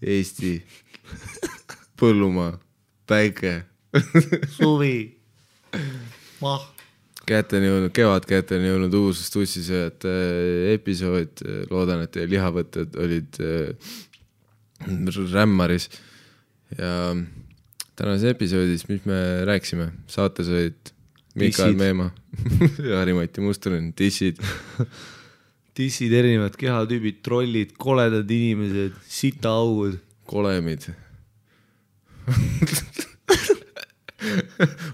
Eesti põllumaa, päike, suvi, maht. Kätte on jõudnud, kevad kätte on jõudnud uusest ussisööjad episood. Loodan, et teie lihavõtted olid rämmaris. Ja tänases episoodis, mis me rääksime, saates olid Miikael Meema ja Ari Matti Mustonen, tissid. Tissid, erinevad kehatüübid, trollid, koledad inimesed, sitaaugud. Kolemid.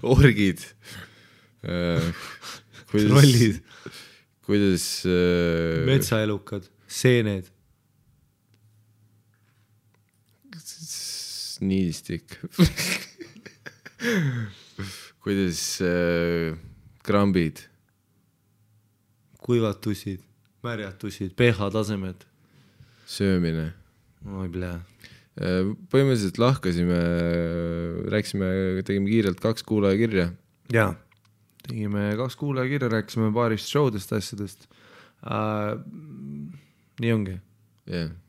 Orgid. Trollid, kuidas metsaelukad, seened, niidistik, kuidas krambid, kuivatussid, märjatussid, pH tasemed, söömine. Oi, blea. Põhimõtteliselt lahkasime, rääksime, tegime kiirelt 2 kuulajakirja. Jaa. Tegime 2 kuulajakirja, rääkisime paarist showdest, asjadest. Nii ongi.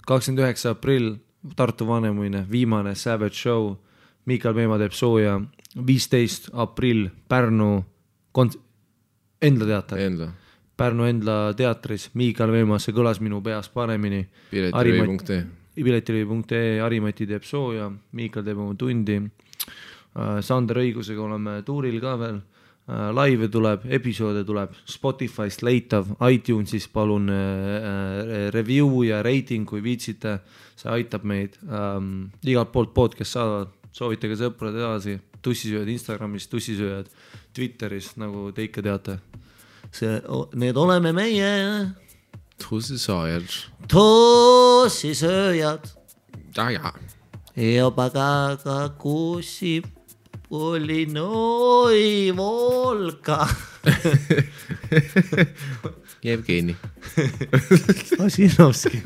29. aprill, Tartu Vanemuine, viimane Savage Show. Miikael Meema teeb sooja. 15. aprill, Pärnu, Endla teater. Pärnu Endla teatris, Miikael Meema, see kõlas minu peas paremini. Piletilui.ee, Ari Matti teeb sooja, Miikael teeb oma tundi. Sander Õigusega oleme tuuril ka veel. Live tuleb, episoode tuleb Spotify'st leitav, iTunes'is palun review ja reiting, kui viitsite, see aitab meid. Igalt poolt podcast saadavad, soovitage sõprade edasi, tussisööjad Instagramis, tussisööjad Twitteris, nagu te ikka teate. Need oleme meie tussisööjad. Tussisööjad. Jopa ka kuusib. Oli noi volka. Yevgeni Ossinovski.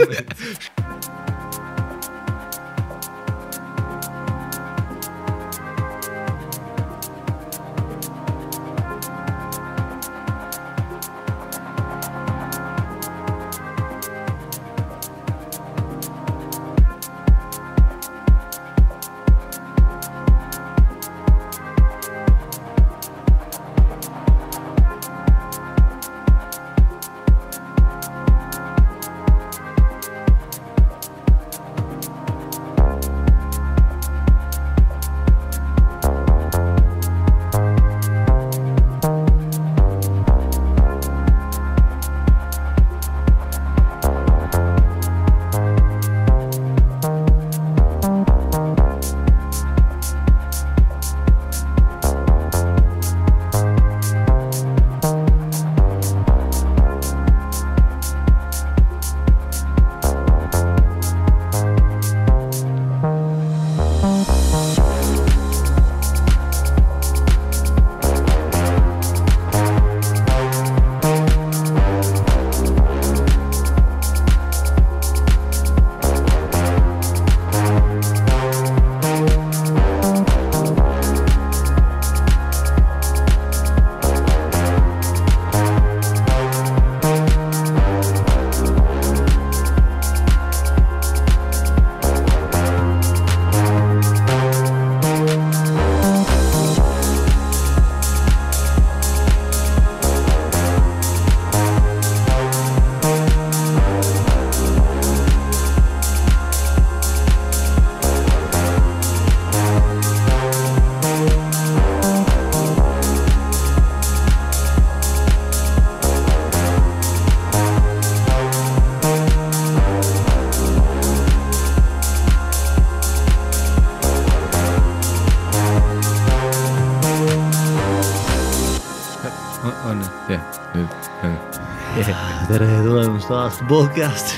Taas podcast.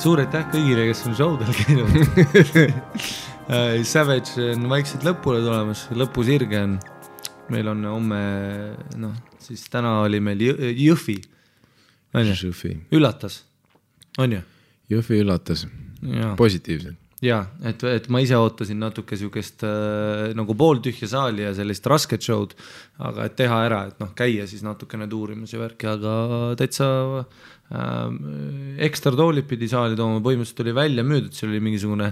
Suur aitäh kõigile, kes on showdel käinud. Savage on vaikselt lõpule tulemas, lõpusirge on. meil on homme, siis täna oli meil Jõhvi. Üllatas. On ju? Jõhvi üllatas. Ja. Positiivselt. Ja, et ma ise ootasin natuke siukest nagu pooltühja saali ja sellist rasket showd, aga et teha ära, et käia siis natukene tuurimas ja värki, aga täitsa ekstra toolid pidi saali tooma, põhimõtteliselt oli välja müüdud, see oli mingisugune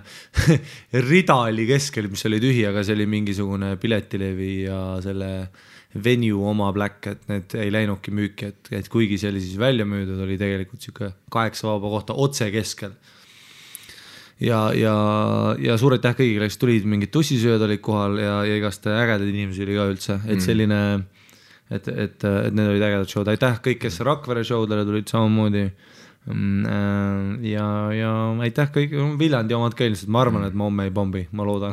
rida oli keskel, mis oli tühi, aga see oli mingisugune piletilevi ja selle venue oma black, et need ei läinudki müüki, et kuigi see oli siis välja müüdud, oli tegelikult siuke 8 vaba kohta otse keskel. Ja suured täh kõigile, kes tulid mingid tussisööd olid kohal ja igaste ägedad inimesi oli ka üldse, et selline et need olid ägedad showd, aitäh kõik, kes Rakvere showdele tulid samamoodi ja aitäh kõik Viljandi omad kõilised, ma arvan, et ma homme ei pombi, ma loodan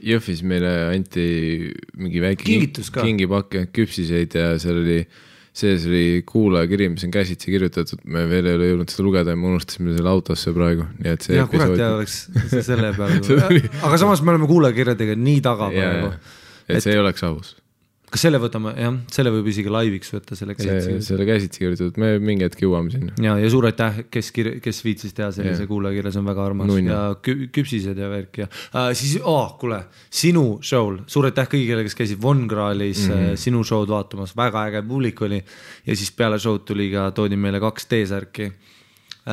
Jõhvis meile anti mingi väike kingipakke, küpsiseid ja seal oli sees oli kuulaja kirja, mis on käsitsi kirjutatud, me veel ei ole jõudnud seda lugeda ja me unustasime selle autosse praegu. Ja, kurat ja oleks selle peale. Aga samas me oleme kuulaja kirjadega nii taga praegu. Et see ei oleks avus. Kas selle võtame? Jah, selle võib isegi laiviks võtta selle käsitsi. Selle käsitsi kirjutatud, me mingi hetki jõuame sinna. Ja suur aitäh, kes viitsis teha sellise kuulaja kirja, see on väga armas. Ja küpsised ja värk. Siis, kuule, sinu show'l, suur aitäh kõigile, kes käisid Vongraalis sinu show'd vaatamas, väga äge publik oli ja siis peale show'd tuli ka, toodi meile 2 T-särki,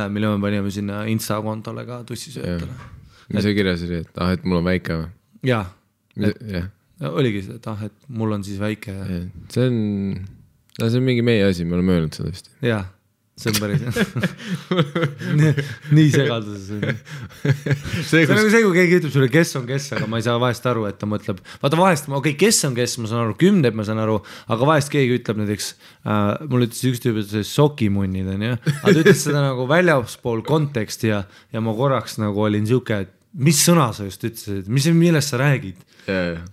mille me panime sinna Insta-kontole ka tussisöötele. Mis see kirjas oli, et mul on väike? Jah. Jah. Oligi see, et mul on siis väike. See on mingi meie asi, me oleme öelnud sellest. Jah, see on päris. Nii segalduses. See on nagu see, kui keegi ütleb sulle, kes on kes, aga ma ei saa vahest aru, et ta mõtleb. Vaata vahest, okei, kes on kes, ma saan aru, 10 ma saan aru, aga vahest keegi ütleb näiteks, mul ütles üks tüüb, et see sokimunnid on, jah. Aga ta ütles seda nagu väljaspool konteksti ja ma korraks nagu olin siuke, et mis sõna sa just ütlesid, millest sa räägid? Jah.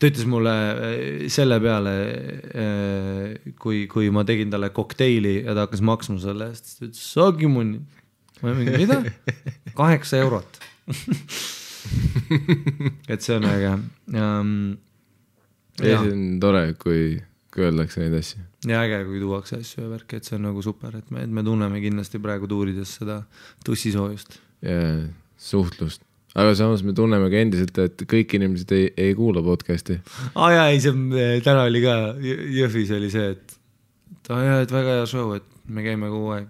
Ta ütles mulle selle peale, kui ma tegin talle kokteili ja ta hakkas maksma selle, siis ta ütles, saagi munni. Ma ei mingi, mida? 8 eurot. Et see on äge. See on tore, kui öeldakse neid asju. Ja äge, kui tuuakse asju ja värke, et see on nagu super, et me tunneme kindlasti praegu tuurides seda tussisoojust. Ja suhtlust. Aga samas me tunneme ka endiselt, et kõik inimesed ei kuula podcasti. Jaa, täna oli ka Jõhvis oli see, et väga hea show, et me käime kogu aeg.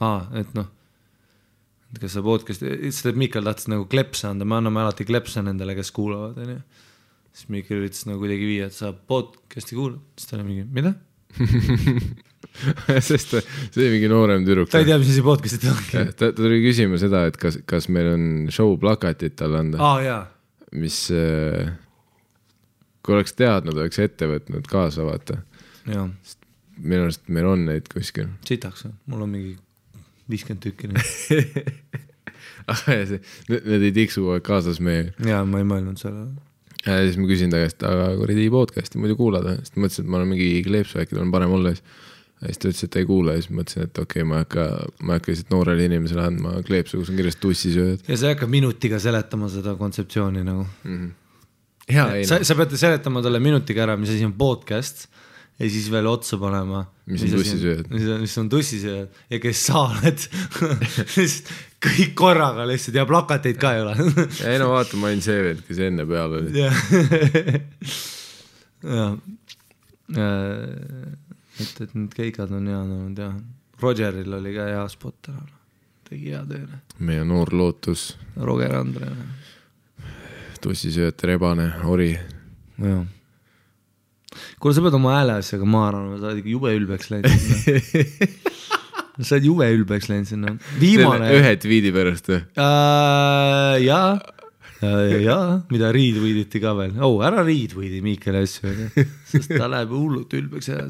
Kas sa podcasti, seda, et Miikael tahtis nagu klepsa anda, me anname alati klepsa nendele, kes kuulavad. Siis Miikael ütles nagu kuidagi viia, et sa podcasti kuulad. Siis ta oli mingi, mida? Sest see mingi noorem tüdruk. Ta ei tea, mis see podcastit ongi. Ta tuli küsima seda, et kas meil on show plakatid tal anda. Jaa. Mis, kui oleks teadnud, oleks ette võtnud kaasa vaata. Jaa. Minu arust meil on neid kuskil. Sitaks, mul on mingi 50 tükki. Need ei tiksu kaasas meie. Jaa, ma ei mõelnud selle. Ja siis ma küsin ta käest, aga kuridi podcasti muidu kuulada. Siis mõtlesin, et ma olen mingi kleepsväike, tal on parem olla. Siis ta ütles, et ei kuule, siis mõtlesin, et okei, ma ei hakka lihtsalt noorele inimesele andma kleepsu, kus on kirjast tussisööd. Ja see hakkab minutiga seletama seda kontseptsiooni nagu. Sa pead seletama talle minutiga ära, mis asi on podcast ja siis veel otsa panema. Mis on tussisööd. Mis on tussisööd ja kes sa oled. Kõik korraga lihtsalt ja plakateid ka ei ole. Vaata, ma olin see veel, kes enne peal oli. Et need keigad on hea olnud ja Rogeril oli ka hea spot ära, tegi hea tööle. Meie noor lootus. Roger Andre. Tussisööte rebane, ori. Jah. Kuule, sa pead oma hääle asjaga maarama, sa oled jube ülbeks läinud. Sa oled jube ülbeks läinud sinna. Viimane. Ühe tweedi pärast. Jaa, mida retweetiti ka veel. Ära retweeti Miikael asju, sest ta läheb hullult ülbeks ära.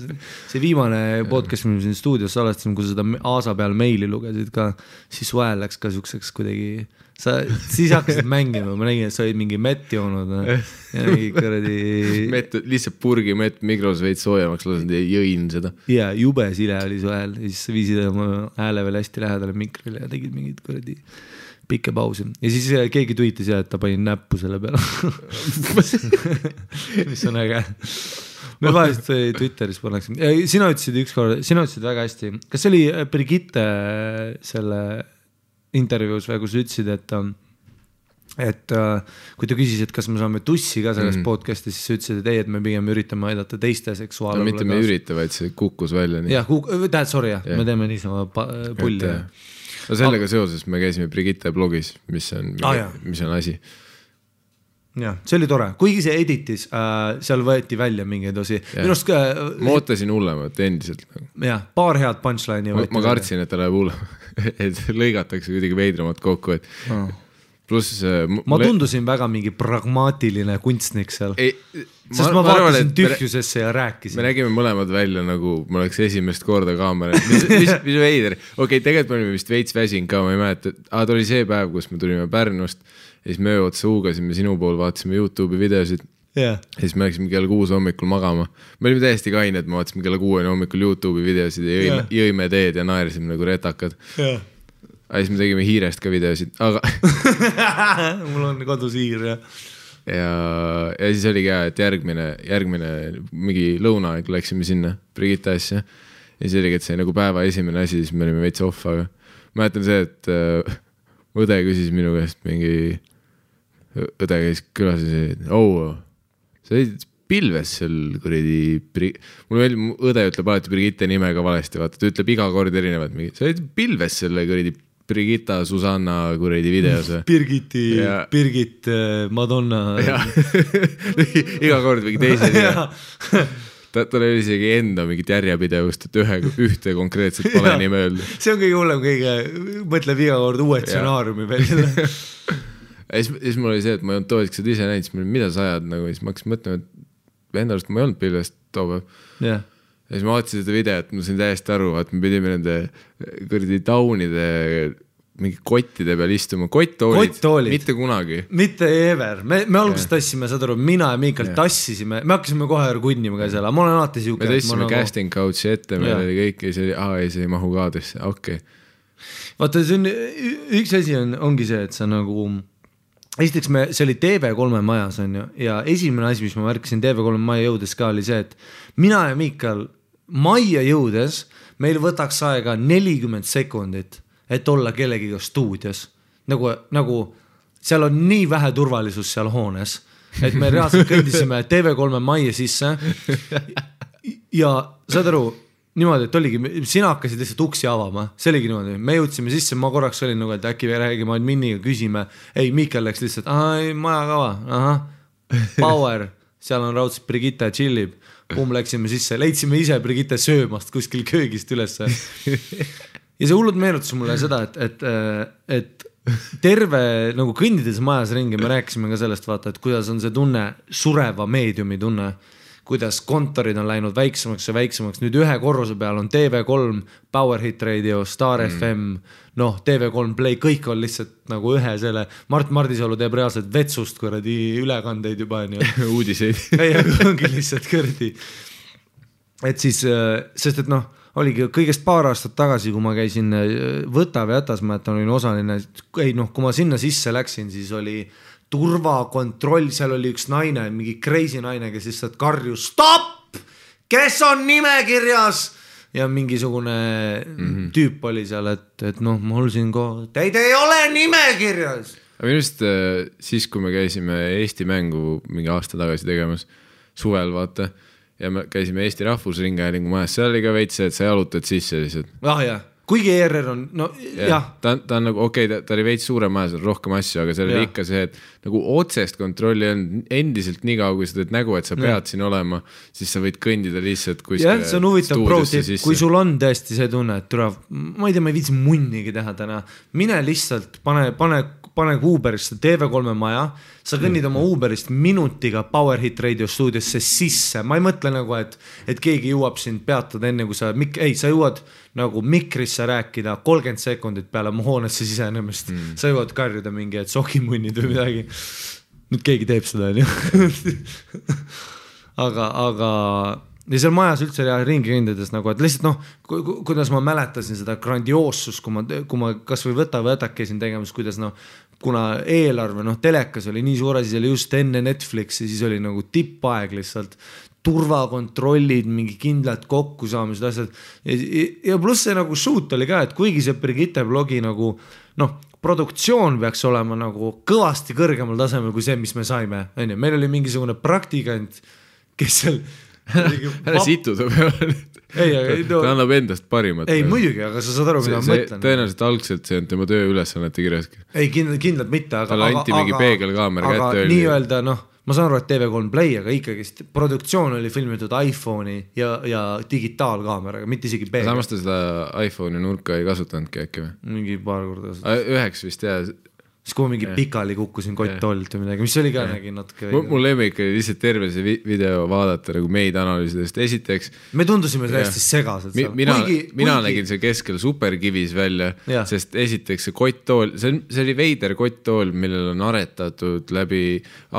See viimane podcast, mis siin stuudios salvestasime, kui sa seda aasa peal meili lugesid ka, siis vahel läks ka siukseks kuidagi. Siis hakkasid mängima, ma nägin, et sa olid mingi mett joonud ja mingi kõrdi lihtsalt purgi mett mikros veid soojamaks lasen ja jõin seda ja jube sile oli su hääl ja siis sa viisid oma hääle veel hästi lähedale mikrile ja tegid mingid kõrdi pikke pausi ja siis keegi tweetis ja, et ta panin näppu selle peale mis on äge me vahest Twitteris pannakse. Sina ütlesid ükskord, sina ütlesid väga hästi. Kas see oli Brigitte selle intervjuus või kus ütlesid, et kui ta küsis, et kas me saame tussi ka selles podcasti, siis ütlesid, et ei, et me pigem üritame aidata teiste seksuaalule. No, mitte me ei ürita, vaid see kukkus välja. Nii. Ja, sorry, jah. Me teeme niisama pulli. Et, no sellega seoses me käisime Brigitte blogis, mis on asi. Jah, see oli tore. Kuigi see editis, seal võeti välja mingeid osi. Ma ootasin hullemat endiselt. Jah, paar head punchline'i võeti. Ma kartsin, et ta läheb hullema. Et lõigatakse kuidagi veidramat kokku. Plus, ma tundusin väga mingi pragmaatiline kunstnik seal. Sest ma vaatasin tühjusesse ja rääkisin. Me nägime mõlemad välja nagu ma oleks esimest korda kaamera. Mis veider? Okei, tegelikult me olime vist veits väsinud ka, ma ei mäleta. Ta oli see päev, kus me tulime Pärnust. Ja siis me ööotsa huugasime sinu pool, vaatasime YouTube'i videosid ja siis me läksime kell 6 hommikul magama. Me olime täiesti kained, me vaatasime kell 6 hommikul YouTube'i videosid ja jõime teed ja naerisime nagu retakad. Ja siis me tegime hiirest ka videosid, aga mul on kodus hiir, jah. Ja siis oli ka, et järgmine mingi lõunaaeg läksime sinna Brigitte asja. Ja siis oli, et see nagu päeva esimene asi, siis me olime veits off, aga ma mäletan see, et õde küsis minu käest mingi õde käis külas ja see, sa olid pilves seal kuridi. Mul veel õde ütleb alati Brigitte nimega valesti, vaata, ta ütleb iga kord erinevat mingi, sa olid pilves selle kuridi Brigitta Susanna kuridi videos. Birgiti, Birgit, Madonna. Iga kord mingi teise. Tal oli isegi enda mingit järjepidevust, et ühte konkreetselt pole nii möelda. See on kõige hullem kõige, mõtleb iga kord uue stsenaariumi peal. Ja siis mul oli see, et ma ei olnud tooliks seda ise näinud, siis ma olin, mida sa ajad, ja siis ma hakkasin mõtlema, et enda arust ma ei olnud pilvest toopäev. Ja siis ma vaatasin seda videot, ma sain täiesti aru, et me pidime nende kõrdi taunide mingi kottide peal istuma. Kottoolid, mitte kunagi. Mitte ever. Me alguses tassime, saad aru, mina ja Miikael tassisime. Me hakkasime kohe kunnima ka seal, aga ma olen alati siuke. Me tassime casting couchi ette, meil oli kõik ja see oli, see ei mahu kaadrisse, okei. Vaata, üks asi ongi see, et sa nagu esiteks me, see oli TV3 majas on ju, ja esimene asi, mis ma märkisin TV3 maja jõudes ka oli see, et mina ja Miikael maja jõudes meil võtaks aega 40 sekundit et olla kellegiga stuudios. Nagu seal on nii vähe turvalisus seal hoones, et me reaalselt kõndisime TV3 maja sisse. Ja saad aru, niimoodi, et oligi, sina hakkasid lihtsalt uksi avama. See oligi niimoodi. Me jõudsime sisse, ma korraks olin nagu, et äkki räägime adminiga, küsime. Ei, Miikael läks lihtsalt, majakava, power, seal on raudselt Brigitte chillib. Läksime sisse, leidsime ise Brigitte söömast kuskil köögist ülesse. Ja see hullud meenutas mulle seda, et terve nagu kõndides majas ringi me rääkisime ka sellest vaata, et kuidas on see tunne, sureva meediumi tunne, kuidas kontorid on läinud väiksemaks ja väiksemaks. Nüüd ühe korruse peal on TV3, Power Hit Radio, Star FM, TV3 Play, kõik on lihtsalt nagu ühe selle. Mart Martisalu teeb reaalselt vetsust kuradi ülekandeid juba. Uudiseid. Ei, ongi lihtsalt kõrdi. Et siis, sest et oligi kõigest paar aastat tagasi, kui ma käisin Võtavetas, ma olin osaline, kui ma sinna sisse läksin, siis oli turvakontroll, seal oli üks naine, mingi crazy naine, kes lihtsalt karjus, stopp, kes on nimekirjas? Ja mingisugune tüüp oli seal, et ma olsin kohe, teid ei ole nimekirjas. Minu arust siis, kui me käisime Eesti mängu mingi aasta tagasi tegemas, suvel vaata, ja me käisime Eesti Rahvusringhäälingu majas, seal oli ka veits, et sa jalutad sisse lihtsalt. Jah, kuigi ERR on, jah. Ta on nagu, okei, ta oli veits suure majas, on rohkem asju, aga see oli ikka see, et nagu otsest kontrolli on endiselt nii kaugu, kui sa teed nägu, et sa pead siin olema, siis sa võid kõndida lihtsalt kuskile stuudesse sisse. Jah, see on huvitav pro-tip, kui sul on tõesti see tunne, et tuleb, ma ei tea, ma ei viitsi munnigi teha täna, mine lihtsalt, pane Uberist TV3 maja, sa kõnnid oma Uberist minutiga Power Hit Radio stuudiosse sisse. Ma ei mõtle nagu, et keegi jõuab sind peatada enne, kui sa, ei, sa jõuad nagu mikrisse rääkida 30 sekundit peale mu hoonesse sisenemist. Sa jõuad karjuda mingi, et sokimunnid või midagi. Nüüd keegi teeb seda, nii. Aga ja seal majas üldse ringi rindades nagu, et lihtsalt kuidas ma mäletasin seda grandioossus, kui ma kas või võtakesin tegemas, kuidas kuna eelarve, telekas oli nii suure, siis oli just enne Netflixi, siis oli nagu tippaeg lihtsalt turvakontrollid, mingi kindlad kokkusaamised, asjad. Ja pluss see nagu shoot oli ka, et kuigi see Brigitte blogi nagu, noh, produktsioon peaks olema nagu kõvasti kõrgemal tasemel kui see, mis me saime. Meil oli mingisugune praktikant, kes seal... Ära situda peale. Ta annab endast parimat. Ei, muidugi, aga sa saad aru, mida ma mõtlen. Tõenäoliselt algselt see on tema töö ülesannete kirjaski. Ei, kindlalt mitte, aga... Talle anti mingi peegelkaamera kätte. Aga nii-öelda, noh, ma saan aru, et TV3 Play, aga ikkagi produktsioon oli filmitud iPhone'i ja digitaalkaameraga, mitte isegi peegel. Samast ta seda iPhone'i nurka ei kasutanudki äkki või? Mingi paar korda kasutas. 9 vist, jah. Siis kui mingi pikali kukkusin kottollt või midagi, mis oli ka nägi natuke... Mul leeme ikka lihtsalt terve see video vaadata nagu meid analüüsidest esiteks. Me tundusime täiesti segased. Mina nägin see keskel superkivis välja, sest esiteks see kottool, see oli veider kottool, millel on aretatud läbi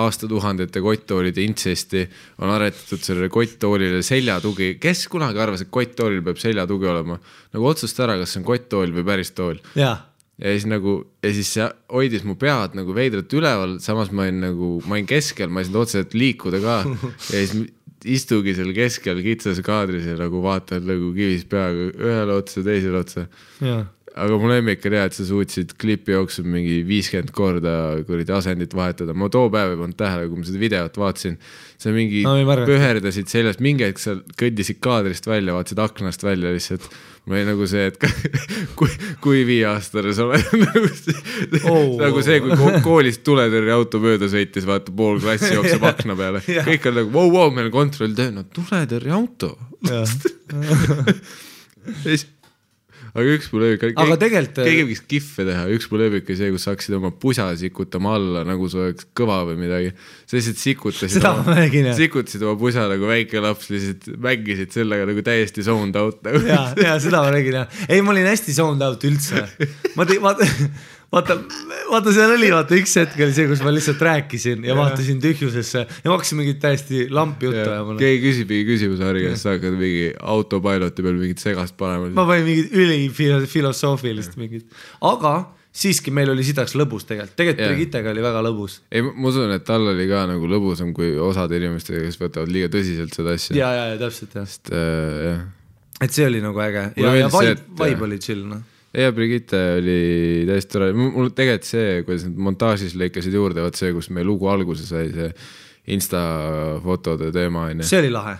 aastatuhandete kottoolide intsesti, on aretatud selle kottoolile seljatugi. Kes kunagi arvas, et kottoolil peab seljatugi olema? Nagu otsusta ära, kas see on kottool või päris tool. Jah. Ja siis see hoidis mu pead nagu veidrat üleval, samas ma olin keskel, ma ei saanud otseselt liikuda ka ja siis istugi seal keskel kitsas kaadris ja nagu vaatad nagu kivis peaga ühele otsa, teisele otsa ja. Aga mul ei ikka tea, et sa suutsid klippi jooksul mingi 50 korda kurida asendit vahetada. Ma too päev ei pannud tähele, kui ma seda videot vaatsin. Sa mingi pöherdasid sellest mingi, et sa kõndisid kaadrist välja, vaatsid aknast välja lihtsalt. Ma ei nagu see, et kui 5-aastares ole. Nagu see, kui koolist tuletõrja auto mööda sõitis, vaata pool klassi jookseb akna peale. Kõik on nagu, wow, meil kontroll töö. No tuletõrja auto. Siis... Aga üks pole ööbik, keegi võiks kiffe teha, üks pole ööbik ja see, kus saaksid oma pusa sikutama alla, nagu sa oleks kõva või midagi. Sa lihtsalt sikutasid oma pusa nagu väike laps, lihtsalt mängisid sellega nagu täiesti sound out. Ja, seda ma nägin, jah. Ei, ma olin hästi sound out üldse. Vaata, seal oli, vaata, üks hetk oli see, kus ma lihtsalt rääkisin ja vaatasin tühjusesse ja ma hakkasin mingid täiesti lampi juttu. Keegi küsib mingi küsimus, Harri, kas sa hakkad mingi autopiloti peal mingid segast panema? Ma panin mingid ülifilosoofilist mingid. Aga siiski meil oli sidaks lõbus tegelikult. Tegelikult Brigittega oli väga lõbus. Ei, ma usun, et tal oli ka nagu lõbusam kui osad inimestega, kes võtavad liiga tõsiselt seda asja. Ja, täpselt, jah. Et see oli nagu äge. Ja vibe oli chill, noh. Ja Brigitte oli täiesti tore. Mul tegelikult see, kuidas nad montaažis lõikasid juurde, vaat see, kus me lugu alguse sai see Insta-fotode teema. See oli lahe.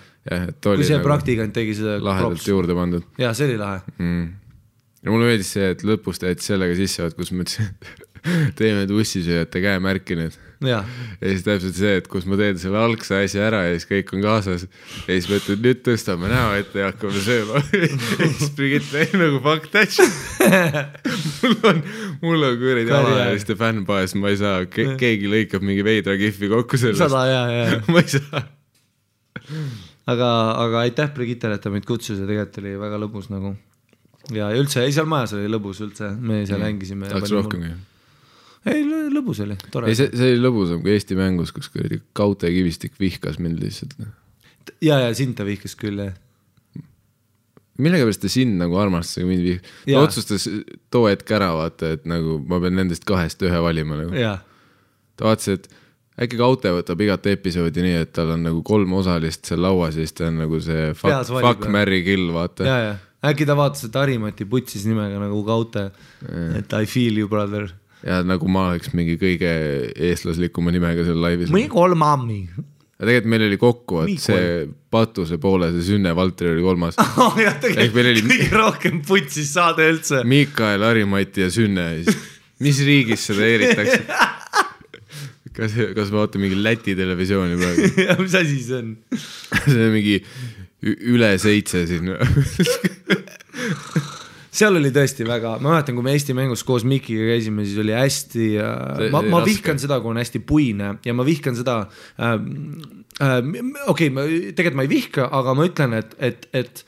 Kui see praktikant tegi seda lahedalt juurde pandud. Ja, see oli lahe. Ja mulle meeldis see, et lõpust teed sellega sisse, kus ma teeme ussisööjate käemärki nüüd. Ja siis täpselt see, et kus ma teen selle algse asja ära ja siis kõik on kaasas ja siis mõtled, nüüd tõstame näo ette ja hakkame sööma ja siis Brigitte nagu fuck that mul on kõredi alajaliste fännbaas, ma ei saa, keegi lõikab mingi veidra kihvi kokku sellest. Ma ei saa. Aga aitäh Brigittele, et ta meid kutsus ja tegelikult oli väga lõbus nagu. Ja üldse, ei seal majas oli lõbus üldse, me seal hängisime. Tahaks rohkem kui. Ei, lõbus oli, tore. Ei, see oli lõbusam kui Eesti mängus, kus kaute kivistik vihkas mind lihtsalt. Ja, sind ta vihkas küll. Millega pärast ta sind nagu armastas, mind vihkas? Ta otsustas too hetk ära vaata, et nagu ma pean nendest kahest ühe valima. Ta vaatas, et äkki kaute võtab igat episoodi nii, et tal on nagu 3 osalist seal laua, siis ta on nagu see fuck, marry, kill, vaata. Äkki ta vaatas, et Ari Matti putsis nimega nagu kaute, et I feel you, brother. Ja nagu ma oleks mingi kõige eestlaslikuma nimega seal laivis. Miikael Meema. Ja tegelikult meil oli kokku, et see patuse poole, see sünne Valtri oli 3. Ja tegelikult kõige rohkem putsis saada üldse. Miikael, Ari Matti ja sünne. Mis riigis seda eeritakse? Kas ma vaatan mingi Läti televisiooni praegu? Ja mis asi see on? See on mingi üle 7 siin. Seal oli tõesti väga, ma mäletan, kui me Eesti mängus koos Mikiga käisime, siis oli hästi ma vihkan seda, kui on hästi puine ja ma vihkan seda okei, tegelikult ma ei vihka, aga ma ütlen, et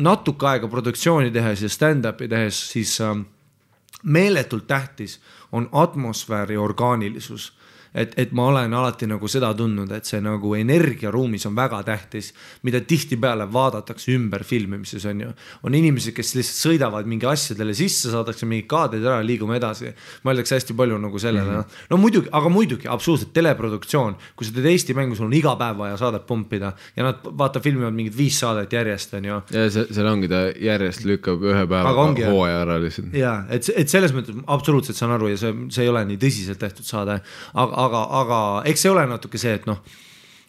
natuke aega produktsiooni tehes ja stand-upi tehes, siis meeletult tähtis on atmosfääri orgaanilisus. et ma olen alati nagu seda tundnud, et see nagu energiaruumis on väga tähtis, mida tihti peale vaadatakse ümber filmimises on ju. On inimesed, kes lihtsalt sõidavad mingi asjadele sisse, saadakse mingi kaaded ära liiguma edasi. Ma öeldakse hästi palju nagu sellele. No muidugi, aga muidugi, absoluutselt teleproduktsioon, kui sa teed Eesti mängu, sul on iga päev vaja saadet pumpida ja nad vaata filmivad mingid 5 saadet järjest on ju. Ja seal ongi ta järjest lükkab ühe päeva hooaja ära lihtsalt. Ja, et selles mõttes absoluutselt saan aru ja see ei ole nii tõsiselt tehtud saada, aga eks see ole natuke see, et noh,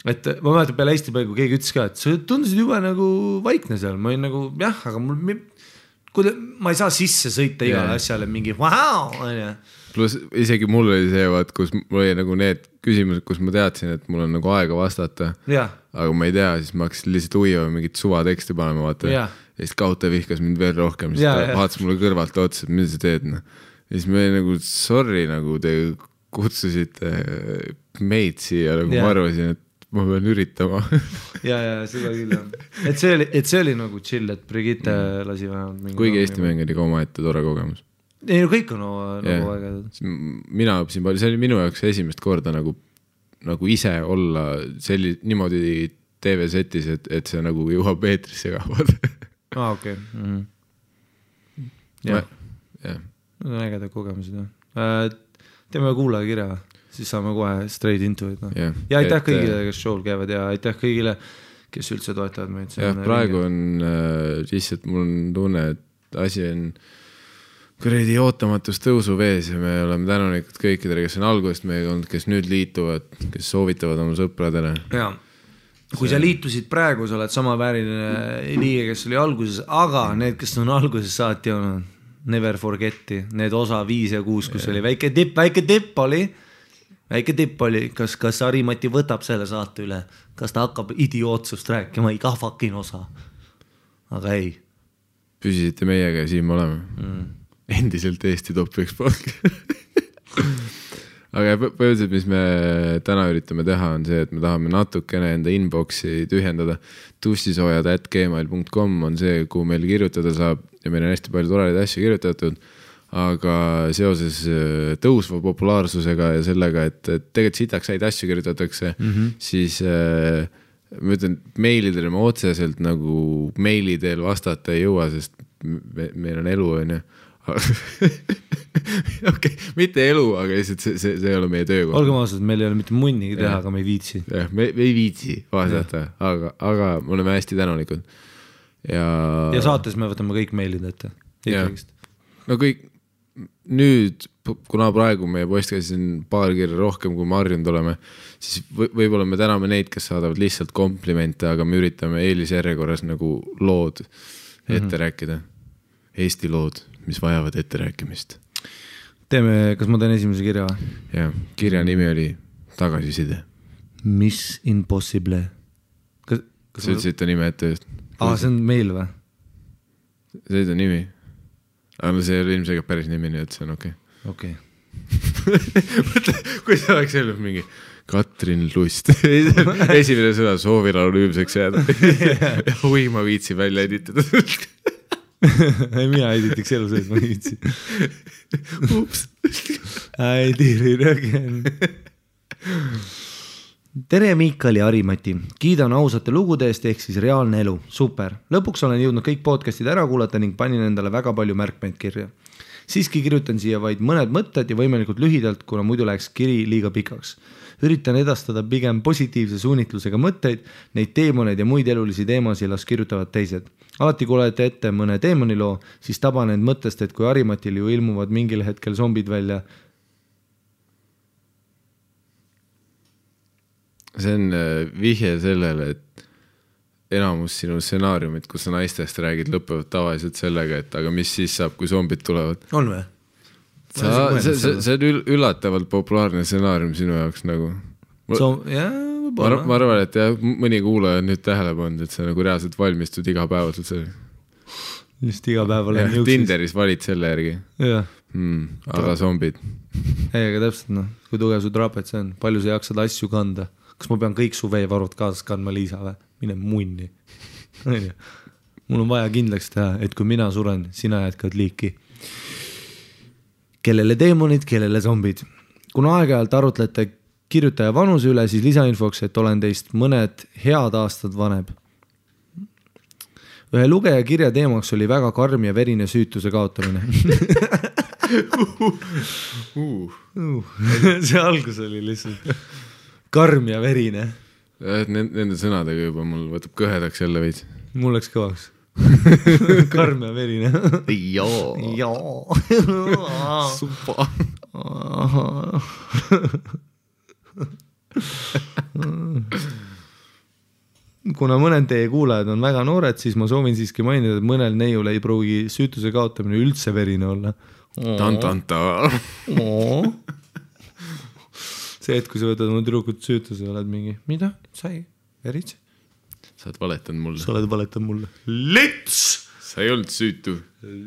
et ma mõtlen peale Eesti päegu, keegi ütles ka, et sa tundusid juba nagu vaikne seal, ma ei nagu, jah, aga ma ei saa sisse sõita igale asjale mingi vau, onja. Plus isegi mul oli see, vaat, kus mul oli nagu need küsimused, kus ma teadsin, et mul on nagu aega vastata, aga ma ei tea, siis ma hakkasin lihtsalt uiva mingit suva teksti panema, vaata, ja siis kaute vihkas mind veel rohkem, siis vaatas mulle kõrvalt otsa, et mida sa teed, noh. Ja siis me nagu, sorry, nagu te kutsusite meid siia, nagu ma arvasin, et ma pean üritama. Ja, seda küll on. Et see oli nagu chill, et Brigitte lasi vähemalt. Kuigi Eesti mäng oli ka oma ette tore kogemus. Ei, kõik on nagu väga. Mina õppisin palju, see oli minu jaoks esimest korda nagu ise olla niimoodi TV-setis, et see nagu jõuab eetrisse ka. Okei. Jah. No ägeda kogemused, jah. Teeme kuulaja kirja, siis saame kohe straight into it. Ja aitäh kõigile, kes show'l käivad ja aitäh kõigile, kes üldse toetavad meid. Ja praegu on lihtsalt mul on tunne, et asi on kõredi ootamatus tõusu vees ja me oleme tänulikud kõikidele, kes on algusest meiega olnud, kes nüüd liituvad, kes soovitavad oma sõpradele. Jah. Kui sa liitusid praegu, sa oled sama vääriline liige, kes oli alguses, aga need, kes on alguses saati olnud, never forget'i, need osa 5 ja 6, kus oli väike tipp oli, kas Ari Matti võtab selle saate üle, kas ta hakkab idiootsust rääkima, iga fucking osa, aga ei. Püsisite meiega ja siin me oleme. Endiselt Eesti top 1 podcast. Aga põhjused, mis me täna üritame teha, on see, et me tahame natukene enda inboxi tühjendada. tussisoojad@gmail.com on see, kuhu meil kirjutada saab ja meil on hästi palju toreid asju kirjutatud, aga seoses tõusva populaarsusega ja sellega, et tegelikult sitaks häid asju kirjutatakse, siis ma ütlen, meilidele ma otseselt nagu meilidel vastata ei jõua, sest meil on elu, on ju. Okei, mitte elu, aga lihtsalt see ei ole meie töökoha. Olge maasud, meil ei ole mitte munnigi teha, aga me ei viitsi. Jah, me ei viitsi vaasata, aga me oleme hästi tänulikud. Ja saates me võtame kõik meilid ette. No kõik, nüüd, kuna praegu meie postkasis on paar kirja rohkem, kui me harjunud oleme, siis võib-olla me täname neid, kes saadavad lihtsalt komplimente, aga me üritame eelisjärjekorras nagu lood ette rääkida. Eesti lood, mis vajavad etteräkimist. Teeme, kas ma teen esimese kirja? Jah, kirja nimi oli Tagasiside. Miss Impossible. See ütles, et ta nime ette just. See on meil või? See on nimi. Aga see ei ole ilmselt päris nimi, nii et see on okei. Okei. Kui see oleks selline mingi Katrin Lust. Esimene sõna soovil anonüümseks jääda. Ui, ma viitsin välja editada. Mina editeks elu see, et ma viitsin. Ups. I did it again. Tere Miikael ja Ari Matti. Kiidan ausate lugudeest, ehk siis reaalne elu. Super. Lõpuks olen jõudnud kõik podcastid ära kuulata ning panin endale väga palju märkmeid kirja. Siiski kirjutan siia vaid mõned mõtted ja võimalikult lühidalt, kuna muidu läheks kiri liiga pikaks. Üritan edastada pigem positiivse suunitlusega mõtteid, neid teemoneid ja muid elulisi teemasi las kirjutavad teised. Alati kui olete ette mõne teemoniloo, siis taban end mõttest, et kui Ari Matil ju ilmuvad mingil hetkel zombid välja. See on vihje sellele, et enamus sinu stsenaariumid, kus sa naistest räägid, lõpevad tavaliselt sellega, et aga mis siis saab, kui zombid tulevad. On või? See on üllatavalt populaarne stsenaarium sinu jaoks nagu. Ma arvan, et mõni kuulaja on nüüd tähele pannud, et sa nagu reaalselt valmistud iga päeval selle. Just iga päeval on jõuksis. Tinderis valid selle järgi. Aga zombid. Ei, aga täpselt noh, kui tugev su trapet see on, palju sa jaksad asju kanda. Kas ma pean kõik su veevarud kaasas kandma Liisa või? Mine munni. Mul on vaja kindlaks teha, et kui mina suren, sina jätkad liiki. Kellele teemonid, kellele zombid. Kuna aeg-ajalt arutlete kirjutaja vanuse üle, siis lisainfoks, et olen teist mõned head aastad vanem. Ühe lugeja kirja teemaks oli väga karm ja verine süütuse kaotamine. See algus oli lihtsalt karm ja verine. Nende sõnadega juba mul võtab kõhedaks jälle veid. Mul läks kõvaks. Karm ja verine. Jaa. Supa. Kuna mõned teie kuulajad on väga noored, siis ma soovin siiski mainida, et mõnel neiul ei pruugi süütuse kaotamine üldse verine olla. Tantanta. See, et kui sa võtad mu tüdrukut süütuse, oled mingi, mida? Sai? Veritsi? Sa oled valetanud mulle. Sa oled valetanud mulle. Lits! Sa ei olnud süütu.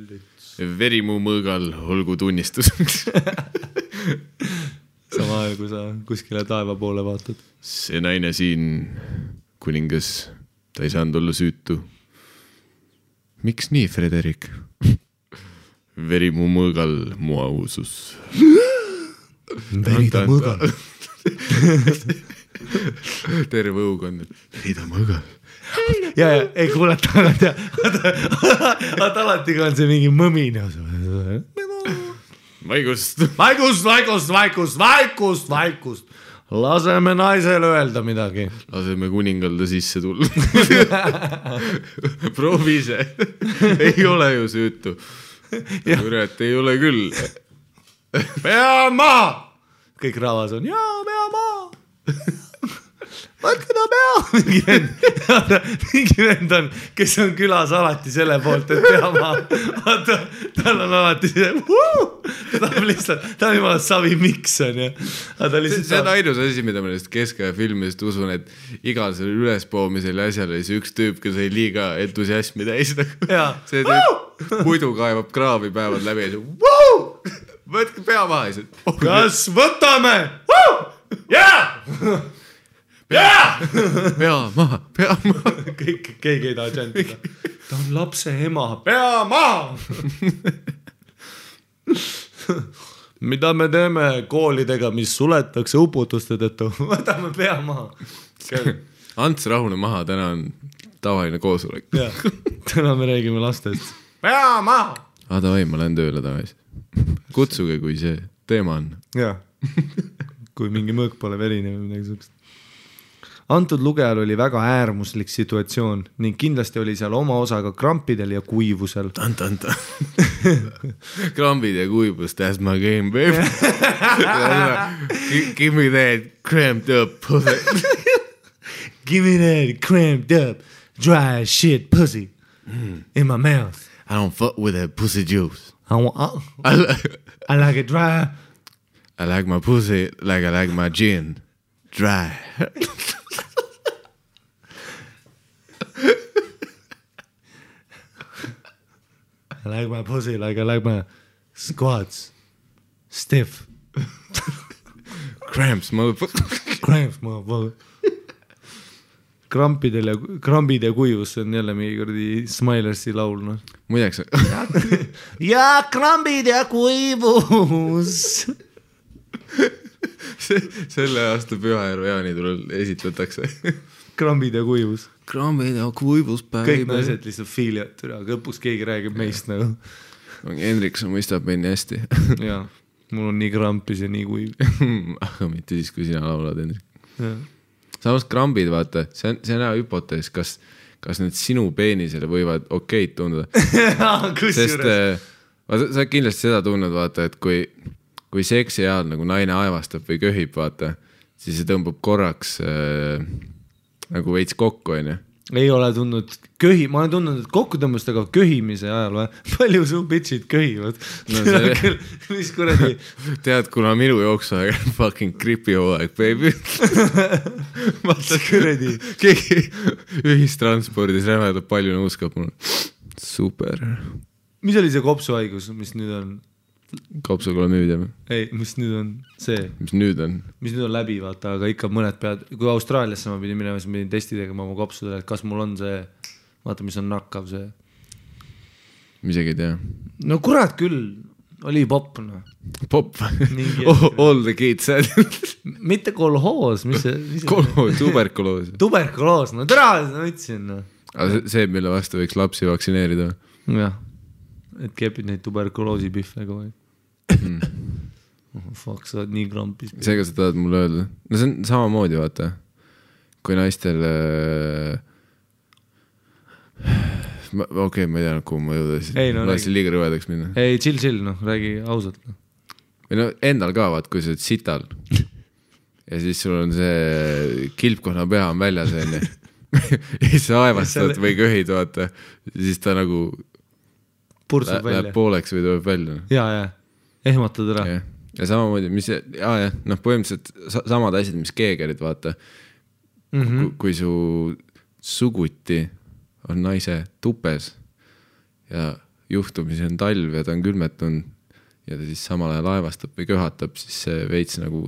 Lits. Veri mu mõõgal, olgu tunnistuseks. Sama ajal, kui sa kuskile taeva poole vaatad. See naine siin, kuningas, ta ei saanud olla süütu. Miks nii, Frederik? Veri mu mõõgal, mu ausus. Veri ta mõõgal. Terve õukond. Veri ta mõõgal. Ja, ei kuule, alati on see mingi mõmine. Vaikust. Laseme naisele öelda midagi. Laseme kuningalda sisse tulla. Proovi ise. Ei ole ju süütu. Kurat, ei ole küll. Pea maa! Kõik raavas on, jaa, pea maa! Võtkena pea! Mingi vend on, kes on külas alati selle poolt, et pea maa. Vaata, tal on alati see, ta on lihtsalt, ta on jumala savi Mikson. See on ainus asi, mida ma keskaja filmist usun, et igal selle ülespoomisel asjal oli see üks tüüp, kes ei liiga entusiasmi täisida. See tüüp muidu kaevab kraavi päevad läbi ja see, võtke pea maha. Kas võtame? Jaa! Pea maha. Keegi ei taha džentida. Ta on lapse ema. Pea maha! Mida me teeme koolidega, mis suletakse uputuste tõttu? Võtame pea maha. Ants rahune maha, täna on tavaline koosolek. Täna me räägime lastest. Pea maha! Ada või, ma lähen tööle tagasi. Kutsuge, kui see teema on. Jah. Kui mingi mõõk pole verine või midagi sõkst. Antud lugejal oli väga äärmuslik situatsioon ning kindlasti oli seal oma osaga krampidel ja kuivusel. Tantanta. Krampid ja kuivus, that's my game, baby. Give me that cramped up pussy. Give me that cramped up dry shit pussy in my mouth. I don't fuck with that pussy juice. I like it dry. I like my pussy like I like my gin. Dry. I like my pussy like I like my squats. Stiff. Cramps, motherfucker. Krampid ja kuivus on jälle meie kordi Smilersi laul. No. Muideks. Ja krampid ja kuivus. Selle aasta Pühajärve Jaani tulel esitletakse. Krampid ja kuivus. Krampid ja kuivus päeva. Kõik naised lihtsalt fiiliad. Õppus keegi räägib meist nagu. Hendrik, sa mõistab meid nii hästi. Jaa, mul on nii krampis ja nii kuiv. Aga mitte siis, kui sina laulad, Hendrik. Samas krampid, vaata, see on hea hüpotees, kas need sinu peenisele võivad okeid tunda. Sest sa kindlasti seda tunned, vaata, et kui seksi ajal nagu naine aevastab või köhib, vaata, siis see tõmbub korraks nagu veits kokku, on ju. Ei ole tundnud köhi, ma olen tundnud, et kokku tõmbust, aga köhimise ajal või? Palju su bitchid köhivad? No, see... Mis kuradi? Tead, kuna minu jooksu aeg on fucking gripi hooaeg, baby. Vaata kuradi. Keegi ühistranspordis rämedab palju nuuskab mul. Super. Mis oli see kopsuhaigus, mis nüüd on? Kopsuklamiidia. Ei, mis nüüd on see? Mis nüüd on läbi, vaata, aga ikka mõned pead... Kui Austraaliasse ma pidin minema, siis ma pidin testi tegema oma kopsudele, et kas mul on see... Vaata, mis on nakkav see. Misegi ei tea. No kurat küll. oli pop, noh. Pop? All the kids said. Mitte kolhoos, mis see? Kolhoos, tuberkuloos. Tuberkuloos, no tära, ma ütlesin, noh. See, mille vastu võiks lapsi vaktsineerida. Jah, et kepid neid tuberkuloosi pihve kohe. Fuck, sa oled nii krampis. Seega sa tahad mulle öelda. No see on samamoodi, vaata. Kui naistel... Okei, ma ei tea, kuhu ma jõudasin. Ma lasin liiga rõvedaks minna. Ei, chill, noh, räägi ausalt. No endal ka, vaat, kui sa oled sital. Ja siis sul on see kilpkonna pea on väljas, enne. Ja sa aevastad või köhid, vaata. Siis ta nagu pursub välja. Läheb pooleks või tuleb välja. Jaa. Ehmatad ära. Ja samamoodi, mis... Jaa, noh, põhimõtteliselt samad asjad, mis keegerid, vaata. Kui su suguti on naise tupes ja juhtumise on talv ja ta on külmetunud ja ta siis samal ajal laevastab või köhatab, siis see veits nagu...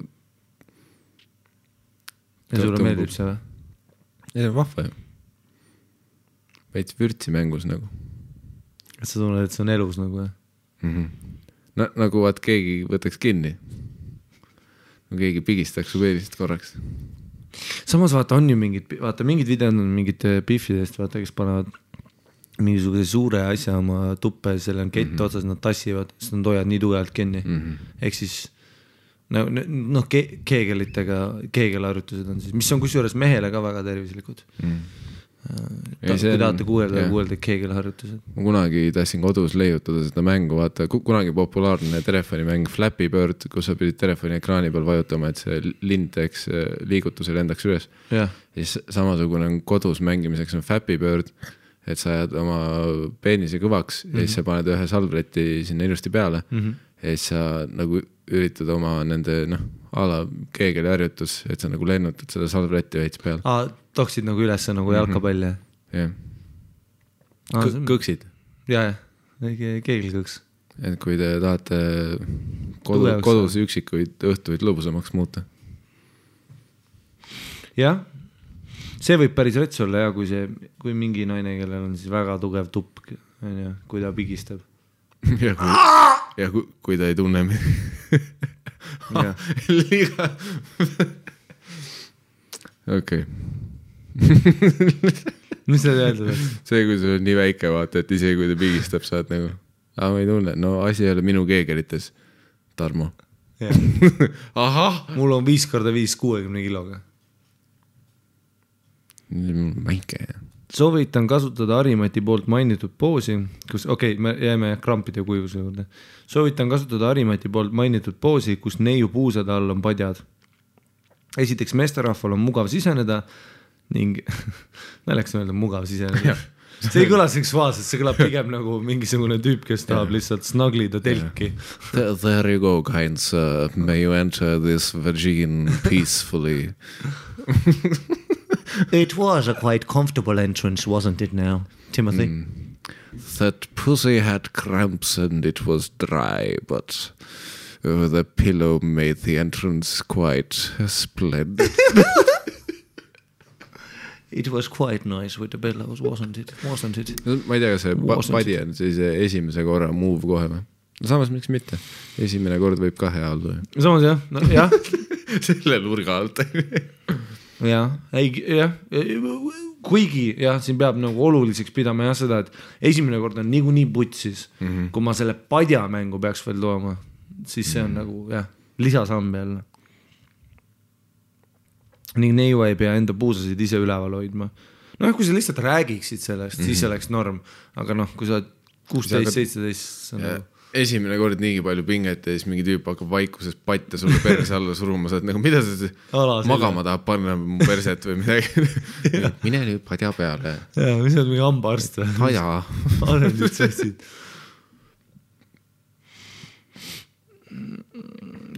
Ja sulle meeldib see või? See on vahva ju. Veits vürtsi mängus nagu. Et sa tunned, et see on elus nagu, jah? Nagu vaat keegi võtaks kinni. Keegi pigistaks su peelist korraks. Samas vaata on ju mingid videod on mingite piffidest, vaata, kes panevad mingisuguse suure asja oma tuppe, selle on kett otsas, nad tassivad, siis nad hoiad nii tugevalt kinni. Ehk siis noh, keegelarjutused on siis, mis on kusjuures mehele ka väga tervislikud. Tahate kuulda keegelaharjutused. Ma kunagi tahtsin kodus leiutada seda mängu, vaata, kunagi populaarne telefonimäng Flappy Bird, kus sa pidid telefoni ekraani peal vajutama, et see lind teeks liigutuse lendaks üles. Ja siis samasugune on kodus mängimiseks on Flappy Bird, et sa ajad oma peenise kõvaks ja siis sa paned ühe salvreti sinna ilusti peale ja siis sa nagu üritud oma nende, noh, ala keegele harjutus, et sa nagu lennutad seda salvretti veits peal. Toksid nagu üles nagu jalkapalli? Jah. Kõksid? Jah, keegelkõks. Et kui te tahate kodus üksikuid õhtuid lõbusamaks muuta. Jah. See võib päris rets olla, jah, kui mingi naine, kellel on siis väga tugev tupp, kui ta pigistab. Ja kui ta ei tunne liiga okei mis sa teadad? See kui sul on nii väike vaata, et isegi kui ta pigistab saad nagu, aga ma ei tunne, no asi ei ole minu keegerites, Tarmo. Ahah, mul on 5x5 60 kiloga. Väike, jah. Soovitan kasutada Ari Matti poolt mainitud poosi, kus, okei, me jääme krampide kuivuse juurde. Soovitan kasutada Ari Matti poolt mainitud poosi, kus neiu puusade all on padjad. Esiteks meesterahval on mugav siseneda ning naleks on öelda mugav siseneda. See ei kõla seksuaalselt, see kõlab pigem nagu mingisugune tüüp, kes tahab lihtsalt snaglida telki. There you go, Heinz. May you enter this vagina peacefully. It was a quite comfortable entrance, wasn't it now, Timothy? That pussy had cramps and it was dry, but the pillow made the entrance quite splendid. It was quite nice with the pillows, wasn't it? Ma ei tea, see padi on siis esimese korra move kohe või? Samas miks mitte? Esimene kord võib ka hea olla. Samas jah. Selle lurga alt. Jah, kuigi jah, siin peab nagu oluliseks pidama jah seda, et esimene kord on niikuinii putsis, kui ma selle padja mängu peaks veel looma, siis see on nagu jah, lisasambe jälle. Ning neiu ei pea enda puusasid ise üleval hoidma. Noh, kui sa lihtsalt räägiksid sellest, siis see oleks norm, aga noh, kui sa 16-17... Esimene kord niigi palju pinget ja siis mingi tüüp hakkab vaikuses patja sulle perse alla suruma, saad nagu, mida sa magama tahab panna mu perset või midagi. Mine nüüd padja peale. Jaa, mis on mingi ambaarst või? Padja. Arendid sotsid.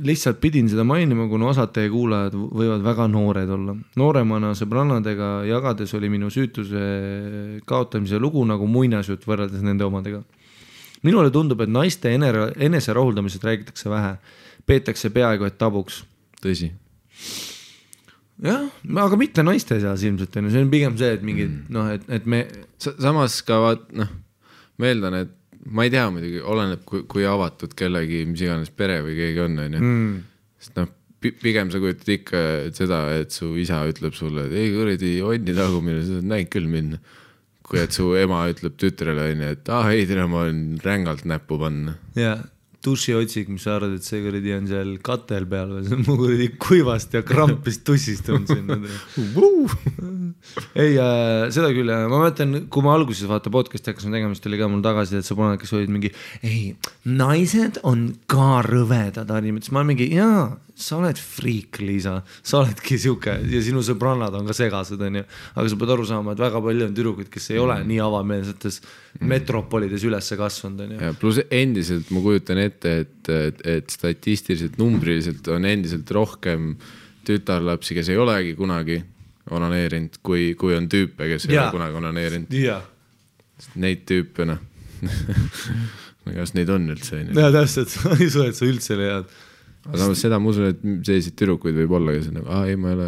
Lihtsalt pidin seda mainima, kuna osad teie kuulajad võivad väga noored olla. Nooremana sõbrannadega jagades oli minu süütuse kaotamise lugu nagu muinasjut võrreldes nende omadega. Minule tundub, et naiste enese rahuldamised räägitakse vähe. Peetakse peaaegu, et tabuks. Tõsi. Jah, aga mitte naiste seas ilmselt. See on pigem see, et mingi... Samas ka, noh, meeldan, et ma ei tea muidugi, oleneb, kui avatud kellegi, mis iganes pere või keegi on. Sest noh, pigem sa kujutad ikka seda, et su isa ütleb sulle, et ei kuridi, onni tagumine, sa näid küll minna. Kui et su ema ütleb tütrele, et ei tere, ma olen rängalt näppu panna. Jaa. Tussi otsik, mis sa arvad, et see kuridi on seal katel peal või see on mu kuridi kuivast ja krampist tussist on sinna. Ei, seda küll. Ma mõtlen, kui ma alguses vaata podcasti hakkasin tegema, siis oli ka mul tagasi, et sa paned, kes olid mingi ei, naised on ka rõvedad, Ari. Mõtles, ma olen mingi, jaa, sa oled friik, Liisa. Sa oledki siuke ja sinu sõbrannad on ka segased. Aga sa pead aru saama, et väga palju on tüdrukud, kes ei ole nii avameelsetes metropolides ülesse kasvanud. Plus endiselt ma kujutan ette, et statistiliselt, numbriliselt on endiselt rohkem tütarlapsi, kes ei olegi kunagi onaneerinud, kui on tüüpe, kes ei ole kunagi onaneerinud. Neid tüüpena. Kas neid on üldse? Ja täpselt, ei suhe, et sa üldse leiad. Aga seda ma usun, et sellised tüdrukuid võib olla, kes on nagu, ei ma ei ole,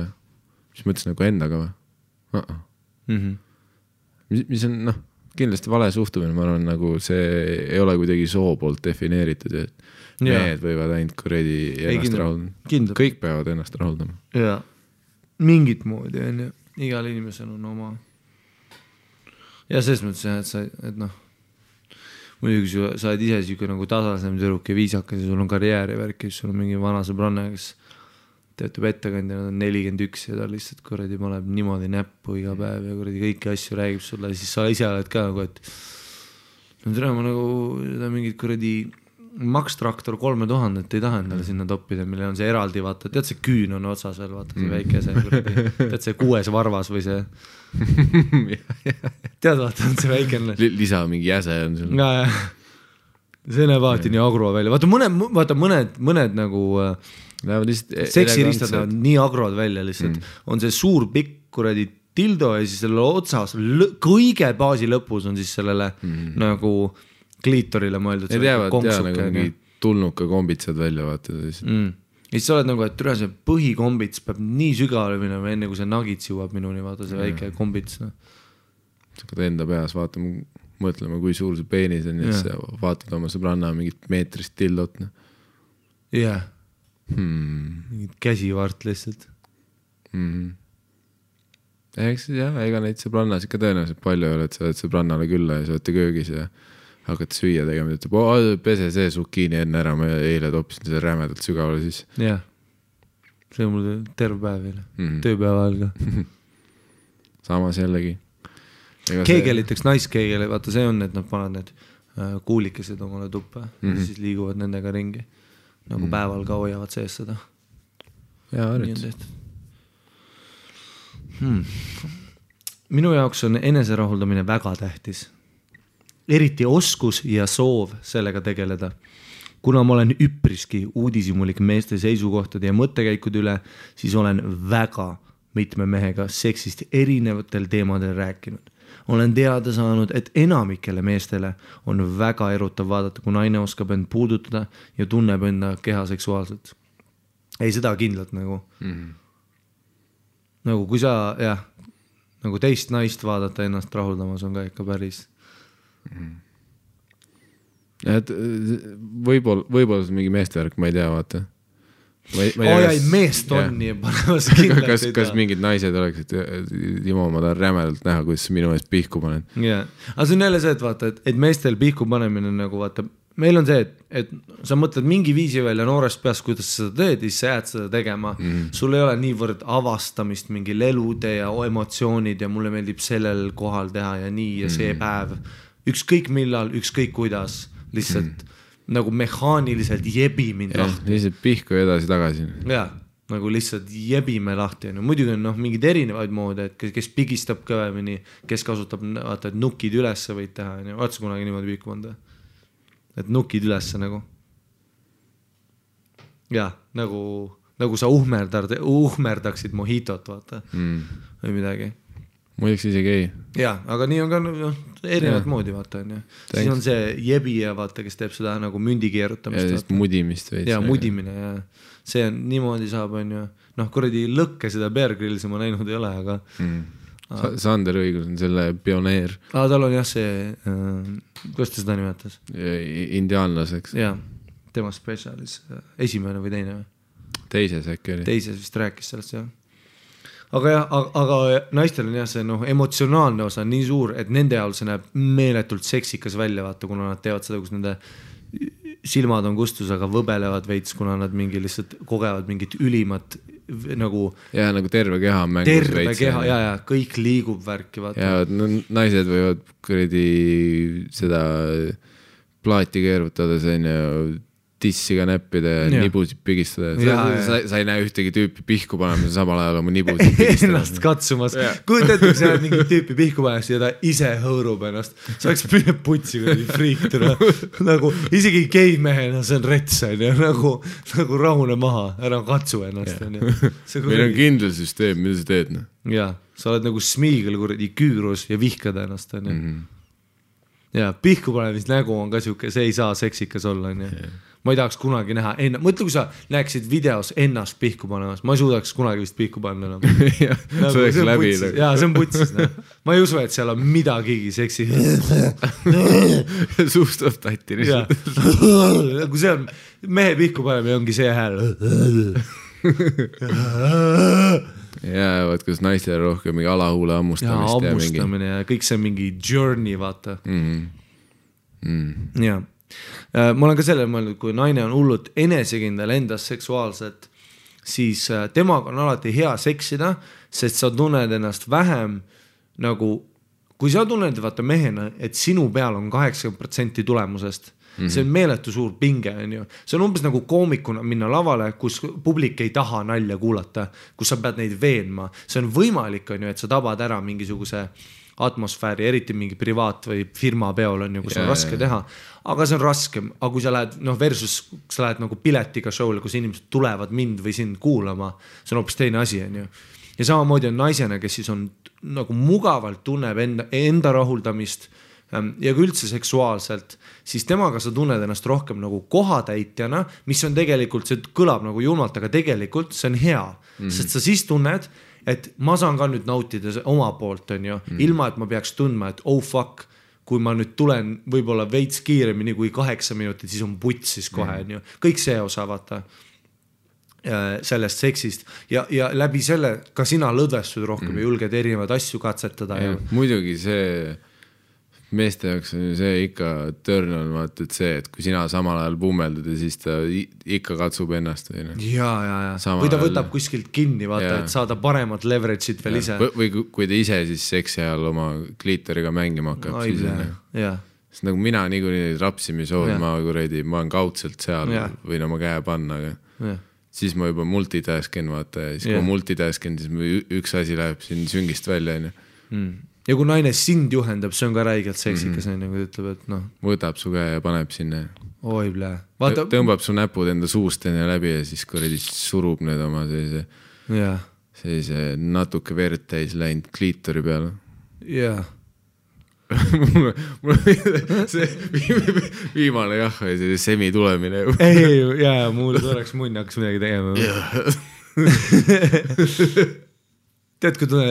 mis mõttes nagu endaga või? Mis on, noh, kindlasti vale suhtumine, ma arvan, nagu see ei ole kuidagi soo poolt defineeritud, et mehed võivad ainult kuredi ennast rahuldama. Kõik peavad ennast rahuldama. Jaa, mingit moodi, onju. Igal inimesel on oma. Ja selles mõttes, et noh, muidugi sa oled ise siuke nagu tasasem tüdruk ja viisakas ja sul on karjäärivärk ja sul on mingi vana sõbranne, kes töötab ettekandja, nad on 41 ja ta lihtsalt kuradi paneb niimoodi näppu iga päev ja kuradi kõiki asju räägib sulle ja siis sa ise oled ka nagu, et no tere, ma nagu mingid kuradi makstraktor 3000 ei taha endale sinna toppida, mille on see eraldi vaata, tead see küün on otsas veel, vaata see väike see kuradi, tead see 6 varvas või see tead vaata, on see väike lisa mingi jäse on selle see näeb vaati nii agro välja, vaata mõned nagu seksiristad on nii agrod välja lihtsalt, on see suur pikk kuradi tildo ja siis selle otsas kõige baasi lõpus on siis sellele nagu kliitorile mõeldud. Need jäävad nagu tulnuka kombitsad välja vaatad. Ja siis sa oled nagu, et see põhikombits peab nii sügavale minema enne, kui see nagits jõuab minuni, vaata see väike kombits. Sa kui enda peas vaatame, mõtlema, kui suur see peenis on ja sa vaatad oma sõbranna mingit meetrist tildot. Jah. Mingit käsivart lihtsalt. Ega neid sõbrannas ikka tõenäoliselt palju ole, et sa oled sõbrannale külla ja sa olete köögis ja hakkad süüa tegema, et pese see sukiini enne ära, ma eile topsin selle rämedalt sügavale siis. Jah, see on mul terve päev eile, tööpäeva alga. Samas jällegi. Keegeliteks, naiskeegele, vaata see on, et nad paned need kuulikesed omale tuppe ja siis liiguvad nendega ringi. Nagu päeval ka hoiavad sees seda. Jaa, arvits. Minu jaoks on eneserahuldamine väga tähtis. Eriti oskus ja soov sellega tegeleda. Kuna ma olen üpriski uudishimulik meeste seisukohtade ja mõttekäikud üle, siis olen väga mitme mehega seksist erinevatel teemadel rääkinud. Olen teada saanud, et enamikele meestele on väga erutav vaadata, kui naine oskab end puudutada ja tunneb enda keha seksuaalselt. Ei seda kindlalt nagu. Nagu kui sa, jah, nagu teist naist vaadata ennast rahuldamas on ka ikka päris... Võibolla see mingi meestevärk, ma ei tea, vaata. Ojai, meest on nii panemas kindlasti. Kas mingid naised oleksid, Timo, ma tahan rämedalt näha, kuidas minu meest pihku paned. Aga see on jälle see, et vaata, et meestel pihku panemine nagu vaata, meil on see, et sa mõtled mingi viisi välja noorest peast, kuidas sa seda teed, siis sa jääd seda tegema. Sul ei ole niivõrd avastamist, mingi lelude ja emotsioonid ja mulle meeldib sellel kohal teha ja nii ja see päev. Ükskõik millal, ükskõik kuidas, lihtsalt nagu mehaaniliselt jebi mind lahti. Lihtsalt pihku edasi tagasi. Jah, nagu lihtsalt jebime lahti. Muidugi on mingid erinevaid moodi, et kes pigistab kõvemini, kes kasutab nukid ülesse võid teha. Oletsa kunagi niimoodi pihku anda. Et nukid ülesse nagu. Jah, nagu sa uhmerdaksid mohitot, vaata. Või midagi. Muideks isegi ei. Jah, aga nii on ka erinevat moodi vaata. Siis on see jebija vaata, kes teeb seda nagu mündi keerutamist. Ja siis mudimist veits. Jah, mudimine. See on niimoodi saab, on ju. Noh, kuradi lõkke seda Bear Grylls ma näinud ei ole, Sander Õigus on selle pioneer. Tal on jah see, kuidas ta seda nimetas? Indiaanlaseks. Jah, tema spetsialis. Esimene või teine? Teises äkki oli. Teises vist rääkis sellest, jah. Aga jah, aga naistel on jah see emotsionaalne osa nii suur, et nende jaol see näeb meeletult seksikas välja vaata, kuna nad teavad seda, kus nende silmad on kustus, aga võbelevad veits, kuna nad mingi lihtsalt kogevad mingit ülimat nagu... Ja nagu terve keha mängus terve veits. Terve keha, ja, kõik liigub värki vaata. Ja, naised võivad kuridi seda plaati keerutada, see on ju... tissiga näppida ja nibusid pigistada. Sa ei näe ühtegi tüüpi pihku panema, samal ajal oma nibusid pigistada. Ennast katsumas. Kutetud, sa näed mingi tüüpi pihku panema ja ta ise hõõrub ennast. Sa oleks püüle putsi, kui friik türa. Nagu, isegi keimehena, see on retsen ja nagu rahune maha, ära katsu ennast. Meil on kindel süsteem, mida sa teed. Jaa, sa oled nagu Smeagol kuradi küürus ja vihkad ennast. Jaa, pihku panemist nägu on ka siuke, see ei saa seksikas olla. Ma ei tahaks kunagi näha ennast. Mõtle, kui sa näeksid videos ennast pihku panemas. Ma ei suudaks kunagi vist pihku panna. Jaa, see on putsis. Ma ei usu, et seal on midagigi seksi. Suust on tatti. Kui see on mehe pihku panemine, ongi see hääl. Jaa, vaat, kus naistel rohkem mingi alahuule hammustamine ja kõik see mingi journey, vaata. Jaa. Ma olen ka sellel mõelnud, kui naine on hullult enesekindel endas seksuaalselt, siis temaga on alati hea seksida, sest sa tunned ennast vähem nagu, kui sa tunned vaata mehena, et sinu peal on 80% tulemusest. See on meeletu suur pinge, on ju. See on umbes nagu koomikuna minna lavale, kus publik ei taha nalja kuulata, kus sa pead neid veenma. See on võimalik, on ju, et sa tabad ära mingisuguse atmosfääri, eriti mingi privaat või firma peol on ju, kus on raske teha. Aga see on raskem. Aga kui sa lähed, versus sa lähed nagu piletiga showle, kus inimesed tulevad mind või sind kuulama, see on hoopis teine asi, on ju. Ja samamoodi on naisena, kes siis on nagu mugavalt tunneb enda rahuldamist ja ka üldse seksuaalselt, siis temaga sa tunned ennast rohkem nagu kohatäitjana, mis on tegelikult, see kõlab nagu julmalt, aga tegelikult see on hea, sest sa siis tunned, et ma saan ka nüüd nautida oma poolt, on ju, ilma, et ma peaks tundma, et oh fuck, kui ma nüüd tulen võib-olla veits kiiremini kui 8 minutit, siis on putsis kohe, on ju. Kõik see osa vaata sellest seksist ja läbi selle ka sina lõdvestud rohkem ja julged erinevad asju katsetada. Muidugi see meeste jaoks on see ikka törnal, vaata, et see, et kui sina samal ajal pummeldud ja siis ta ikka katsub ennast. Ja. Või ta võtab kuskilt kinni, vaata, et saada paremad leverage'id veel ise. Või kui ta ise siis seksi ajal oma kliiteriga mängima hakkab, siis on. Sest nagu mina niikuinii rapsimisood, ma olen kaudselt seal, võin oma käe panna, aga siis ma juba multitasken, vaata, ja siis kui multitasken, siis üks asi läheb siin süngist välja, ja ja kui naine sind juhendab, see on ka räigelt seksikas, kui ta ütleb, et noh... Võtab su käe ja paneb sinne. Oi, bläe. Tõmbab su näpud enda suust enne läbi ja siis surub need oma sellise natuke verd täis läinud kliitori peale. Jah. Viimane jah, see semi tulemine. Ei, jah, mulle oleks munni hakkas midagi tegema. Jah. Tead, kui tunned,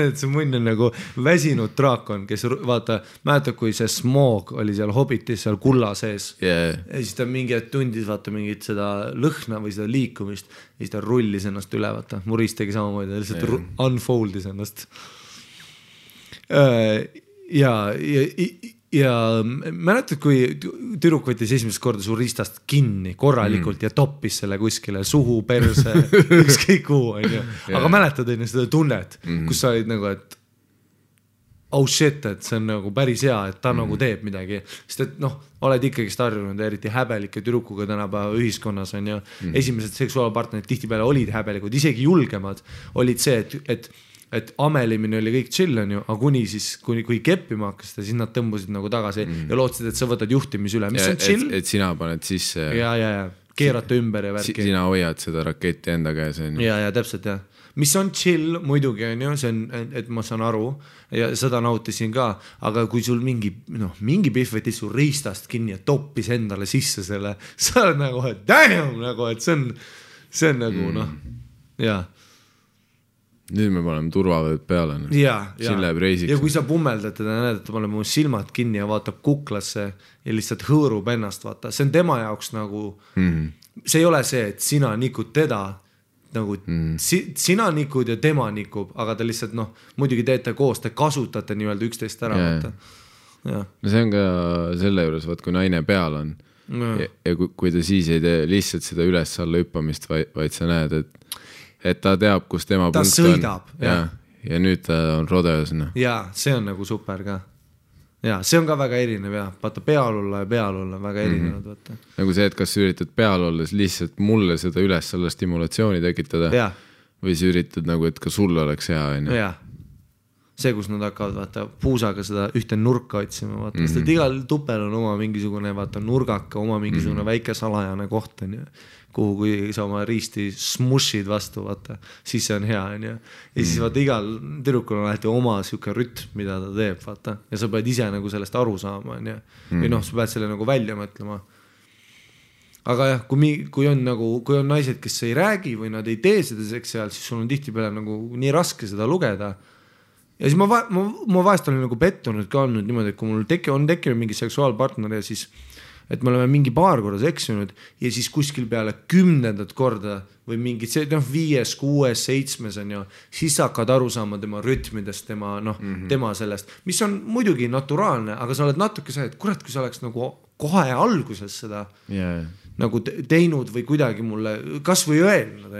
et su munn on nagu väsinud draakon, kes vaata, mäletad, kui see Smaug oli seal Hobbitis, seal kulla sees. Ja siis ta mingi tundis, vaata, mingit seda lõhna või seda liikumist ja siis ta rullis ennast üle, vaata. Maurice tegi samamoodi, ta lihtsalt unfoldis ennast. Ja mäletad, kui tüdruk võttis esimest korda su ristast kinni korralikult ja toppis selle kuskile suhu, perse, ükskõik kuhu. Aga mäletad enne seda tunnet, kus sa olid nagu, et oh shit, et see on nagu päris hea, et ta nagu teeb midagi. Sest et oled ikkagi starjunud eriti häbelike tüdrukuga tänapäeva ühiskonnas. Esimesed seksuaalpartnerid tihtipeale olid häbelikud, isegi julgemad olid see, et amelimine oli kõik chill, on ju, aga kui keppima hakkas, siis nad tõmbusid nagu tagasi ja lootsid, et sa võtad juhtimis üle, mis on chill. Et sina paned sisse. Ja, keerata ümber ja värki. Sina hoiad seda raketti enda käes. Ja, täpselt, jah. Mis on chill, muidugi, on ju, see on, et ma saan aru ja seda nautisin ka, aga kui sul mingi pihv võttis su riistast kinni ja toppis endale sisse selle, sa oled nagu, et damn, nagu, et see on nagu, jah. Nüüd me paneme turvavööd peale. Siin läheb reisiks. Ja kui sa pummeldad teda, näed, et ta paneb mu silmad kinni ja vaatab kuklasse ja lihtsalt hõõrub ennast, vaata. See on tema jaoks nagu... Mm-hmm. See ei ole see, et sina nikud teda, nagu sina nikud ja tema nikub, aga ta lihtsalt, noh, muidugi teete koos, te kasutate nii-öelda üksteist ära. Ja. No see on ka selle juures, vaat, kui naine peal on. Ja kui ta siis ei tee lihtsalt seda üles alla üppamist, vaid sa näed, et ta teab, kus tema ta punkt sõidab, on. Ja nüüd ta on rodeos. Jaa, see on nagu super ka. Jaa, see on ka väga erinev. Ja. Vaata, peal olla väga erinevad. Vaata. Nagu see, et kas sa üritad peal olles lihtsalt mulle seda üles alla stimulatsiooni tekitada ja. Või sa üritad nagu, et ka sul oleks hea. Jaa. See, kus nad hakkavad vaata, puusaga seda ühte nurka otsima, vaata, sest igal tupel on oma mingisugune vaata, nurgaka, oma mingisugune väike salajane koht, on, kuhu kui sa oma riisti smushid vastu, vaata, siis see on hea. On, ja siis vaata, igal tüdrukul on alati oma siuke rütm, mida ta teeb, vaata, ja sa pead ise nagu sellest aru saama. On, ja noh, sa pead selle nagu välja mõtlema. Aga jah, kui on naised, kes ei räägi või nad ei tee seda seksiaal, siis sul on tihti peale nagu nii raske seda lugeda. Ja siis ma vahest olen nagu pettunud ka olnud niimoodi, et kui mul on tekinud mingi seksuaalpartner ja siis, et me oleme mingi paar korras eksinud ja siis kuskil peale 10. korda või mingi 5., 6., 7. on ja siis hakkad aru saama tema rütmidest, tema sellest, mis on muidugi naturaalne, aga sa oled natuke see, et kurat, kui sa oleks nagu kohe alguses seda nagu teinud või kuidagi mulle kas või öelnud,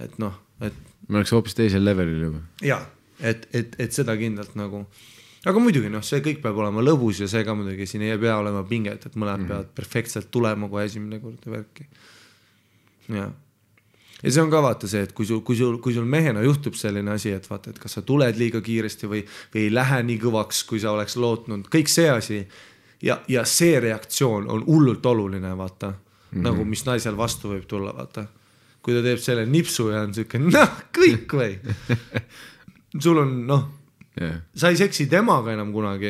et noh, et... Ma oleks hoopis teisel levelil juba. Jaa. Et seda kindlalt nagu... Aga muidugi, noh, see kõik peab olema lõbus ja see ka muidugi siin ei pea olema pinget, et mõlemad peavad perfektselt tulema kui esimene kord värki. Ja see on ka vaata see, et kui sul mehena juhtub selline asi, et vaata, et kas sa tuled liiga kiiresti või ei lähe nii kõvaks, kui sa oleks lootnud. Kõik see asi ja see reaktsioon on hullult oluline, vaata, nagu mis naisel vastu võib tulla, vaata. Kui ta teeb selle nipsu ja on siuke, noh, kõik või... Sul on, noh, sa ei seksi temaga enam kunagi,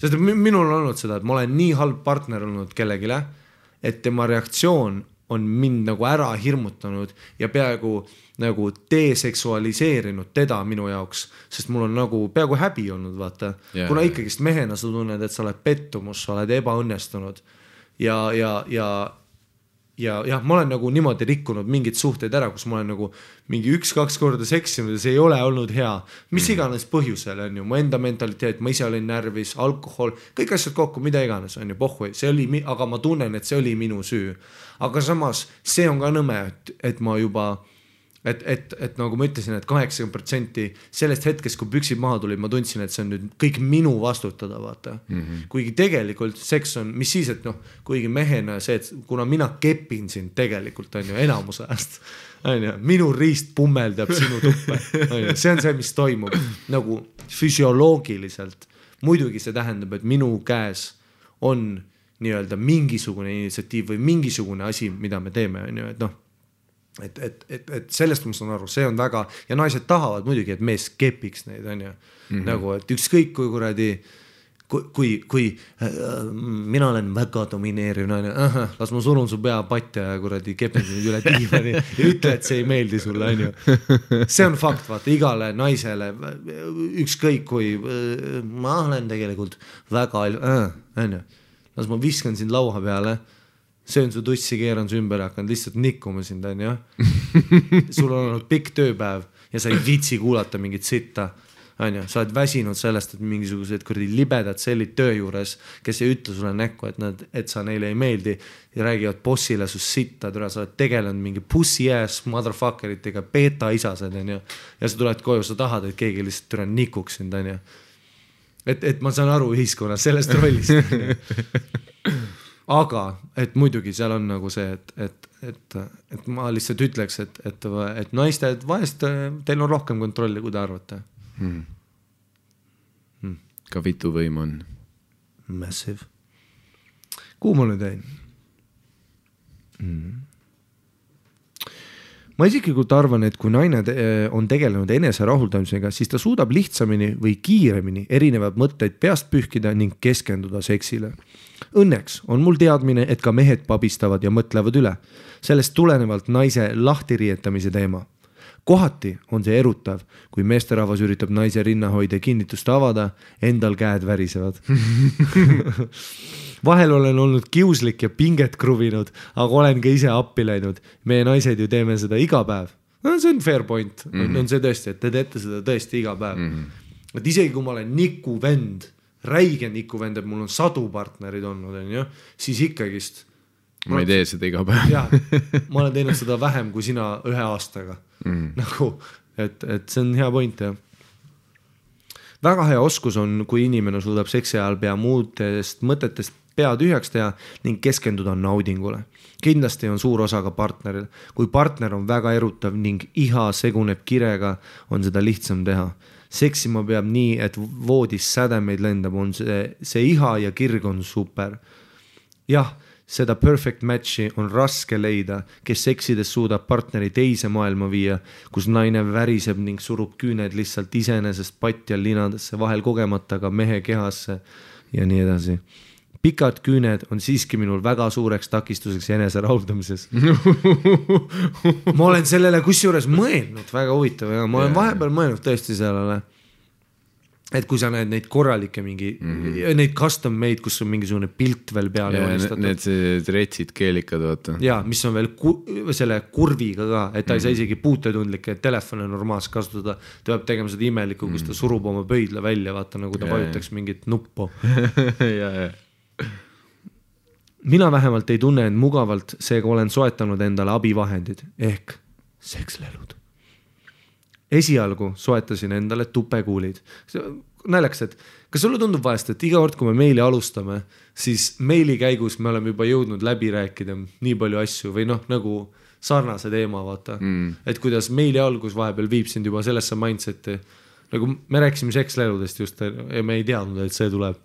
sest minul on olnud seda, et ma olen nii halb partner olnud kellegile, et tema reaktsioon on mind nagu ära hirmutanud ja peaaegu nagu deseksualiseerinud teda minu jaoks, sest mul on nagu peaaegu häbi olnud, vaata. Yeah. Kuna ikkagist mehena sa tunned, et sa oled pettumus, sa oled ebaõnnestunud ja ma olen nagu niimoodi rikkunud mingid suhteid ära, kus ma olen nagu mingi 1-2 korda seksinud ja see ei ole olnud hea. Mis iganes põhjusel on ju, mu enda mentaliteet, ma ise olin närvis, alkohol, kõik asjad kokku, mida iganes on ju, pohhui, aga ma tunnen, et see oli minu süü. Aga samas see on ka nõme, et ma juba, et nagu ma ütlesin, et 80% sellest hetkest, kui püksid maha tulid, ma tundsin, et see on nüüd kõik minu vastutada, vaata. Kuigi tegelikult seks on, mis siis, et noh, kuigi mehena see, et kuna mina kepin sind tegelikult, on ju, enamuse ajast, on ju, minu riist pummeldab sinu tuppe, on ju, see on see, mis toimub nagu füsioloogiliselt. Muidugi see tähendab, et minu käes on nii-öelda mingisugune initsiatiiv või mingisugune asi, mida me teeme, on ju, et noh, et sellest ma saan aru, see on väga ja naised tahavad muidugi, et mees kepiks neid, on ju, nagu, et ükskõik kui kuradi, kui mina olen väga domineeriv naine, las ma surun su pea patja ja kuradi kepin üle tiivani ja ütle, et see ei meeldi sulle, on ju, see on fakt, vaata, igale naisele ükskõik kui ma olen tegelikult väga on ju, las ma viskan sind lauha peale, söön su tussi, keeran su ümber, hakkan lihtsalt nikkuma sind, on ju. Sul on olnud pikk tööpäev ja sa ei viitsi kuulata mingit sitta, on ju. Sa oled väsinud sellest, et mingisugused kurdi libedad sellid töö juures, kes ei ütle sulle näkku, et sa neile ei meeldi ja räägivad bossile su sitta, tule, sa oled tegelenud mingi pussy-ass motherfuckeritega, beta isased, on ju. Ja sa tuled koju, sa tahad, et keegi lihtsalt tule nikuks sind, on ju. Et ma saan aru ühiskonna sellest rollist. Aga, et muidugi seal on nagu see, et ma lihtsalt ütleks, et naiste, et vaest teil on rohkem kontrolli, kui te arvate. Ka vituvõim on. Massive. Kuhu ma nüüd jäin? Ma isiklikult arvan, et kui naine on tegelenud enese rahuldamisega, siis ta suudab lihtsamini või kiiremini erinevad mõtteid peast pühkida ning keskenduda seksile. Õnneks on mul teadmine, et ka mehed pabistavad ja mõtlevad üle. Sellest tulenevalt naise lahtiriietamise teema. kohati on see erutav, kui meesterahvas üritab naise rinnahoide kinnitust avada, endal käed värisevad. Vahel olen olnud kiuslik ja pinget kruvinud, aga olen ka ise appi läinud. Meie naised ju teeme seda iga päev. No, see on fair point. Mm-hmm. On see tõesti, et te teete seda tõesti iga päev. Mm-hmm. Et isegi kui ma olen niku vend, räige niku vend, et mul on sadu partnerid olnud, ja, siis ikkagist... Ma ei tee seda iga päev. Ja, ma olen teinud seda vähem kui sina 1 aastaga. Mm-hmm. Et see on hea point, jah. Väga hea oskus on, kui inimene suudab seksi ajal pea muudest mõtetest pead üheks teha ning keskenduda naudingule. Kindlasti on suur osa ka partneril. Kui partner on väga erutav ning iha seguneb kirega, on seda lihtsam teha. Seksima peab nii, et voodis sädemeid lendab, on see iha ja kirg on super. Jah, seda perfect matchi on raske leida, kes seksides suudab partneri teise maailma viia, kus naine väriseb ning surub küüned lihtsalt isenesest patjal linadesse, vahel kogemata ka mehe kehasse ja nii edasi. Pikad küüned on siiski minul väga suureks takistuseks enese rahuldamises. Ma olen sellele kusjuures mõelnud, väga huvitav. Ja ma olen vahepeal mõelnud tõesti sellele, et kui sa näed neid korralike mingi, neid custom made, kus on mingisugune pilt veel peale joonistatud. Need retsid keelikad vaata. Ja, mis on veel selle kurviga ka, et ta ei saa isegi puutetundlik, et telefone normaalselt kasutada. Ta peab tegema seda imelikku, kus ta surub oma pöidla välja, vaata, nagu ta vajutaks mingit nuppu. Ja. Mina vähemalt ei tunne end mugavalt, seega olen soetanud endale abivahendid ehk sekslelud. Esialgu soetasin endale tupekuulid. Näleks, et kas sulle tundub vahest, et iga kord, kui me meili alustame, siis meili käigus me oleme juba jõudnud läbi rääkida nii palju asju või nagu sarnase teema vaata, et kuidas meili algus vahepeal viib sind juba sellesse mindset'i, nagu me rääksime seksleludest just ja me ei teadnud, et see tuleb.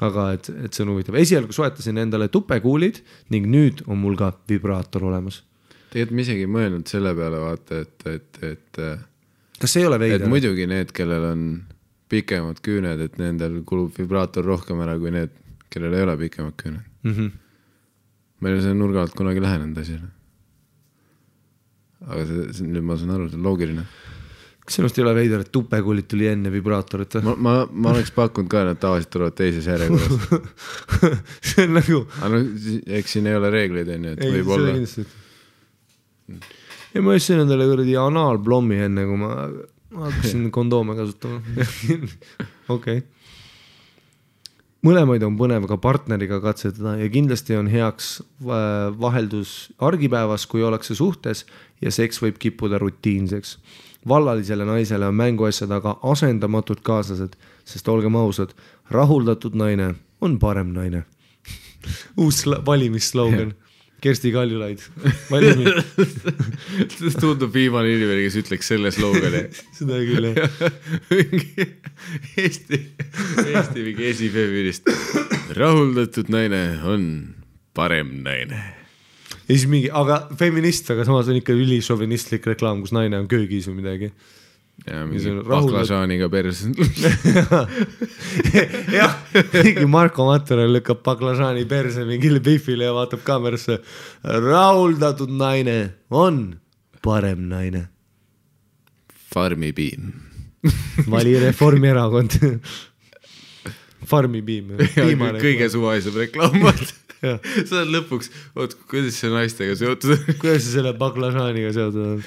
Aga et see on huvitav. Esialgu soetasin endale tupekuulid ning nüüd on mul ka vibraator olemas. Tegelikult ma isegi mõelnud selle peale vaata, et kas see ei ole veidane? Et muidugi need, kellel on pikemad küüned, et nendel kulub vibraator rohkem ära kui need, kellel ei ole pikemad küüned. Mm-hmm. Ma ei ole selle nurga alt kunagi lähenenud asjale. Aga see, nüüd ma saan aru, see on loogiline. Sinust ei ole veidar, et tupekuulid tuli enne vibraatorit. Ma oleks pakkunud ka, et tavaliselt tulevad teises järjekorras. See on nagu... Eks siin ei ole reegleid enne, et võib olla. Ja ma ütlesin endale kõrdi anaalblommi enne, kui ma hakkasin kondoome kasutama. Okei. Mõlemaid on põnev ka partneriga katsetada ja kindlasti on heaks vaheldus argipäevas, kui ollakse suhtes ja seks võib kippuda rutiinseks. Vallalisele naisele on mänguasjad aga asendamatud kaaslased, sest olgem ausad, rahuldatud naine on parem naine. Uus valimisslogan. Kersti Kaljulaid. See tundub viimane inimene, kes ütleks selle slogani. Seda küll, jah. Eesti mingi esifeminist. Rahuldatud naine on parem naine. Ja siis mingi, aga feminist, aga samas on ikka ülisovinistlik reklaam, kus naine on köögis või midagi. Ja mingi paklasaaniga pers. Jah, mingi Marko Matterel lükkab paklasaani perse mingile pihvile ja vaatab kaamerasse. Rahuldatud naine on parem naine. Farmi piim. Vali Reformierakond. Farmi piim. Kõige suvaisem reklaamad. Ja. See on lõpuks, kuidas see naistega seotud? Kuidas see selle baklasaaniga seotud?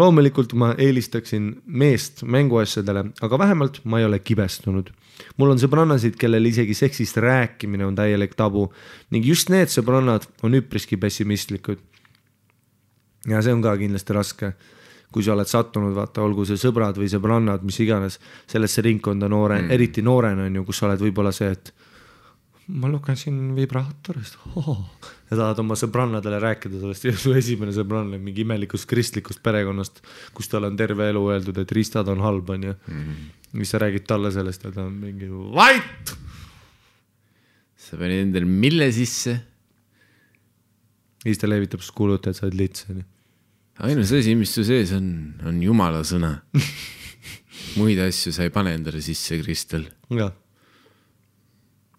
Loomulikult ma eelistaksin meest mänguasjadele, aga vähemalt ma ei ole kibestunud. Mul on sõbrannasid, kellel isegi seksist rääkimine on täielik tabu ning just need sõbrannad on üpriski pessimistlikud. Ja see on ka kindlasti raske. Kui sa oled sattunud, vaata, olgu see sõbrad või sõbrannad, mis iganes, sellesse ringkonda eriti noorena on ju, kus sa oled võib-olla see, et ma lukasin vibraatorist. Ja tahad oma sõbrannadele rääkida sellest. Ja su esimene sõbrann on mingi imelikust kristlikust perekonnast, kus tal on terve elu öeldud, et ristad on halban. Ja mis sa räägid talle sellest, et ta on mingi vait! Sa panid endale mille sisse? Siis ta levitab kuuluta, et sa oled litseni. Ainus asi, mis su sees on jumala sõna. Muid asju sa ei pane endale sisse, Kristel. Jah.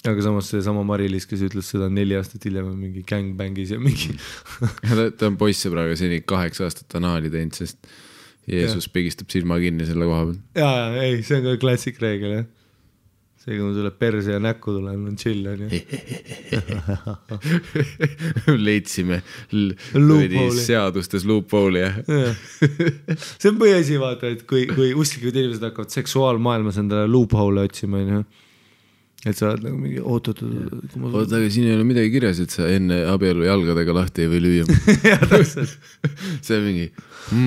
aga samas see sama Mari-Liis, kes ütles seda 4 aastat hiljem mingi gangbangis ja mingi ta on poisse praegu seni 8 aastat tanaali teinud, sest Jeesus pigistab silma kinni selle koha peal. Jaa, ei, see on ka klassik reegel, jah. See, kui ma sulle perse ja näkku tulen, on chill, on ju. Leidsime seadustes loophole, jah. See on põhiasi vaata, et kui usklikud inimesed hakkavad seksuaalmaailmas endale loophole otsima, on ju. Et sa oled nagu mingi oot, aga siin ei ole midagi kirjas, et sa enne abielu jalgadega lahti ei või lüüa. Ja täpselt. See on mingi,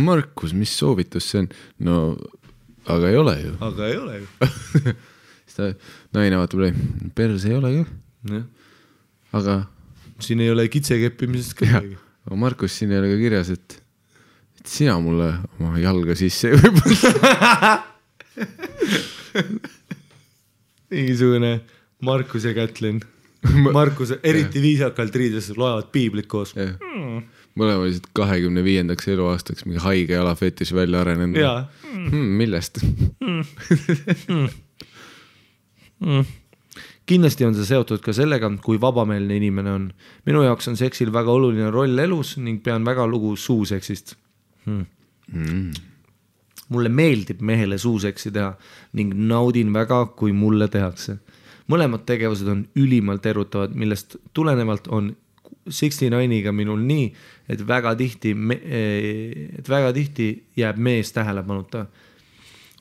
Markus, mis soovitus see on? No, aga ei ole ju. Aga ei ole ju. Seda naine vaatab läbi, pers ei ole ju. Aga siin ei ole kitsekeppimisest ka. Aga Markus, siin ei ole ka kirjas, et sina mulle oma jalga sisse ei võibolla. Mingisugune Markus ja Kätlin. Markus eriti viisakalt riides loevad piiblik koos. Mõlemalised 25. eluaastaks mingi haige jala fetis välja arenenud. Millest? Kindlasti on see seotud ka sellega, kui vabameelne inimene on. Minu jaoks on seksil väga oluline roll elus ning pean väga lugu suuseksist. Mulle meeldib mehele suuseksi teha ning naudin väga, kui mulle tehakse. Mõlemad tegevused on ülimalt erutavad, millest tulenevalt on 69-iga minul nii, et väga tihti jääb mees tähelepanuta.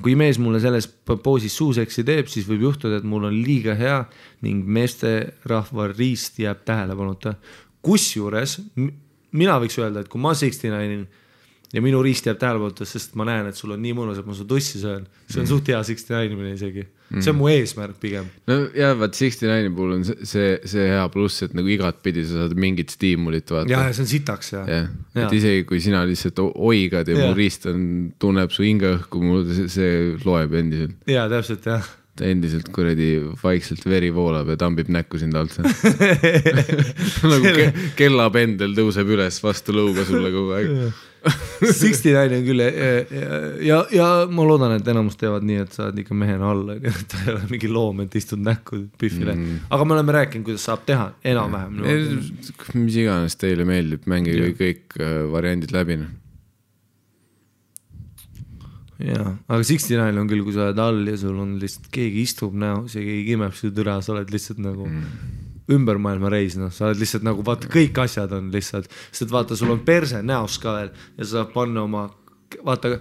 Kui mees mulle selles poosis suuseksi teeb, siis võib juhtuda, et mul on liiga hea ning meeste rahva riist jääb tähelepanuta. Kusjuures, mina võiks öelda, et kui ma 69-in ja minu riist jääb tähelepanutas, sest ma näen, et sul on nii mõnus, et ma su tussi söön. See on suht hea 69-mine isegi. See on mu eesmärk pigem. No jah, vaat 69 puhul on see hea pluss, et nagu igat pidi sa saad mingit stiimulit vaata. Jah, see on sitaks, jah. Et isegi kui sina lihtsalt oigad ja mu riist tunneb su hinga õhku, see loeb endiselt. Jah, täpselt, jah. Endiselt kuredi vaikselt veri voolab ja tambib näkku sind alt. Nagu kella pendel tõuseb üles vastu lõuga sulle kogu aeg. 69 on küll ja ma loodan, et enamus teevad nii, et sa oled ikka mehena alla, et ei ole mingi loom, et istud näkku pühvile. Aga me oleme rääkinud, kuidas saab teha enam-vähem. Mis iganes teile meeldib, mängige kõik variandid läbi. Jaa, aga 69 on küll, kui sa oled all ja sul on lihtsalt keegi istub näos ja keegi imeb su türa, sa oled lihtsalt nagu ümbermaailma reis, noh, sa oled lihtsalt nagu, vaata, kõik asjad on lihtsalt, sest vaata, sul on perse näos ka veel ja sa saab panna oma, vaata,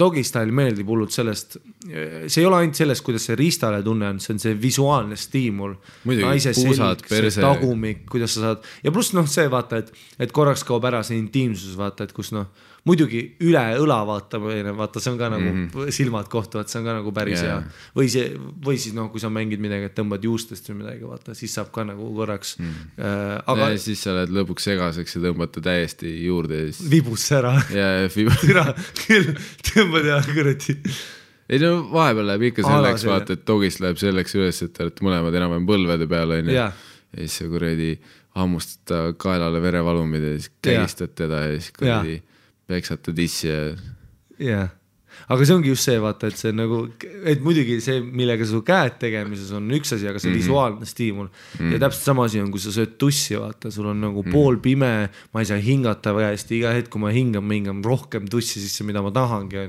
dogistyle meeldib hullult sellest, see ei ole ainult sellest, kuidas see riistale tunne on, see on see visuaalne stiimul, naise selg, see tagumik, kuidas sa saad, ja pluss, noh, see vaata, et korraks kaob ära see intiimsus, vaata, et kus, noh, muidugi üle õla vaata, see on ka nagu silmad kohtuvad, see on ka nagu päris hea. Või siis noh, kui sa mängid midagi, et tõmbad juustest või midagi, vaata, siis saab ka nagu korraks. Ja siis sa oled lõpuks segaseks ja tõmbad ta täiesti juurde. Vibus ära. Türa, küll tõmbad ja kõrati. Ei, no vahepeal läheb ikka selleks, vaata, et togist läheb selleks üles, et mõlemad enam põlvede peal on ja siis sa kuredi hammustata kaelale verevalumid ja siis kägistad teda ja siis kuredi peksata dissi ja aga see ongi just see, vaata, et see nagu, et muidugi see, millega su käed tegemises on üks asi, aga see visuaalne stiimul ja täpselt sama asi on, kui sa sööd tussi, vaata, sul on nagu pool pime, ma ei saa hingata või hästi, iga hetk, kui ma hingan rohkem tussi sisse, mida ma tahangi ja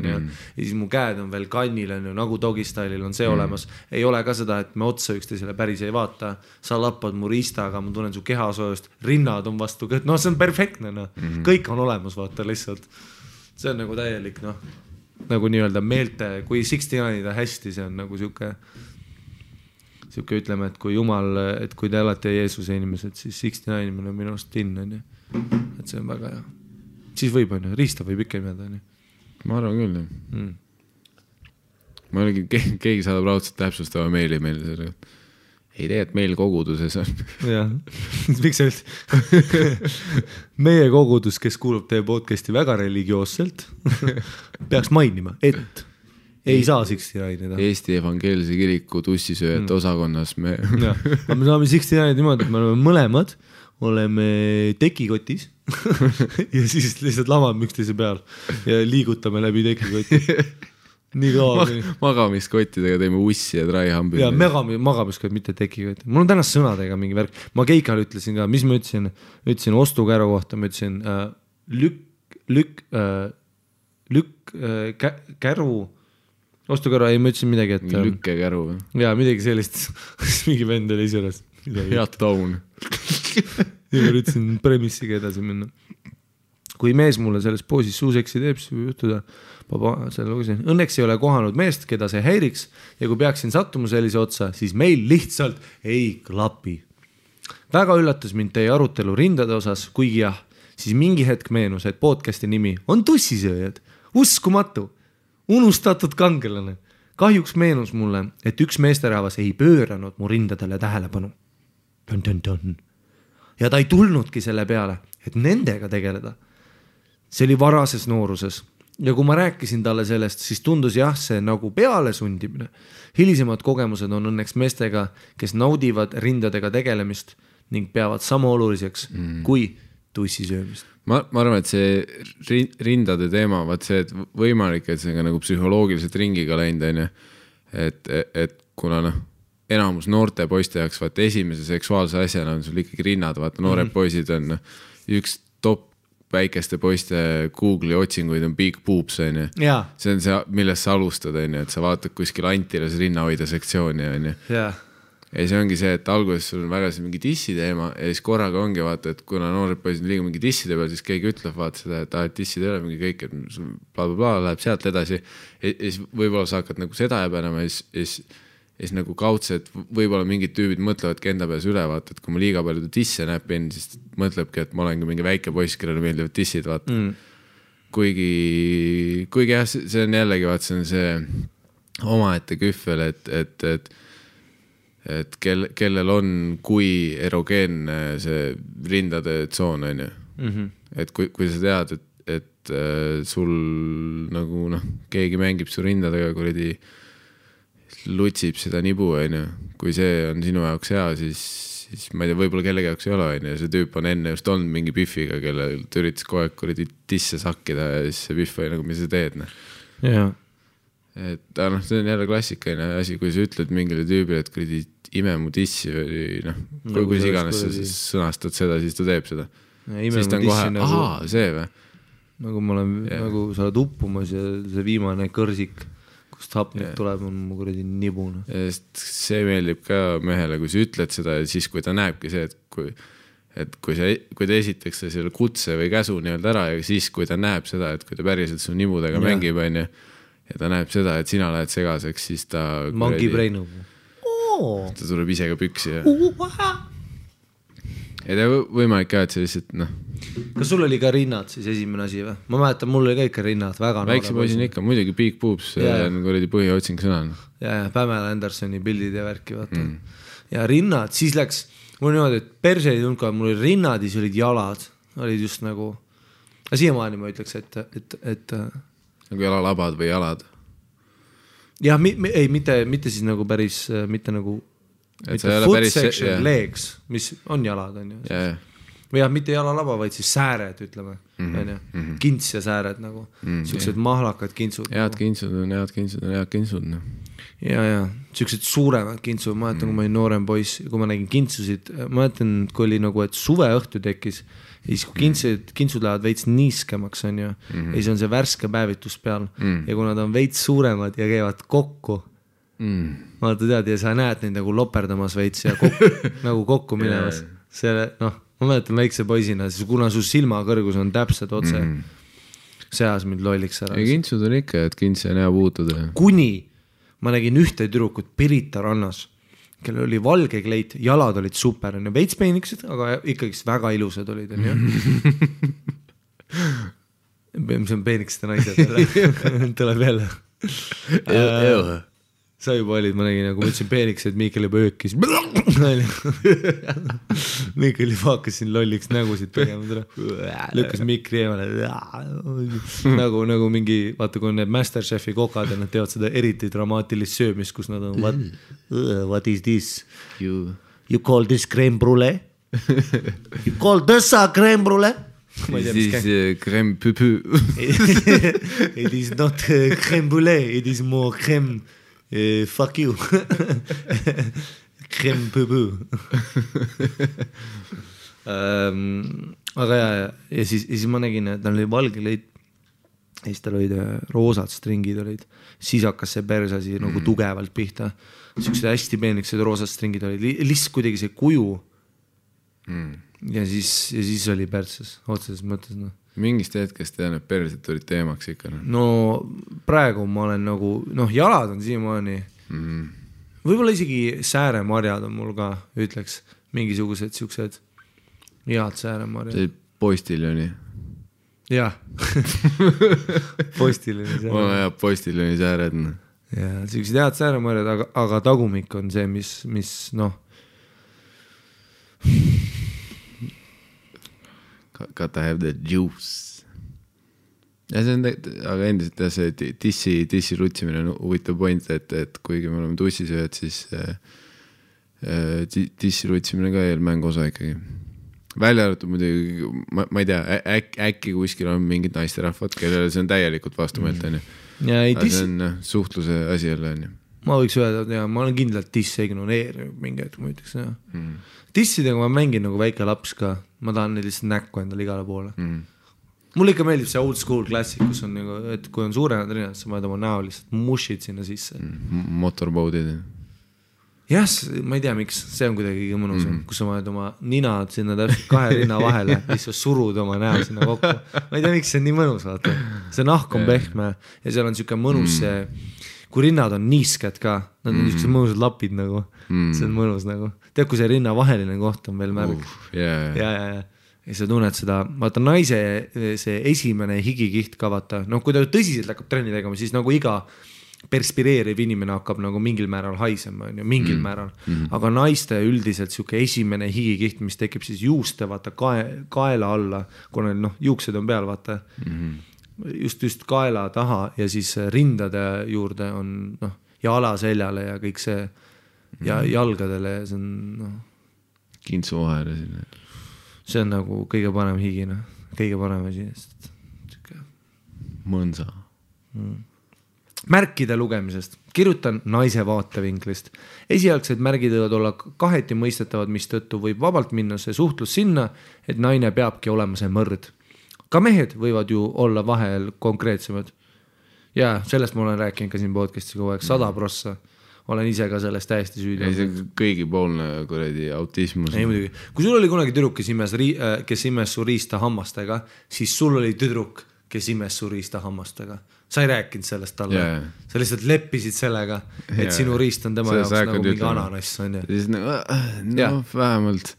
siis mu käed on veel kannil, nagu dogistailil on see olemas, ei ole ka seda, et me otsa üksteisele päris ei vaata, sa lappad mu riistaga, ma tunnen su kehasoojust, rinnad on vastu, no see on perfektne, kõik on olemas, vaata, lihtsalt see on nagu täielik, noh nagu nii-öelda meelte, kui 69-ida hästi, see on nagu siuke ütleme, et kui Jumal, et kui te alati Jeesuse inimesed, siis 69 on minu arust inne, et see on väga hea. Siis võib, riista võib ikka imeda. Ma arvan küll, jah. Ma olegi, keegi saadab raudselt täpsustava meili meile. Ei tee, et meil koguduses on. Jah, miks sa üld? Meie kogudus, kes kuulub teie podcasti väga religioosselt, peaks mainima, et ei saa 69-ida. Eesti evangeelse kiriku tussisööjate osakonnas me... Jah, aga me saame 69-id niimoodi, et me oleme mõlemad, oleme tekikotis ja siis lihtsalt lamame üksteise peal ja liigutame läbi tekikoti. nii kaua. Magamiskottidega teeme ussi ja traihambi. Ja magamiskott, mitte tekikott. Mul on täna sõnadega mingi värk. Ma Keikal ütlesin ka, mis ma ütlesin? Ütlesin ostukäru kohta, ma ütlesin käru. Ostukäru, ei, ma ütlesin midagi, et... Lükkekäru. Jaa, midagi sellist. Mingi vend oli esirast. Head taun. Ja ma ütlesin premissiga edasi minna. Kui mees mulle selles poosis suuseksi teeb, siis võib juhtuda, õnneks ei ole kohanud meest, keda see häiriks ja kui peaksin sattuma sellise otsa, siis meil lihtsalt ei klapi. Väga üllatas mind teie arutelu rindade osas, kuigi jah, siis mingi hetk meenus, et podcasti nimi on tussisööjad. Uskumatu, unustatud kangelane. Kahjuks meenus mulle, et üks meesterahvas ei pööranud mu rindadele tähelepanu. Ja ta ei tulnudki selle peale, et nendega tegeleda. See oli varases nooruses ja kui ma rääkisin talle sellest, siis tundus jah, see nagu peale sundimine. Hilisemad kogemused on õnneks meestega, kes naudivad rindadega tegelemist ning peavad sama oluliseks kui tussisöömist. Ma arvan, et see rindade teema, vaat see, et võimalik, et see on nagu psühholoogiliselt ringiga läinud, et kuna enamus noorte poiste jaoks, vaat esimese seksuaalse asjana on sul ikkagi rinnad, vaat noored poisid on üks top väikeste poiste Google'i otsinguid on big boobs, on ju. See on see, millest sa alustad, on ju, et sa vaatad kuskil antiles rinnahoida sektsiooni, on ju. Ja see ongi see, et alguses sul on väga see mingi tissi teema ja siis korraga ongi vaata, et kuna noored poisid liiga mingi tisside peal, siis keegi ütleb vaata seda, et tissid ei ole mingi kõik, et bla, bla, bla, läheb sealt edasi. Ja siis võibolla sa hakkad nagu seda ebanema ja siis nagu kaudse, et võib-olla mingid tüübid mõtlevadki enda peas üle, vaata, et kui ma liiga palju tisse näpin, siis mõtlebki, et ma olen ka mingi väike poiss, kellele meeldivad tissid, vaata. Kuigi jah, see on jällegi, vaata, see on see omaette kühvel, et kellel on kui erogeenne see rindade tsoon, on ju. Et kui sa tead, et sul nagu, keegi mängib su rindadega, kuridi lutsib seda nibu, kui see on sinu jaoks hea, siis ma ei tea, võib-olla kellegi jaoks ei ole, ja see tüüp on enne just olnud mingi piffiga, kelle üritas kohe kuridi tisse sakkida ja siis see piff oli nagu, mis sa teed. See on jälle klassikaline asi, kui sa ütled mingile tüübile, et kuridi ime mu tissi või kus iganes sa sõnastad seda, siis ta teeb seda. Siis ta on kohe, ahaa, see või? Nagu sa oled uppumas ja see viimane kõrsik hapnid tuleb, on mu kuradi nibune. See meeldib ka mehele, kui sa ütled seda ja siis, kui ta näebki see, et kui ta esiteks selle kutse või käsu nii-öelda ära ja siis, kui ta näeb seda, et kui ta päriselt su nibudega mängib ja ta näeb seda, et sina lähed segaseks, siis ta... Mangi preinub. Ta tuleb ise ka püksi. Ja ta võimalik ka, et see lihtsalt... Kas sul oli ka rinnad siis esimene asi või? Ma mäletan, mul oli ka ikka rinnad väga... Väikse poisin ikka, muidugi big boobs, kuradi põhiotsing sõna. Ja Pamela Andersoni pildid ja värki vaata. Ja rinnad, siis läks... Mul niimoodi, et perse ei tundka, mul oli rinnad, siis olid jalad. Olid just nagu... Siiamaani ma ütleks, et... Nagu jalalabad või jalad? Jah, ei, mitte siis nagu päris... Mitte nagu... Foot section legs, mis on jalad on ju. Jah, jah. Või jah, mitte jalalaba, vaid siis sääred, ütleme. Kints ja sääred nagu. Siuksed mahlakad kintsud. Head kintsud on, head kintsud on, head kintsud. Ja, siuksed suuremad kintsud. Ma ajatan, kui ma olin noorem poiss, kui ma nägin kintsusid, ma ajatan, kui oli nagu, et suveõhtu tekis, siis kui kintsud lähevad veits niiskemaks on ju, ja siis on see värske päevitus peal. Ja kuna ta on veits suuremad ja käivad kokku, ma tead, ja sa näed neid nagu loperdamas veits ja nagu kokku minemas. Selle, ma mäletan väikse poisina, siis kuna su silmakõrgus on täpselt otse, see ajas mind lolliks ära. Ja kintsud on ikka, et kintse on hea puutuda. Kuni ma nägin ühte tüdrukut Pirita rannas, kelle oli valge kleit, jalad olid super, veits peeniksed, aga ikkagi väga ilusad olid. See on peeniksed naised. Tuleb jälle. Sa juba olid, ma nägin, kui mõtlesin peeniks, et Miikael juba öökis. Miikael juba hakkas siin lolliks nägusid tegema. Lükkas mikri eemale. Nagu mingi, vaata, kui on need Masterchefi kokad ja nad teevad seda eriti dramaatilist söömist, kus nad on what is this? You call this creme brulee? You call this a creme brulee? It is crème puppu. It is not crème brûlée, it is more crème fuck you. Crème puppu. Aga ja siis ma nägin, et tal oli valge leit. Siis tal olid roosad stringid olid. Siis hakkas see persasi nagu tugevalt pihta. Siuksed hästi peenliksed roosad stringid olid. Lihtsalt kuidagi see kuju. Ja siis oli persas. Otseses mõttes. No. Mingist hetkest tean, et persed olid teemaks ikka. No praegu ma olen nagu... Noh, jalad on siiamaani. Võibolla isegi sääremarjad on mul ka, ütleks. Mingisugused siuksed head sääremarjad. See poistiljoni. Jah. Postiljoni sääred. Ola jah, postiljoni sääred. Jah, siuksed head sääremarjad, aga tagumik on see, mis noh... Gotta have the juice. Ja see on, aga endiselt see tissi rutsimine on huvitav point, et kuigi me oleme tussi sööd, siis tissi rutsimine ka eelmängu osa ikkagi. Välja arvatud muidugi, ma ei tea, äkki kuskil on mingid naiste rahvad, kellele see on täielikult vastumelt. Aga see on suhtluse asi jälle. Ma võiks öelda, et ma olen kindlalt tisse ignoreerinud mingi hetk, ma ütleks. Tissidega ma mängin nagu väike laps ka. Ma tahan neid lihtsalt näkku endal igale poole. Mulle ikka meeldib see old school klassik, kus on nagu, et kui on suurenad rinnad, sa mõelda oma näo lihtsalt mushid sinna sisse. Motorboatid. Jas, ma ei tea miks, see on kuidagi kõige mõnus. Kus sa mõelda oma ninad sinna täpselt kahe rinna vahele, siis sa surud oma näo sinna kokku. Ma ei tea miks, see on nii mõnus, vaata. See nahk on pehme ja seal on siuke mõnus see... Kui rinnad on niisked ka, nad on niisugused mõnused lapid nagu, see on mõnus nagu. Tead, kui see rinna vaheline koht on veel märg. Ja sa tunned seda, vaata naise see esimene higikiht ka vaata, noh kui ta tõsiselt hakkab trenni tegema, siis nagu iga perspireeriv inimene hakkab nagu mingil määral haisema, mingil määral. Aga naiste üldiselt siuke esimene higikiht, mis tekib siis juuste vaata kaela alla, kuna noh juuksed on peal vaata. Just kaela taha ja siis rindade juurde on ja ala seljale ja kõik see ja jalgadele ja see on kintsu vahele see on nagu kõige parem higina kõige parem asjast mõnsa märkide lugemisest kirjutan naise vaatevinklist esialgsed märgid võivad olla kaheti mõistetavad mis tõttu võib vabalt minna see suhtlus sinna, et naine peabki olema see mõrd ka mehed võivad ju olla vahel konkreetsemad. Ja sellest ma olen rääkinud ka siin podcastis kogu aeg 100%. Olen ise ka sellest täiesti süüdi. See on kõigi poolne kuradi autismus. Ei muidugi. Kui sul oli kunagi tüdruk, kes imes su riista hammastega, siis sul oli tüdruk, kes imes su riista hammastega. Sa ei rääkinud sellest talle. Sa lihtsalt leppisid sellega, et sinu riist on tema jaoks nagu mingi ananass. Siis nagu vähemalt...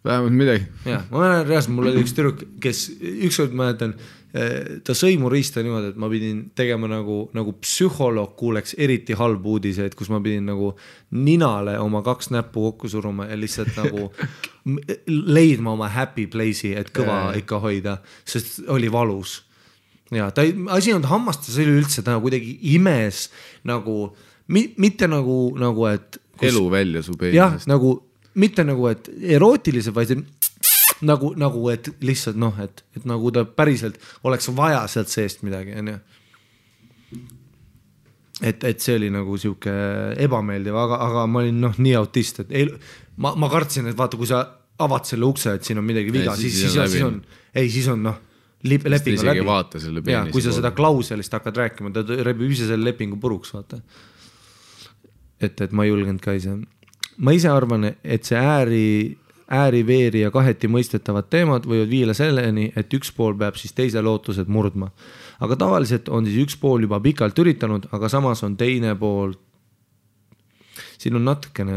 Vähemalt midagi. Jah, ma mäletan reaalselt, mul oli üks tüdruk, kes ükskord ma jätan, ta sõi mu riista niimoodi, et ma pidin tegema nagu psühholoog kuuleks eriti halb uudiseid, kus ma pidin nagu ninale oma 2 näppu kokku suruma ja lihtsalt nagu leidma oma happy place'i, et kõva ikka hoida, sest oli valus. Ja ta asi on hammastas, see oli üldse ta kuidagi imes nagu, mitte nagu, et... Elu välja su peenest. Jah, nagu... Mitte nagu, et erootilise, vaid nagu, et lihtsalt noh, et nagu ta päriselt oleks vaja sealt seest midagi. Et see oli nagu siuke ebameeldiv, aga ma olin noh nii autist, et ma kartsin, et vaata, kui sa avad selle ukse, et siin on midagi viga, siis on noh, lepingu läbi. Kui sa seda klauselist hakkad rääkima, ta rebib ise selle lepingu puruks, vaata. Et ma ei julgenud ka ise... Ma ise arvan, et see ääri-veeri ja kaheti mõistetavad teemad võivad viila selleni, et üks pool peab siis teise lootused murdma. Aga tavaliselt on siis üks pool juba pikalt üritanud, aga samas on teine pool... Siin on natukene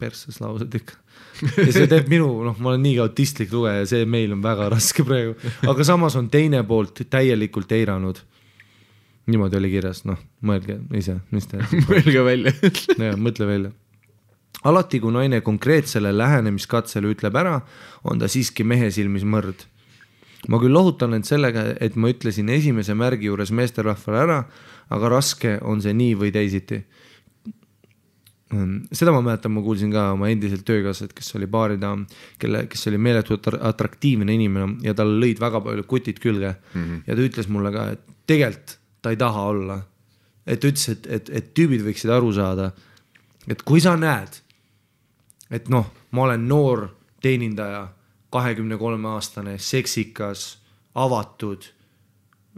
persas laused ikka. Ja see teeb minu, ma olen nii autistlik lugeja ja see meil on väga raske praegu. Aga samas on teine poolt täielikult eiranud. Niimoodi oli kirjas, mõelge ise. Mõelge välja. Ja, mõtle välja. Alati, kui naine konkreetsele lähenemiskatsele ütleb ära, on ta siiski mehe silmis mõrd. Ma küll lohutan end sellega, et ma ütlesin esimese märgi juures meesterahvale ära, aga raske on see nii või teisiti. seda ma mäletan, ma kuulsin ka oma endiselt töökasset, kes oli baaridaam, kes oli meeletu atraktiivne inimene ja tal lõid väga palju kutid külge ja ta ütles mulle ka, et tegelikult ta ei taha olla, et ta ütles, et tüübid võiksid aru saada, et kui sa näed, et noh, ma olen noor teenindaja, 23-aastane, seksikas, avatud,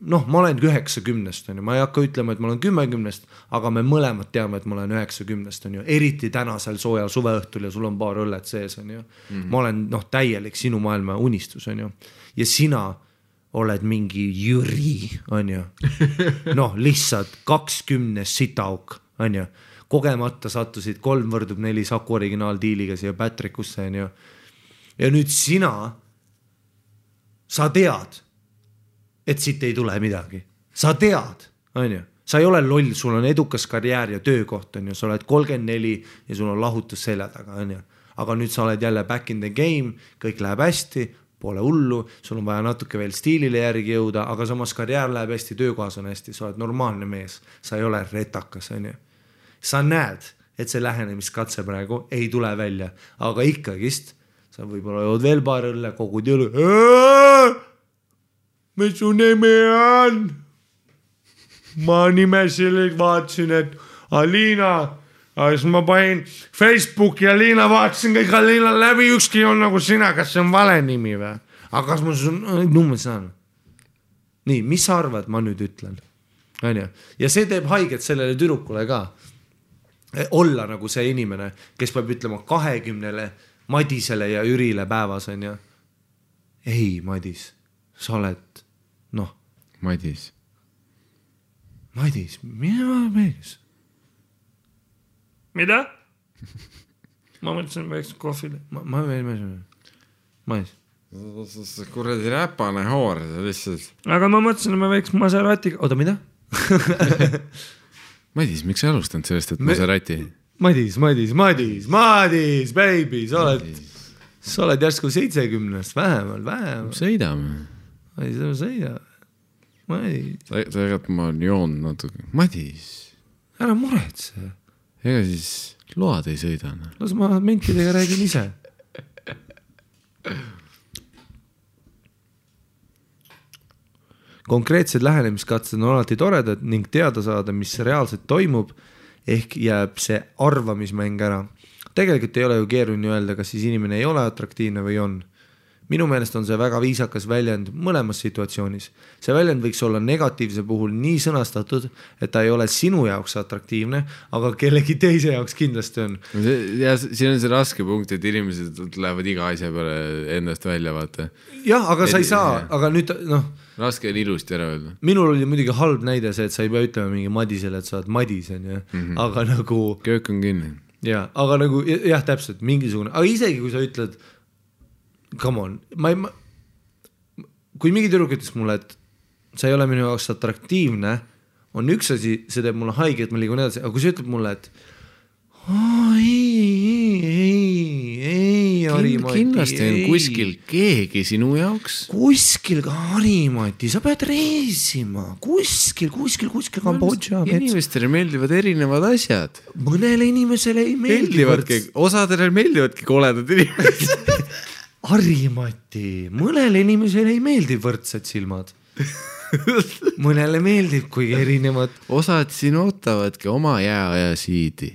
noh, ma olen 90, on ju. Ma ei hakka ütlema, et ma olen 10, aga me mõlemad teame, et ma olen 90, on ju. Eriti tänasel soojal suveõhtul ja sul on paar õllet sees, on ju. Ma olen, noh, täielik sinu maailma unistus, on ju. Ja sina oled mingi Jüri, on ju. Noh, lihtsalt 20 sitauk, on ju. Kogemata sattusid 3/4 Saku originaaldiiliga siia Patrickusse, on ju. Ja nüüd sina, sa tead, et siit ei tule midagi. Sa tead, on ju. Sa ei ole loll, sul on edukas karjäär ja töökoht, on ju. Sa oled 34 ja sul on lahutus selja taga, on ju. Aga nüüd sa oled jälle back in the game, kõik läheb hästi, pole hullu, sul on vaja natuke veel stiilile järgi jõuda, aga samas karjäär läheb hästi, töökohas on hästi, sa oled normaalne mees, sa ei ole retakas, on ju. Sa näed, et see lähenemiskatse praegu ei tule välja, aga ikkagist sa võib-olla jood veel paar õlle, kogud jõlu. Mis su nimi on? Ma nimeselt vaatsin, et Alina, siis ma panin Facebooki ja Alina vaatsin kõik Alina läbi, ükski on nagu sina, kas see on vale nimi või? Aga kas ma nummel saan? Nii, mis sa arvad, ma nüüd ütlen? Ja see teeb haiget sellele tüdrukule ka. Olla nagu see inimene, kes peab ütlema 20-le Madisele ja Ürile päevas, on ja ei, Madis, sa oled, noh. Madis, mida meeles? Mida? Ma mõtlesin väikse kohvile. Ma meeles. Madis. See kuradi räpane hoor, see lihtsalt. Aga ma mõtlesin, et ma väikse Maseratiga. Oota, mida? Madis, miks sa alustanud sellest, et Maserati... Madis, baby, sa oled järsku 70, vähemalt. Sõidame. Madis. Tegelikult ma on joon natuke. Madis. Ära muretse. Ega siis load ei sõida. Las ma mentidega räägin ise. Konkreetsed lähenemiskatsed on alati toredad ning teada saada, mis reaalselt toimub, ehk jääb see arvamismäng ära. Tegelikult ei ole ju keeruline öelda, kas siis inimene ei ole atraktiivne või on. Minu meelest on see väga viisakas väljend mõlemas situatsioonis. See väljend võiks olla negatiivse puhul nii sõnastatud, et ta ei ole sinu jaoks atraktiivne, aga kellegi teise jaoks kindlasti on. Ja siin on see raske punkt, et inimesed lähevad iga asja peale endast välja vaata. Jah, aga sa ei saa, aga nüüd noh. Raske on ilusti ära öelda. Minul oli muidugi halb näide see, et sa ei pea ütlema mingi Madisele, et sa oled Madisen, ja. Aga nagu... Köök on kinni. Jah, aga nagu, jah, täpselt, mingisugune. Aga isegi, kui sa ütled, come on, kui mingi tüdruk ütles mulle, et sa ei ole minu jaoks atraktiivne, on üks asi, see teeb mulle haige, et ma liigun edasi, aga kui sa ütled mulle, et kindlasti on kuskil keegi sinu jaoks. Kuskil ka Ari Matti, sa pead reisima. Kuskil Kambodža. Inimestele meeldivad erinevad asjad. Mõnele inimesele ei meeldivad. Osadele meeldivadki koledad inimesed. Ari Matti, mõnele inimesele ei meeldi võrdsed silmad. Mõnele meeldib kui erinevad. Osad sinu ottavadki oma jääaja siidi.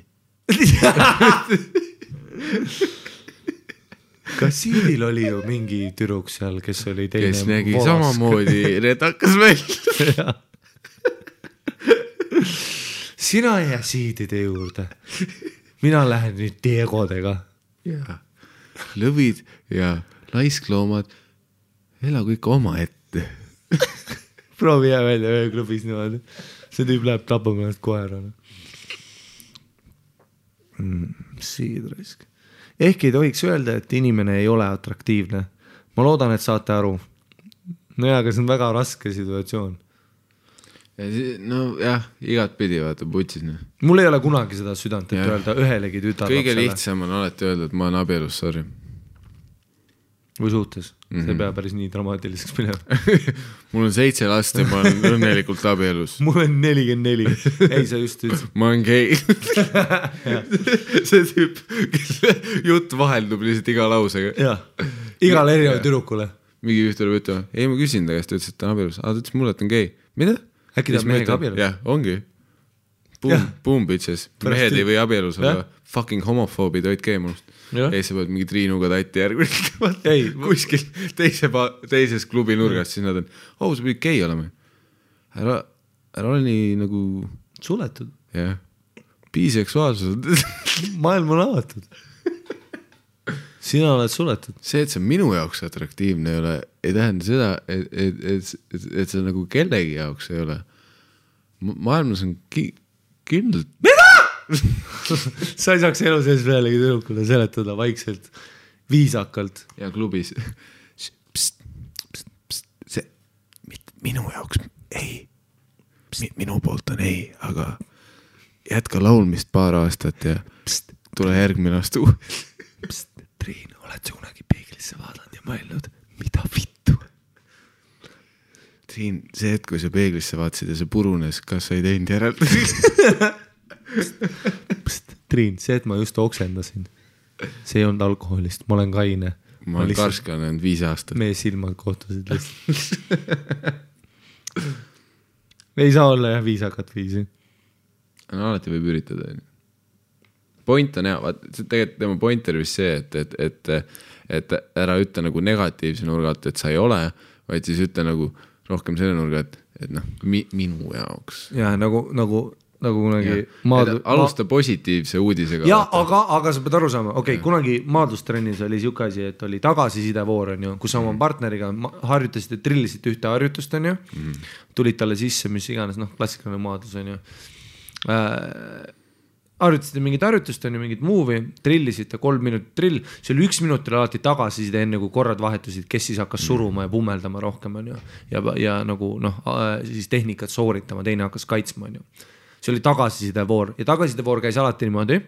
Kas siidil oli ju mingi tüdruk seal, kes oli teine kes nägi volask. Samamoodi retakas välja. Sina ei jää siidide juurde, mina lähen nüüd teekodega. Lõvid ja laiskloomad elagu ikka oma ette. Proovi jää välja ühe klubis niimoodi, see tüüb läheb tapama ennast koerana. Siidraisk. Ehk ei tohiks öelda, et inimene ei ole atraktiivne. Ma loodan, et saate aru. No jah, aga see on väga raske situatsioon. No jah, igad pidi vaata, putsid. Mul ei ole kunagi seda südant, et öelda ühelegi tütarlapsele. Kõige lihtsam on alati öelda, et ma olen abielus, sorry. või suhtes, see peab päris nii dramaatiliseks minema. Mul on 7 last ja ma olen õnnelikult abielus. Mul on 44. Ei, sa just ütlesid. Ma olen gay. See tüüp, jutt vaheldub lihtsalt iga lausega. Jah, igale erineva tüdrukule. Mingi ühtel võib ütlema, ei ma küsin ta, kes ta ütles, et ta on abielus. Aga ta ütles mulle, et on gay. Mida? Äkki ta on mehega abielus? Jah, ongi. Boom bitches. Mehed ei või abielus olla. Fucking homofoobid oid keemust. Ei, sa pead mingi triinuga tatti järgmine. Ei, kuskil teises klubi nurgas, siis nad on, oh, sa püüd gei olema. Ära ole nii nagu... Suletud. Jah. Biseksuaalsus. Maailm on avatud. Sina oled suletud. See, et see minu jaoks atraktiivne ei ole, ei tähenda seda, et see nagu kellegi jaoks ei ole. Maailmas on... Kindlalt. Mida? Sa ei saaks elu sees pealegi tüdrukule seletada vaikselt, viisakalt. Ja klubis. See minu jaoks ei. Minu poolt on ei, aga jätka laulmist paar aastat ja tule järgmine aasta uuesti. Triin, oled sa kunagi peeglisse vaadanud ja mõelnud, mida vittu? Siin see hetk, kui sa peeglisse vaatsid ja see purunes, kas sa ei teinud järelt? Triin, see, et ma just oksendasin, see ei olnud alkoholist, ma olen kaine. Ma olen karskane, on 5 aastat. Meie silmad kohtusid lihtsalt. Ei saa olla jah viisakat viisi. No alati võib üritada. Point on jah, tegelikult tema pointer vist see, et ära ütle nagu negatiivse nurgat, et sa ei ole, vaid siis ütle nagu rohkem selle nurga, et noh, minu jaoks. Jah, nagu kunagi... Alusta positiivse uudisega. Jah, aga sa pead aru saama. Okei, kunagi maadlustrennis oli siuke asi, et oli tagasisidevoor, kus sa oma partneriga harjutasid, et trillisite ühte harjutust, tulid talle sisse, mis iganes, noh, klassikaline maadlus on ju. Harjutasite mingid harjutust, on ju mingid muuvi, trillisite 3 minutit trill, see oli 1 minut alati tagasi enne, kui korrad vahetusid, kes siis hakkas suruma ja pummeldama rohkem ja nagu noh, siis tehnikat sooritama, teine hakkas kaitsma. See oli tagasisidevoor ja tagasisidevoor käis alati niimoodi,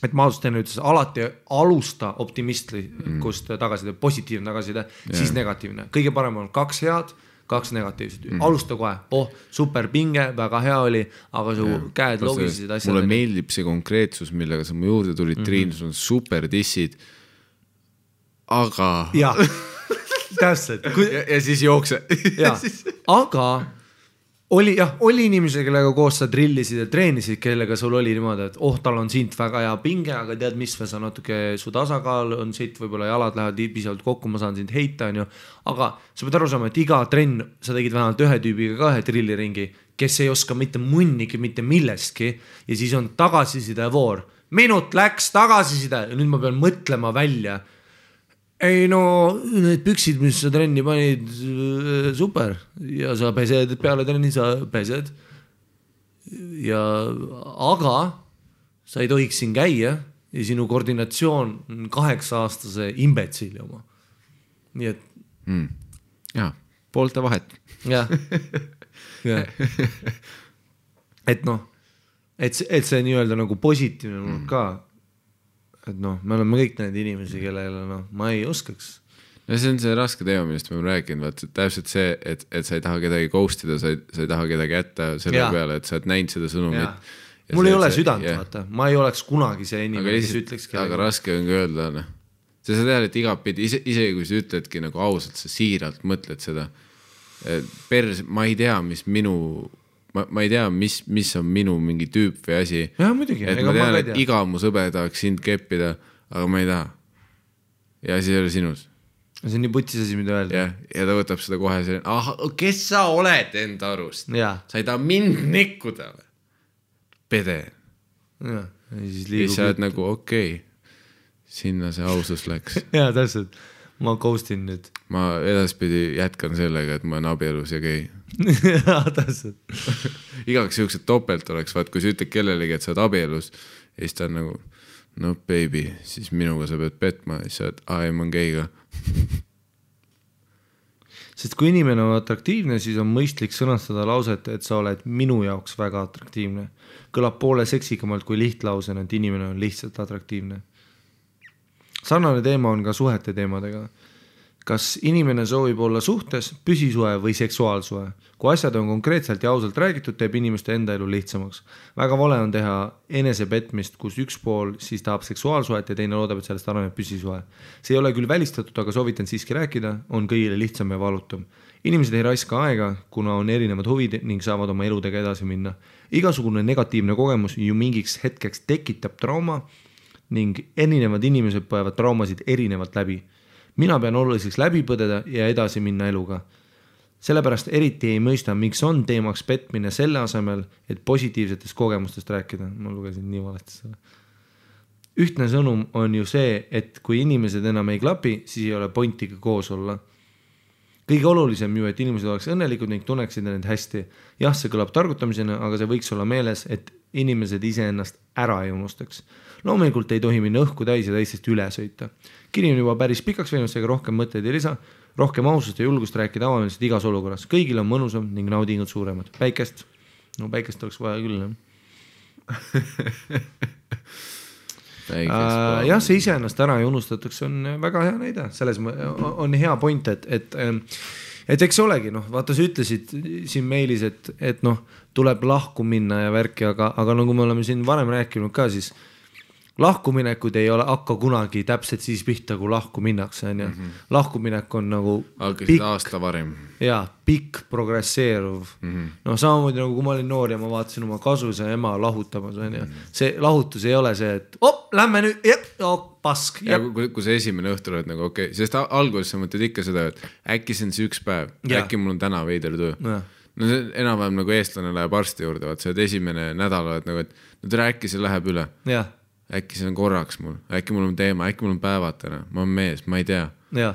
et maadlustrenn ütles alati alusta optimistlikust tagasiside, positiivne tagasiside, siis negatiivne. Kõige parem on 2 head, 2 negatiivsed. Alusta kohe. Oh, super pinge, väga hea oli, aga su käed logisid asjad. Mulle meeldib see konkreetsus, millega sa mu juurde tulid. Triinus on super dissid, aga... Jah, täpselt. Ja siis jookse. Aga oli inimesed, kellega koos sa trillisid ja treenisid, kellega sul oli niimoodi, et oh, tal on siit väga hea pinge, aga tead, mis või sa natuke su tasakaal on siit, võibolla jalad lähevad piisavalt kokku, ma saan sind heita, on ju. Aga sa pead aru saama, et iga trenn, sa tegid vähemalt ühe tüübiga ka ühe trilliringi, kes ei oska mitte munnigi, mitte milleski, ja siis on tagasiside voor. Minut läks tagasiside ja nüüd ma pean mõtlema välja. Ei no, need püksid, mis sa trenni panid, super. Ja sa pesed peale trenni, sa pesed. Ja aga sa ei tohiks siin käia ja sinu koordinatsioon on 8-aastase imbetsiili oma. Nii et... Jaa, poolte vahet. Jah. Et noh, et see nii-öelda nagu positiivne on ka. Et noh, me oleme kõik need inimesi, kellele noh, ma ei oskaks. Ja see on see raske teema, millest me rääkinud, vaat täpselt see, et sa ei taha kedagi koostida, sa ei taha kedagi jätta selle peale, et sa oled näinud seda sõnumit. Mul ei ole südant, vaata. Ma ei oleks kunagi see inimene, kes ütleks kellegi. Aga raske on ka öelda, noh. See sa tead, et igapidi, isegi kui sa ütledki nagu ausalt, sa siiralt mõtled seda. Ma ei tea, mis minu... Ma ei tea, mis on minu mingi tüüp või asi. Jah, muidugi. Et ma tean, et iga mu sõber tahaks sind keppida, aga ma ei taha. Ja asi ei ole sinus. See on nii putsis asi, mida öelda. Ja ta võtab seda kohe selline, ah, kes sa oled enda arust? Sa ei taha mind nikkuda. Pede. Ja sa oled nagu, okei, sinna see ausus läks. Ja, täpselt. Ma koostin nüüd. Ma edaspidi jätkan sellega, et ma olen abielus ja gei. Jah, täpselt. Igaks juhuks, et topelt oleks, vaat kui sa ütled kellelegi, et sa oled abielus, ja siis ta on nagu, no baby, siis minuga sa pead petma, ja siis sa oled, ma olen geiga. Sest kui inimene on atraktiivne, siis on mõistlik sõnastada lauset, et sa oled minu jaoks väga atraktiivne. Kõlab poole seksikamalt kui lihtlausena, et inimene on lihtsalt atraktiivne. Sarnane teema on ka suhete teemadega. kas inimene soovib olla suhtes, püsisuhe või seksuaalsuhe. Kui asjad on konkreetselt ja ausalt räägitud, teeb inimeste enda elu lihtsamaks. Väga vale on teha enesepetmist, kus üks pool siis tahab seksuaalsuhet ja teine loodab, et sellest areneb püsisuhe. See ei ole küll välistatud, aga soovitan siiski rääkida, on kõigile lihtsam ja valutum. Inimesed ei raiska aega, kuna on erinevad huvid ning saavad oma eludega edasi minna. Igasugune negatiivne kogemus ju mingiks hetkeks tekitab trauma ning erinevad inimesed põevad traumasid erinevalt läbi. Mina pean oluliseks läbi põdeda ja edasi minna eluga. Sellepärast eriti ei mõista, miks on teemaks petmine selle asemel, et positiivsetest kogemustest rääkida. Ma lugesin nii valesti selle. Ühtne sõnum on ju see, et kui inimesed enam ei klapi, siis ei ole pointiga koos olla. Kõige olulisem ju, et inimesed oleks õnnelikud ning tunneksid need hästi. Jah, see kõlab targutamisena, aga see võiks olla meeles, et inimesed ise ennast ära ei unustaks. Loomulikult ei tohi minna õhku täis ja teistest üle sõita. Kiri on juba päris pikaks veenus, aga rohkem mõtteid ei lisa. Rohkem ausust ja julgust rääkida avamiliselt igas olukorras. Kõigil on mõnusam ning naudingud suuremad. Päikest. No päikest oleks vaja küll. Jah, see ise ennast ära ei unustatakse, on väga hea näide. Selles on hea point, et eks olegi, vaata, sa ütlesid siin meilis, et tuleb lahku minna ja värki, aga nagu me oleme siin varem rääkinud ka, siis lahkuminekud ei ole hakka kunagi täpselt siis pihta, kui lahku minnakse. Lahkuminek on nagu pikk, aasta varem. Jaa, pikk, progresseeruv. Samamoodi nagu kui ma olin noor ja ma vaatasin oma kasuse ema lahutamas. See lahutus ei ole see, et op, lähme nüüd, jep, pask. Ja kui see esimene õhtul oled nagu okei, sest alguses sa mõtled ikka seda, et äkki see on see üks päev, äkki mul on täna veider töö. No see enam-vähem nagu eestlane läheb arsti juurde, see on esimene nädal, et äkki see läheb üle. Jah. Äkki see on korraks mul, äkki mul on teema, äkki mul on päevatena, ma olen mees, ma ei tea. Jah,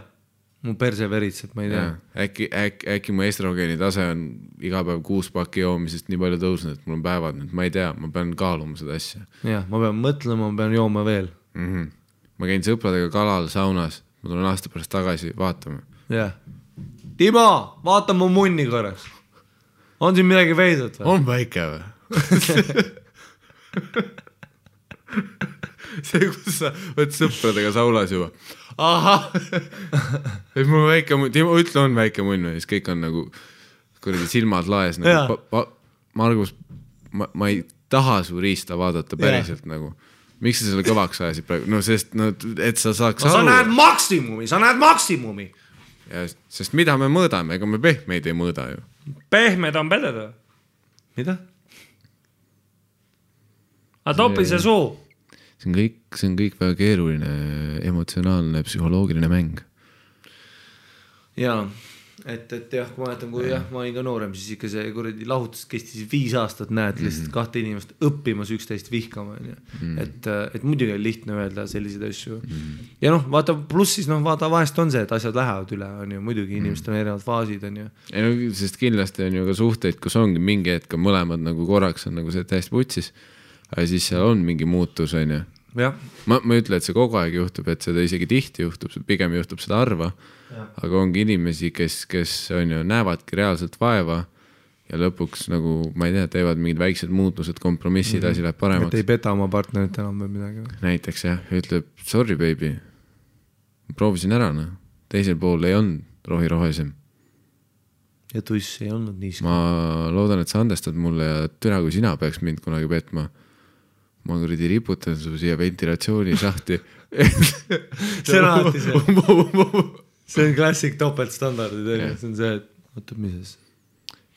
mu perse veritseb, ma ei tea. Äkki mu estrogeeni tase on iga päev 6 pakki joomisest nii palju tõusnud, et mul on päevad, ma ei tea, ma pean kaaluma seda asja. Jah, ma pean mõtlema, ma pean jooma veel. Ma käin sõpradega kalal saunas, ma tulen aasta pärast tagasi, vaatame. Jah. Timo, vaata mu munni korras. On siin midagi veidut või? On väike või? See, kus sa võt sõpradega saulas juba. Aha! Mul väike munn, ütle on väike munn, siis kõik on nagu silmad laes. Margus, ma ei taha su riista vaadata päriselt nagu. Miks sa selle kõvaks ajasid praegu? No, sest, et sa saaks aru. Sa näed maksimumi, sa näed maksimumi! Sest mida me mõõdame, ega me pehmeid ei mõõda ju. Pehmed on pededa. Mida? A topi see suu! See on kõik väga keeruline, emotsionaalne, psühholoogiline mäng. Jaa, et jah, kui ma ajatan, kui jah, ma olin ka noorem, siis ikka see kuradi lahutus kestis 5 aastat, näed lihtsalt 2 inimest õppimas 11 vihkama. Et muidugi on lihtne öelda sellised asju. Ja noh, vaata, pluss siis, vaata, vahest on see, et asjad lähevad üle, on ju, muidugi inimesed on erinevad faasid, on ju. Sest kindlasti on ju ka suhteid, kus ongi mingi hetk, mõlemad nagu korraks on nagu see täiesti putsis. Ja siis seal on mingi muutus, on ju. Ma ütlen, et see kogu aeg juhtub, et seda isegi tihti juhtub, pigem juhtub seda harva, aga ongi inimesi, kes näevadki reaalselt vaeva ja lõpuks, nagu ma ei tea, teevad mingid väiksed muutused, kompromissid, asi läheb paremaks. Et ei peta oma partnerit enam või midagi. Näiteks jah, ütleb, sorry baby, proovisin ära, teisel pool ei olnud rohi-rohesem. Ja tuss ei olnud niiski. Ma loodan, et sa andestad mulle ja türa, kui sina peaks mind kunagi petma. Ma kuridi riputan su siia ventilatsiooni sahti. See on alati see. See on klassik topeltstandardid. See on see, et võtab mises.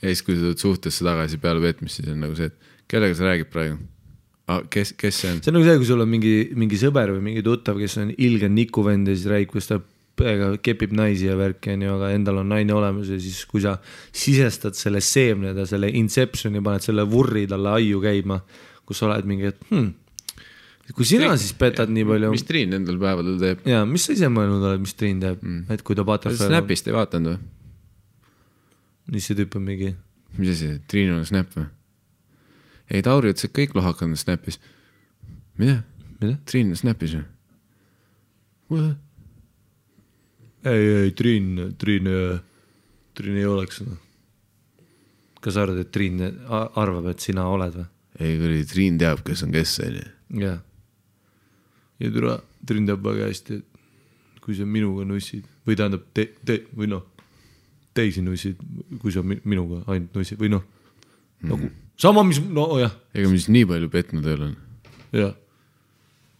Ja siis, kui sa tõud suhtesse tagasi peale vetmist, siis on nagu see, et kellega sa räägid praegu? Kes see on? See on nagu see, kui sul on mingi sõber või mingi tuttav, kes on ilge nikuvend ja siis räägib, kus ta kepib naisi ja värki, aga endal on naine olemas ja siis kui sa sisestad selle seemneda, selle inceptioni, paned selle vurri talle aiu käima, kus oled mingi, et kui sina siis petad nii palju. Mis Triin endal päevadel teeb? Jaa, mis sa ise mõelnud oled, mis Triin teeb? Et kui ta patab... Snapist ei vaatanud või? Mis see tüüp on mingi? Mis see? Triin on Snap või? Ei, Tauri ütles, et kõik lohakad on Snapis. Mida? Triin on Snapis või? What? Ei, Triin ei oleks. Kas arvad, et Triin arvab, et sina oled või? Ei, Triin teab, kes on kes. Jah. Ja Triin teab väga hästi, et kui sa minuga nussid või tähendab või noh teisi nussid, kui sa minuga ainult nussid või noh nagu sama, mis no jah. Ega mis nii palju petnud ei ole. Jah.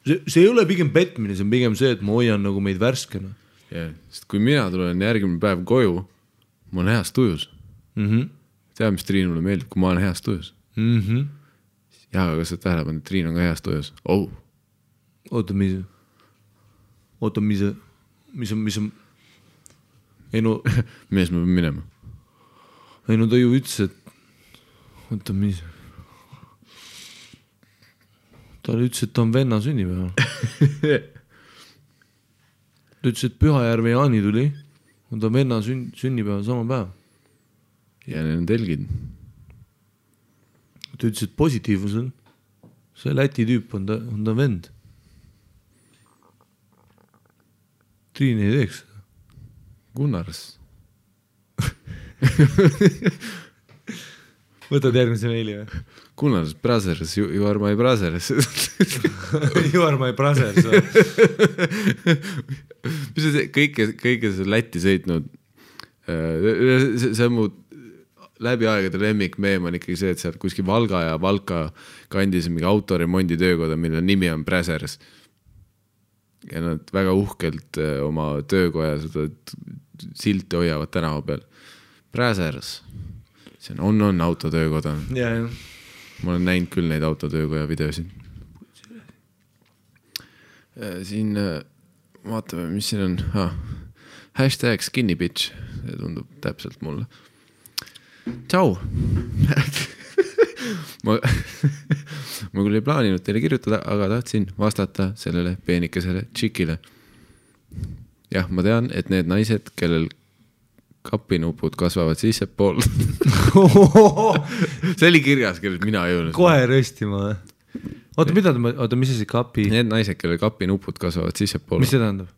See ei ole pigem petmine, see on pigem see, et ma hoian nagu meid värskena. Jah, sest kui mina tulen järgmine päev koju, ma olen heas tujus. Mm-hmm. Tead, mis Triin mulle meeldib, kui ma olen heas tujus. Mm-hmm. Jah, aga kas sa tähele pannud, et Triin on ka heas tujus? Oh. Oota, mis on... Ei no... Mees, ma pean minema. Ei no ta ju ütles, et... Oota, mis... Ta ütles, et ta on venna sünnipäeval. Ta ütles, et Pühajärve Jaani tuli. On ta venna sünnipäeval sama päev. Ja need on telgid. Ta ütles, et positiivusel. See Läti tüüp on ta vend. Triin ei teeks. Gunnars. Võtad järgmise meili või? Kunas Brothers, you are my brothers. You are my brothers. Mis see kõige see Lätti sõitnud see mu läbi aegade lemmik meem on ikkagi see, et seal kuski Valga ja Valka kandis mingi autoremondi töökoda, mille nimi on Brothers. Ja nad väga uhkelt oma töökoja seda silti hoiavad tänava peal. Brothers. See on autotöökoda. Jah, jah. Ma olen näinud küll neid autotöökoja videosid. Siin vaatame, mis siin on. Hashtag skinny bitch. See tundub täpselt mulle. Tšau! Ma küll ei plaaninud teile kirjutada, aga tahtsin vastata sellele peenikesele tšikile. Jah, ma tean, et need naised, kellel kapinupud kasvavad sisse pool. See oli kirjas, kellest mina ei olnud. Kohe röstima. Oota, mis see kapi? Need naised, kelle kapinupud kasvavad sisse pool. Mis see tähendab?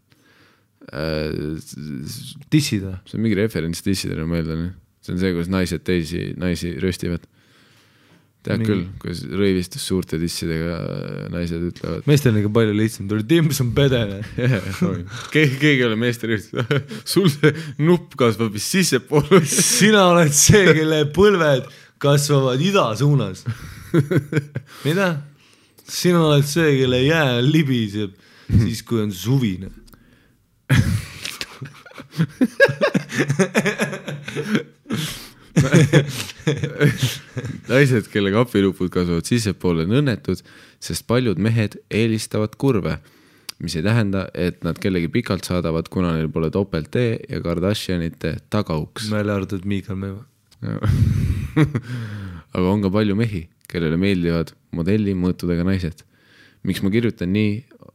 Tissida. See on mingi referents tissida, ma eeldan. See on see, kus naised teisi naisi röstivad. Tead küll, kus rõivistus suurte tissidega naised ütlevad. Meestel on ikka palju lihtsam. Tuli Tims on pedene. Keegi ei ole meeste rühtis. Sul see nupp kasvab sisse poole. Sina oled see, kelle põlved kasvavad idasuunas. Mida? Sina oled see, kelle jää libiseb siis, kui on suvine. Naised, kelle kapilupud kasvavad sisse poole on õnnetud, sest paljud mehed eelistavad kurve, mis ei tähenda, et nad kellegi pikalt saadavad, kuna neil pole topelt tee ja Kardashianite tagauks. Ma ei arvata, et Miikael Meema. Aga on ka palju mehi, kellele meeldivad modelli mõõtudega naised. Miks ma kirjutan nii,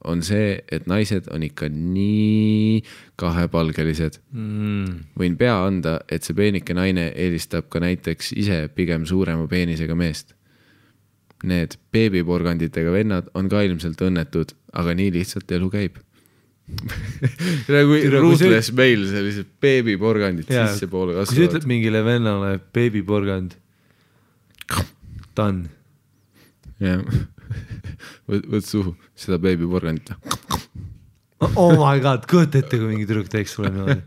on see, et naised on ikka nii kahepalgelised. Võin pea anda, et see peenike naine eelistab ka näiteks ise pigem suurema peenisega meest. Need beebiporganditega vennad on ka ilmselt õnnetud, aga nii lihtsalt elu käib. Ruutles meil sellised beebiporgandid sisse poole kasvavad. Kui ütled mingile vennale beebiporgand, tan. Jah. Võt suhu, seda baby porgandita. Oh my god, kõõt ette, kui mingi tüdruk teeks sulle niimoodi.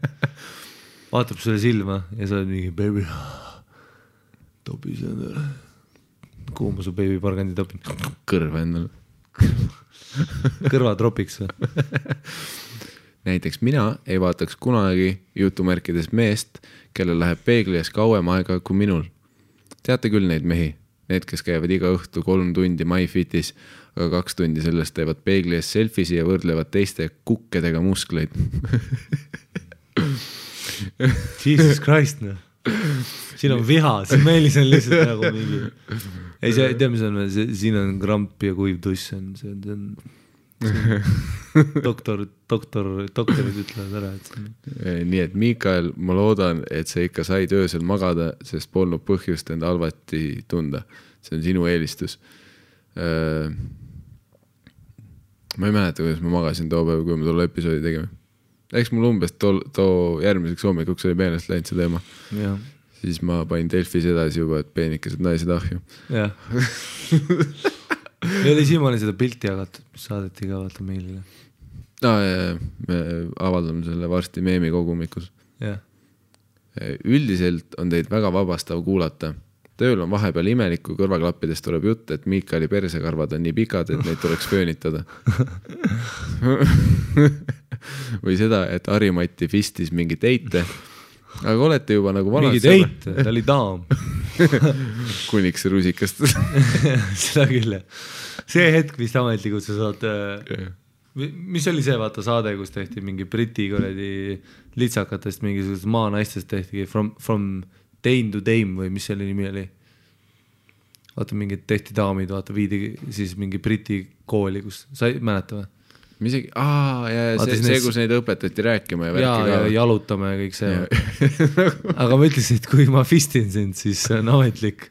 Vaatab sulle silma ja sa oled mingi baby. Topi see endale. Kuhu ma su baby porgandi topin? Kõrva endale. Kõrva tropiks. Näiteks mina ei vaataks kunagi jutumärkides meest, kelle läheb peeglias kauem aega kui minul. Teate küll neid mehi. Need, kes käivad iga õhtu 3 tundi MyFitis, aga 2 tundi sellest teevad peeglies selfisi ja võrdlevad teiste kukkedega muskleid. Jesus Christ, noh. Siin on viha, see meelis on lihtsalt nagu mingi. Ei, see, tea, mis on, siin on kramp ja kuiv tuss on. Doktorid ütlevad ära. Nii et Miikael, ma loodan, et sa ikka said öösel magada, sest polnud põhjust enda alvati tunda. See on sinu eelistus. Ma ei mäleta, kuidas ma magasin too päev, kui me tolle episoodi tegime. Eks mul umbes too järgmiseks hommikuks oli peenest läinud see teema. Jah. Siis ma panin Delfis edasi juba, et peenikesed naised ahju. Jah. Meil oli siimaani seda pilti jagatud, mis saadeti ka vaata meilile. Me avaldame selle varsti meemi kogumikus. Yeah. Üldiselt on teid väga vabastav kuulata. Tööl on vahepeal imelik, kui kõrvaklappidest tuleb jutt, et Miikaeli persekarvad on nii pikad, et neid tuleks pöönitada. Või seda, et Ari Matti fistis mingi teite. Aga olete juba nagu vanast. Mingi teite, ta oli daam. Kuniks rusikast. Seda küll. See hetk, mis ametlikult sa saad... Mis oli see vaata saade, kus tehti mingi Briti kuradi litsakatest mingisugust maanaistest tehti from Dame to Dame või mis selle nimi oli? Vaata mingid tehti daamid, vaata viidi siis mingi Briti kooli, kus sa ei mäleta või? Misegi, see, kus neid õpetati rääkima ja jalutama ja kõik see. Aga ma ütlesin, et kui ma fistin sind, siis on ametlik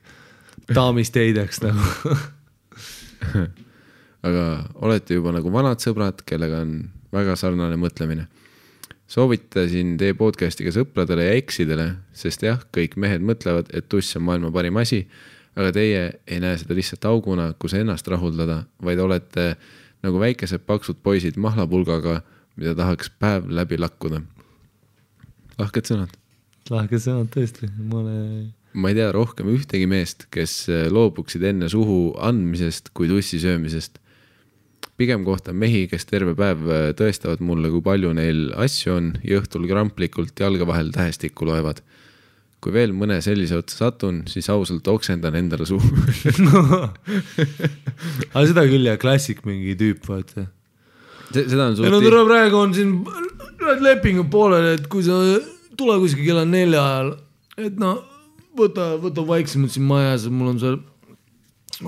daamist heideks nagu. Aga olete juba nagu vanad sõbrad, kellega on väga sarnane mõtlemine. Soovitasin teie podcastiga sõpradele ja eksidele, sest jah, kõik mehed mõtlevad, et tuss on maailma parim asi, aga teie ei näe seda lihtsalt auguna, kus ennast rahuldada, vaid olete nagu väikesed paksud poisid mahlapulgaga, mida tahaks päev läbi lakkuda. Lahked sõnad. Lahked sõnad tõesti. Ma ei tea rohkem ühtegi meest, kes loobuksid enne suhu andmisest kui tussi söömisest. Pigem kohtan mehi, kes terve päev tõestavad mulle, kui palju neil asju on, ja õhtul kramplikult jalga vahel tähestikku loevad. Kui veel mõne sellise otsa satun, siis ausalt oksendan endale suhu. Aga seda küll ja klassik mingi tüüp, vaata. Seda on suht... No tule praegu on siin lepingu poolele, et kui sa tule kuski kella 4 ajal, et no võta vaiksemalt siin majas, mul on seal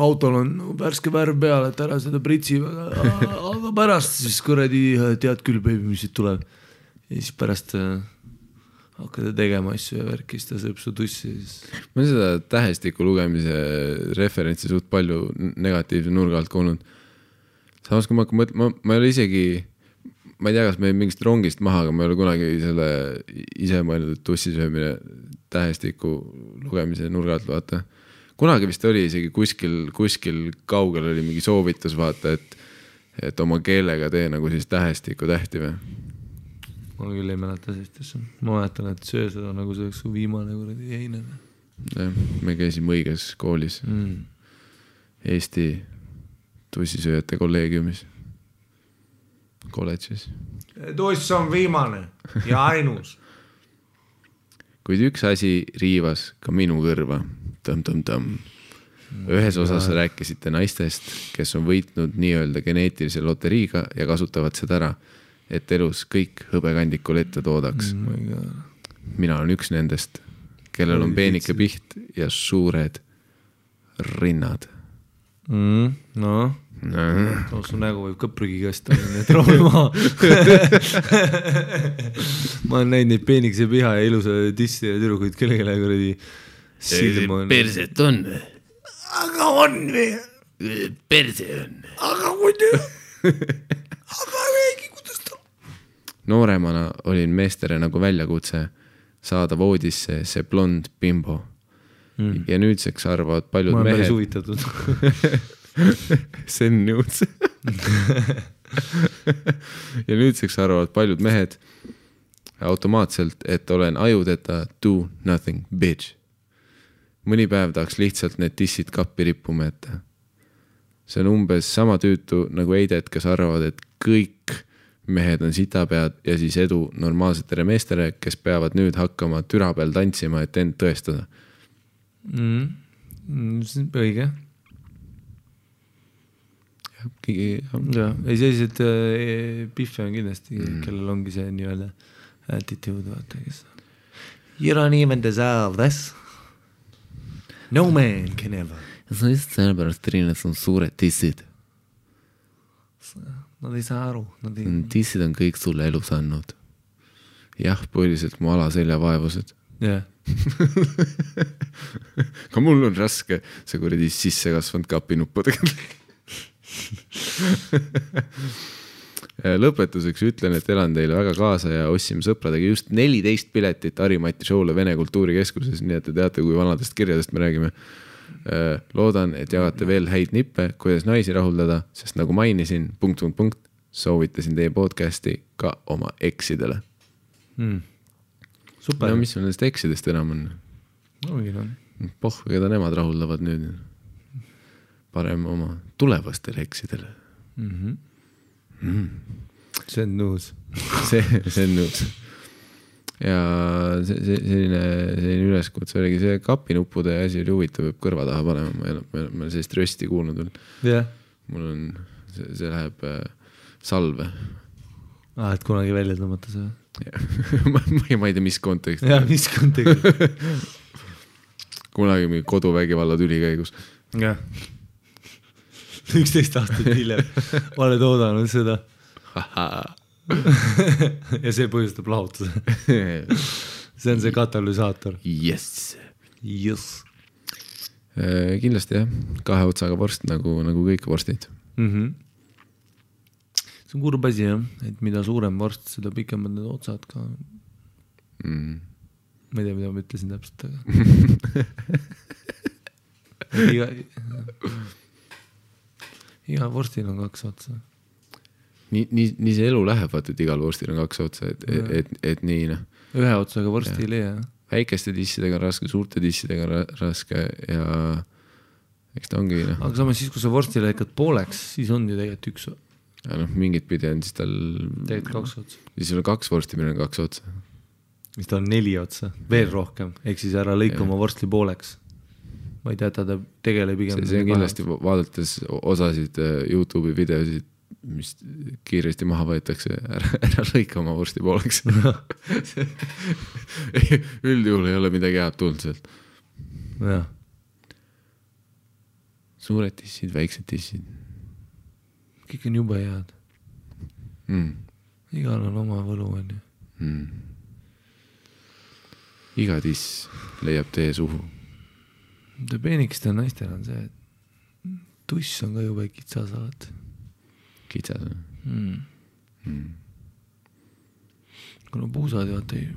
autol on värske värv peal, et ära seda pritsi, aga pärast siis kuradi tead küll, baby, mis siit tuleb. Ja siis pärast hakkada tegema asju ja värkist ja sõpsu tussi. Ma seda tähestiku lugemise referentsi suht palju negatiivse nurgalt kuulnud. Samas kui ma hakkan mõtlema, ma ei ole isegi, ma ei tea, kas me mingist rongist maha, aga ma ei ole kunagi selle ise mõeldud tussisöömine tähestiku lugemise nurgalt vaata. Kunagi vist oli isegi kuskil kaugel oli mingi soovitus vaata, et oma keelega tee nagu siis tähestiku tähti või? Ma küll ei mäleta sest. Ma mäletan, et söö seda nagu see oleks viimane kuradi heine. Me käisime õiges koolis. Mm. Eesti tussisööjate kolleegiumis. Kolledžis. Tuss on viimane ja ainus. Kuid üks asi riivas ka minu kõrva. Ühes osas rääkisite naistest, kes on võitnud nii-öelda geneetilise loteriiga ja kasutavad seda ära, et elus kõik hõbekandikul ette toodaks. Mina olen üks nendest, kellel on peenike piht ja suured rinnad. Noh. Su nägu võib kõprügi kasta need rooli maha. Ma olen näinud neid peenikse piha ja ilusa tissi ja türukuid kellegele kuredi perset on või? Aga on või? Perse on. Aga kui aga veegi kuidas ta? Nooremana olin meestere nagu väljakutse saada voodisse see blond bimbo. Ja nüüdseks arvavad paljud mehed. Ma olen päris huvitatud. See on nüüds. Ja nüüdseks arvavad paljud mehed automaatselt, et olen ajudeta do nothing bitch. Mõni päev tahaks lihtsalt need tissid kappi rippuma ette. See on umbes sama tüütu nagu eidet, kes arvavad, et kõik mehed on sitapead ja siis edu normaalsetele meestele, kes peavad nüüd hakkama türa peal tantsima, et end tõestada. See on õige. Ja, ei sellised piffe on kindlasti, kellel ongi see nii-öelda attitude vaata, kes on. You don't even deserve this. No man can ever. See on just sellepärast riinas on suured tissid. Nad ei saa aru. Tissid on kõik sulle elus annud. Jah, põhiliselt mu alaselja vaevused. Jah. Ka mul on raske see kuredi sisse kasvanud kapinuppadega. Lõpetuseks ütlen, et elan teile väga kaasa ja ossime sõpradega just 14 piletit Ari Matti Show'le Vene Kultuurikeskuses, nii et te teate, kui vanadest kirjadest me räägime. Loodan, et jagate veel häid nippe, kuidas naisi rahuldada, sest nagu mainisin, ... soovitasin teie podcasti ka oma eksidele. Super. No mis on nendest eksidest enam on? Pohve, keda nemad rahuldavad nüüd. Parem oma tulevastele eksidele. See on nuus. See on nuus. Ja selline üleskuts oligi see kapinuppude asi oli huvitav, võib kõrva taha panema. Ma sellist rösti kuulnud on. Mul on, see läheb salve. Et kunagi välja tõmmata see. Ma ei tea, mis kontekst. Jah, mis kontekst. Kunagi mingi koduvägivallad ülikäigus. Jah. 11 aastat hiljem oled oodanud seda. Ja see põhjustab lahutuse. See on see katalüsaator. Yes. Yes. Kindlasti jah. 2 otsaga vorst nagu kõik vorstid. See on kurb asi jah, et mida suurem vorst, seda pikemad need otsad ka. Ma ei tea, mida ma ütlesin täpselt, aga iga vorstil on 2 otsa. Nii see elu läheb, vaat, et igal vorstil on 2 otsa, et nii noh. 1 otsaga vorsti ei leia. Väikeste dissidega raske, suurte dissidega raske ja eks ta ongi noh. Aga samas siis, kui sa vorstile ikka pooleks, siis on ju tegelikult 1 otsa. Ja noh, mingid pidi on siis tal... Tegelikult 2 otsa. Siis on 2 vorsti, mille on 2 otsa. Mis ta on 4 otsa, veel rohkem. Eks siis ära lõika oma vorstli pooleks. Ma ei tea, ta tegele pigem... See on kindlasti vaadates osasid YouTube'i videosid, mis kiiresti maha võetakse, ära lõika oma vorstli pooleks. Üldjuhul ei ole midagi head tundselt. Jah. Suured tissid, väiksed tissid. Kõik on jube head. Igal on oma võlu on ju. Iga tiss leiab tee suhu. Ta peenikeste naistel on see, et tuss on ka jube kitsas alati. Kitsas on? Kuna puusad juhata ei...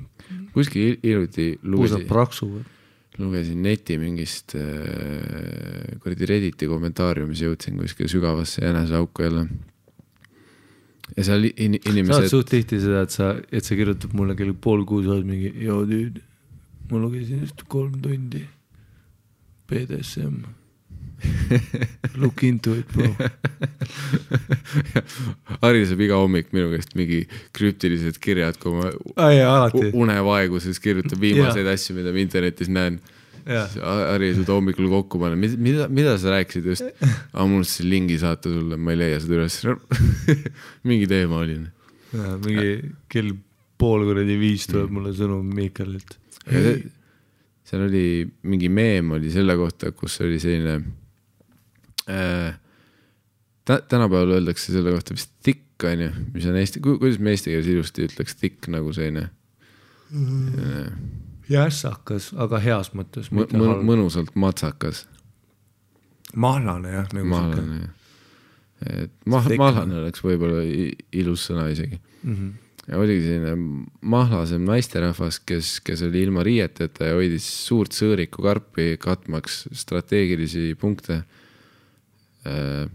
Kuski iluti lugesin... Puusad praksuvad. Lugesin neti mingist Redditi kommentaariumis jõudsin kuskil sügavasse jäneseauku jälle. Ja seal inimesed... Sa oled suht tihti seda, et sa kirjutab mulle kell 5:30 saad mingi, joo tüüd, ma lugesin just 3 tundi BDSM. Look into it, bro. Haridaseb iga hommik minu käest mingi krüptilised kirjad, kui ma unevaeguses kirjutab viimaseid asju, mida ma internetis näen. Haridaseb hommikul kokku panna. Mida sa rääksid just? Mul see lingi saata sulle, ma ei leia seda üles. Mingi teema olin. Mingi kell 4:30 tuleb mulle sõnum Miikaelilt. Seal oli mingi meem oli selle kohta, kus oli selline... Tänapäeval öeldakse selle kohta vist tikk on ju, mis on eesti, kuidas me eesti keeles ilusti ütleks tikk nagu selline jässakas, aga heas mõttes mõnusalt matsakas mahlane jah mahlane oleks võib-olla ilus sõna isegi ja oligi selline mahlasem naisterahvas, kes oli ilma riieteta ja hoidis suurt sõõriku karpi katmaks strateegilisi punkte ja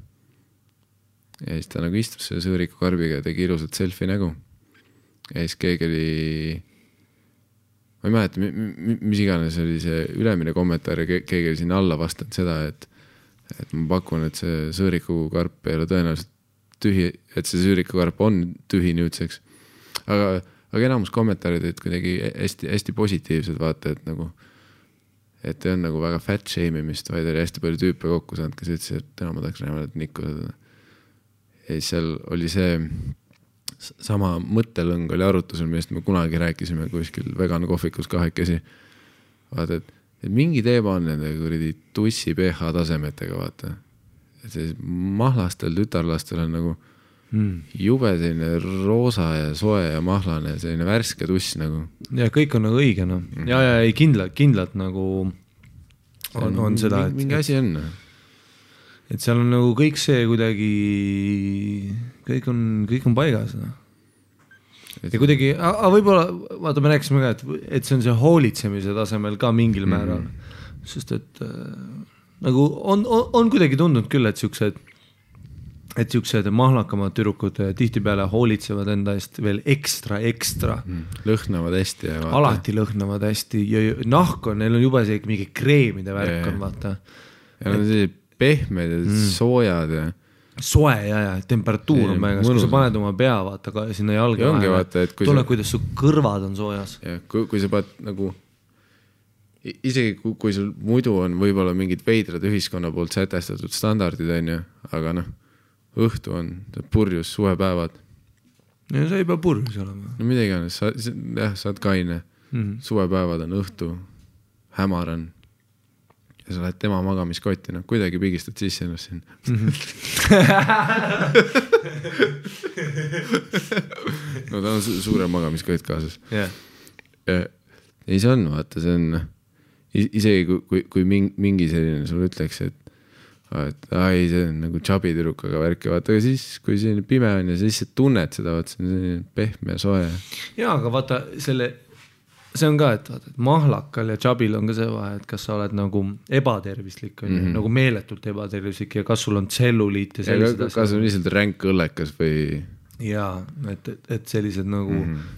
siis ta nagu istus selle sõõriku karbiga ja tegi ilusalt selfie nägu ja siis keegi oli ma ei mäleta, mis iganes oli see ülemine kommentaar ja keegi oli sinna alla vastanud seda, et ma pakun, et see sõõriku karp ei ole tõenäoliselt tühi, et see sõõriku karp on tühi nüüdseks aga enamus kommentaarid et kuidagi hästi positiivsed vaata, et nagu et ei on nagu väga fat shamimist, vaid oli hästi palju tüüpe kokku saanud, kes ütles, et täna ma tahaks räämalt nikkusada. Ja seal oli see sama mõttelõng oli arutusel, millest me kunagi rääkisime kuskil vegan kohvikus kahekesi. Vaata, et mingi teema on nende kuridi tussi pH tasemetega, vaata. Et siis mahlastel, tütarlastel on nagu jube selline roosa ja soe ja mahlane, selline värske tuss nagu. Ja kõik on nagu õige, noh. Ja ei kindlalt nagu on seda, et... Mingi asi on. Et seal on nagu kõik see kuidagi... Kõik on paigas, noh. Ja kuidagi... Aga võib-olla, vaata, me rääksime ka, et see on see hoolitsemise tasemel ka mingil määral. Sest et... Nagu on kuidagi tundunud küll, et siuksed et siuksed mahlakamad tüdrukud tihtipeale hoolitsevad enda eest veel ekstra. Lõhnavad hästi. Ja alati lõhnavad hästi ja nahk on, neil on juba see mingi kreemide värk on, vaata. Ja nad on see pehmed ja soojad ja soe ja temperatuur on mängas, kui sa paned oma pea, vaata, ka sinna jalge ongi, vaata, et kui tule, kuidas su kõrvad on soojas. Ja kui sa paned nagu isegi kui sul muidu on võib-olla mingid veidrad ühiskonna poolt sätestatud standardid on ju, aga noh, õhtu on purjus, suvepäevad. Ja sa ei pea purjus olema. No midagi on, sa oled kaine. Suvepäevad on õhtu, hämar on. Ja sa lähed tema magamiskotti, no kuidagi pigistad sisse ennast siin. No ta on suure magamiskott kaasas. Yeah. Ei see on, vaata, see on isegi kui mingi selline sul ütleks, et ai, see on nagu tšabi tüdrukaga värke, vaata, aga siis, kui see pime on ja siis tunned seda, vaata, see on selline pehme ja soe. Jaa, aga vaata, see on ka, et vaata, et mahlakal ja tšabil on ka see vahe, et kas sa oled nagu ebatervislik, nagu meeletult ebatervislik ja kas sul on tselluliit ja sellised asjad. Kas on lihtsalt ränk õllekas või... Jaa, et sellised nagu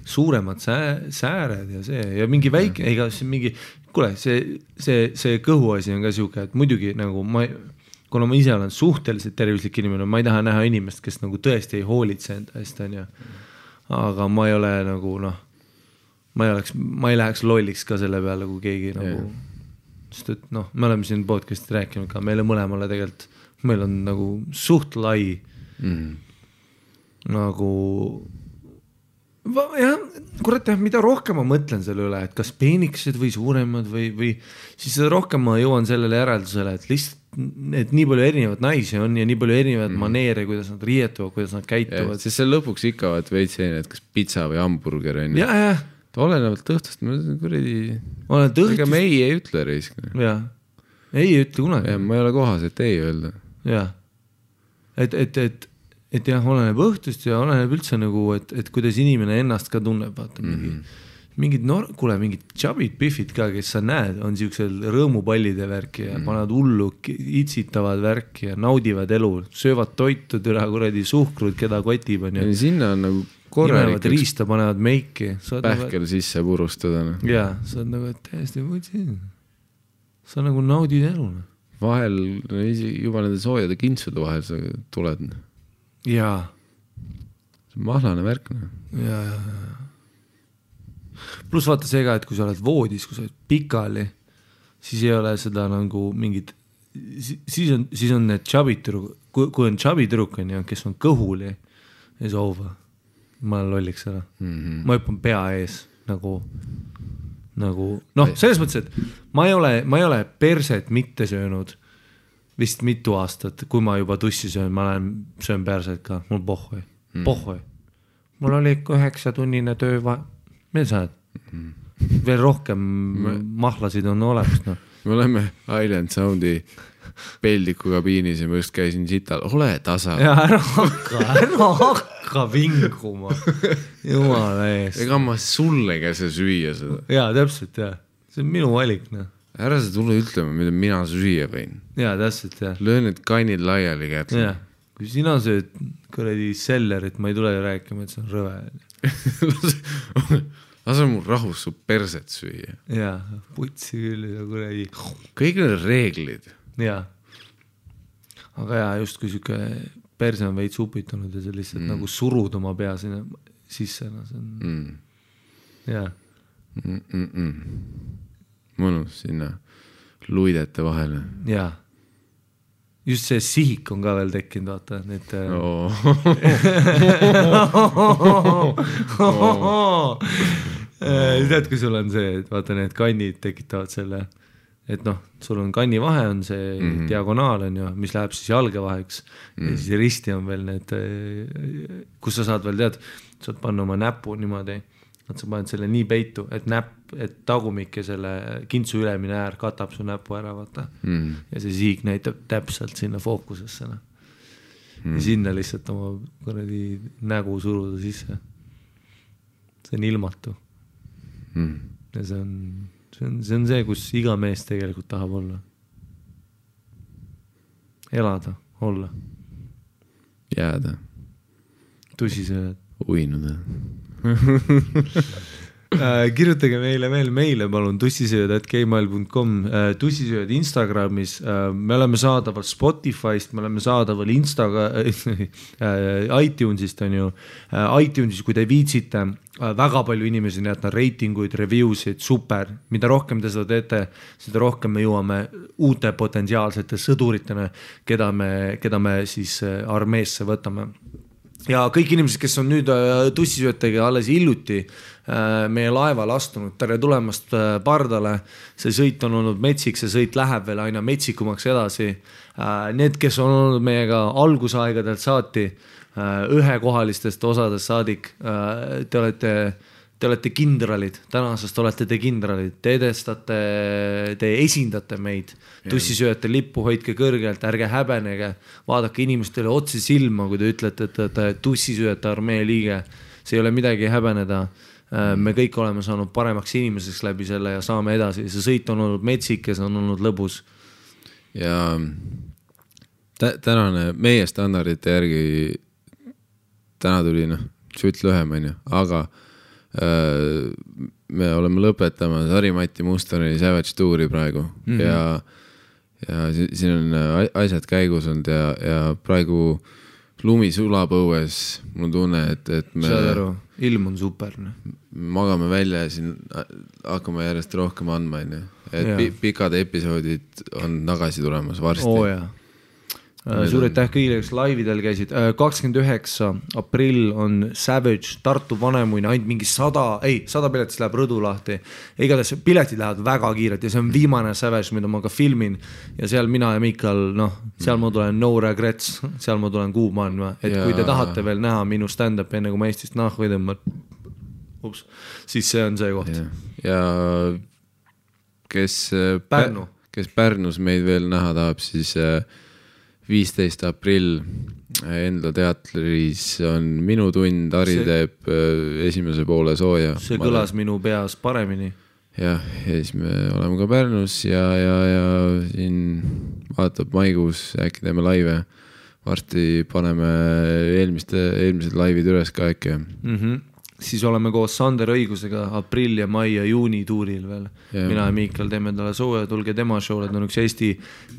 suuremad sääred ja see ja mingi väike, ega siis mingi kuule, see kõhuasi on ka siuke, et muidugi nagu kuna ma ise olen suhteliselt tervislik inimene, ma ei taha näha inimest, kes nagu tõesti ei hoolitse endast, aga ma ei ole nagu noh, ma ei läheks lolliks ka selle peale, kui keegi nagu, sest et noh, me oleme siin podcasti rääkinud ka, meile mõlemale tegelikult, meil on nagu suht lai nagu jah, mida rohkem ma mõtlen selle üle, et kas peenikesed või suuremad või siis rohkem ma jõuan sellele järeldusele, et lihtsalt et nii palju erinevad naisi on ja nii palju erinevad maneere, kuidas nad riietuvad, kuidas nad käituvad. Sest see lõpuks ikka vaat veid selline, et kas pitsa või hamburger on. Jah. Olenevalt õhtust, ma kuredi ega me ei ütle reis. Jah, ei ütle kunagi. Ja, ma ei ole kohas, et ei öelda. Jah, et jah, oleneb õhtust ja oleneb üldse nagu, et kuidas inimene ennast ka tunneb, vaata, mingid tšabid, pifid ka, kes sa näed, on siuksel rõõmupallide värki ja panad hullu, itsitavad värki ja naudivad elu, söövad toitud üle kuradi suhkrud, keda kotib on ja sinna on nagu korralikult riista, panevad meiki pähkel sisse purustada. Jaa, sa oled nagu täiesti võtsin, sa nagu naudid elu vahel, juba nende soojade kintsude vahel sa tuled. Jaa. See on mahlane värk. Jaa. Plus vaata see ka, et kui sa oled voodis, kui sa oled pikali, siis ei ole seda nagu mingid, siis on need tšabitüruk, kui on tšabitüruk, kes on kõhuli, ei soova. Ma lolliks ära. Ma hüppan pea ees nagu, noh, selles mõttes, et ma ei ole perset mitte söönud vist mitu aastat, kui ma juba tussi söön, ma lähen söön pärselt ka. Mul pohhoi. Mul oli 9-tunnine töö. Meil sa oled? Veel rohkem mahlasid on olemas. Me oleme Island Soundi peldiku kabiinis ja ma just käisin sital. Ole tasa. Ja ära hakka vinguma. Jumala eest. Ega ma sulle käse süüa seda. Ja, täpselt, ja. See on minu valik, noh. Ära sa tule ütlema, mida mina süüa võin. Jaa, täpselt, jah. Löön need kainid laiali kätte. Jah. Kui sina sööd kuradi sellerit, ma ei tule rääkima, et see on rõve. Lase mul rahus su perset süüa. Jaa, putsi küll ja kuradi. Kõik need reeglid. Jaa. Aga jaa, just kui siuke perse on veid supitanud ja see lihtsalt nagu surud oma pea sinna sisse. Jaa. Mõnus sinna luidete vahele. Jaa. Just see sihik on ka veel tekinud, vaata. Tead, kui sul on see, et vaata, need kannid tekitavad selle, et noh, sul on kanni vahe, on see diagonaal, mis läheb siis jalge vaheks. Ja siis risti on veel need, kus sa saad veel tead, saad panna oma näpu niimoodi. Nad sa paned selle nii peitu, et tagumik ja selle kintsu ülemine äär katab su näpu ära, vaata. Ja see siik näitab täpselt sinna fookusesse. Ja sinna lihtsalt oma kuradi nägu suruda sisse. See on ilmatu. Ja see on see, kus iga mees tegelikult tahab olla. Elada, olla. jääda. Tusisööd. Uinuda. Kirjutage meile palun tussisööd@gmail.com, tussisööd Instagramis, me oleme saadaval Spotifyst, me oleme saadaval iTunesist on ju, iTunesis kui te viitsite, väga palju inimesi näetan reitinguid, reviewsid, super, mida rohkem te seda teete, seda rohkem me jõuame uute potentsiaalsete sõduritena, keda me siis armeesse võtame. Ja kõik inimesed, kes on nüüd tussisöötega alles illuti meie laeval astunud, tere tulemast pardale, see sõit on olnud metsik, see sõit läheb veel aina metsikumaks edasi. Need, kes on olnud meiega algusaegadelt saati, ühekohalistest osadest saadik, te olete kindralid, tänasest olete te kindralid, te edestate, te esindate meid, tussisööte lippu hoidke kõrgelt, ärge häbenege, vaadake inimestele otsi silma, kui te ütlete, et te tussisööte armee liige, see ei ole midagi häbeneda, me kõik oleme saanud paremaks inimeseks läbi selle ja saame edasi, see sõit on olnud metsik ja see on olnud lõbus. Ja tänane meie standardite järgi täna tuli, süt lühem, aga me oleme lõpetamas Ari Matti Mustoneni Savage Touri praegu ja siin on asjad käigus olnud ja praegu lumi sulab õues, mul tunne, et me ilm on super, magame välja ja siin hakkame järjest rohkem andma, et pikad episoodid on tagasi tulemas varsti. Suured täh kõigeks laividel käisid. 29. aprill on Savage, Tartu Vanemuine, ainult mingi 100 piletist läheb rõdu lahti. Igatahes piletid lähevad väga kiirelt ja see on viimane Savage, mida ma ka filmin ja seal mina ja Miikael, seal ma tulen no regrets, seal ma tulen kuumanma. Et kui te tahate veel näha minu stand-up enne kui ma Eestist nahku tõmban, siis see on see koht. Ja kes Pärnus meid veel näha tahab, siis 15. aprill Endla teatris on minu tund, Ari teeb esimese poole sooja. See kõlas minu peas paremini. Jah, ja siis me oleme ka Pärnus ja siin vaatab maikuus, äkki teeme laive. Varsti paneme eelmised laivid üles ka äkki. Siis oleme koos Sander Õigusega aprill ja mai ja juuni tuuril veel. Mina ja Miikael teeme talle sooja, tulge tema showle, ta on üks Eesti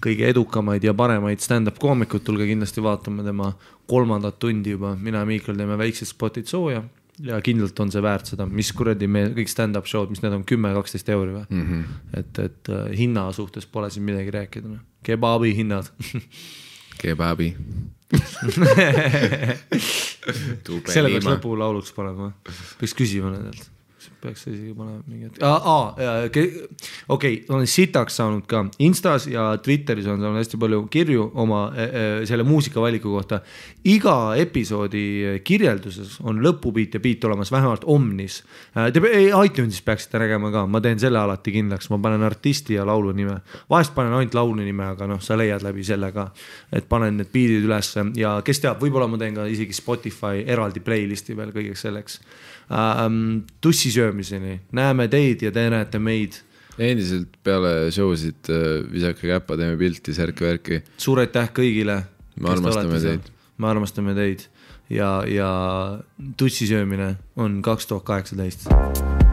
kõige edukamaid ja paremaid stand-up koomikud, tulge kindlasti vaatame tema 3. tundi juba. Mina ja Miikael teeme väiksed spotid sooja ja kindlalt on see väärt seda, mis kuradi me kõik stand-up showd, mis need on 10-12 euri või. Et hinna suhtes pole siin midagi rääkida. Kebabi hinnad. Kebabi. Selle peaks lõpu lauluks panema, peaks küsima nendelt, peaks isegi panema mingit. Okei, olen sitaks saanud ka Instas ja Twitteris on hästi palju kirju oma selle muusikavaliku kohta. Iga episoodi kirjelduses on lõpupiit ja piit olemas vähemalt omnis. iTunesis peaksite nägema ka, ma teen selle alati kindlaks, ma panen artisti ja laulu nime. Vahest panen ainult laulu nime, aga sa leiad läbi sellega, et panen need piidid üles ja kes teab, võib-olla ma teen ka isegi Spotify eraldi playlisti veel kõigeks selleks. Tussisöömiseni, näeme teid ja te näete meid. Endiselt peale showsid visake käppa, teeme pilti, särkvärki. Suure täh kõigile. Me armastame teid ja tussisöömine on 2018.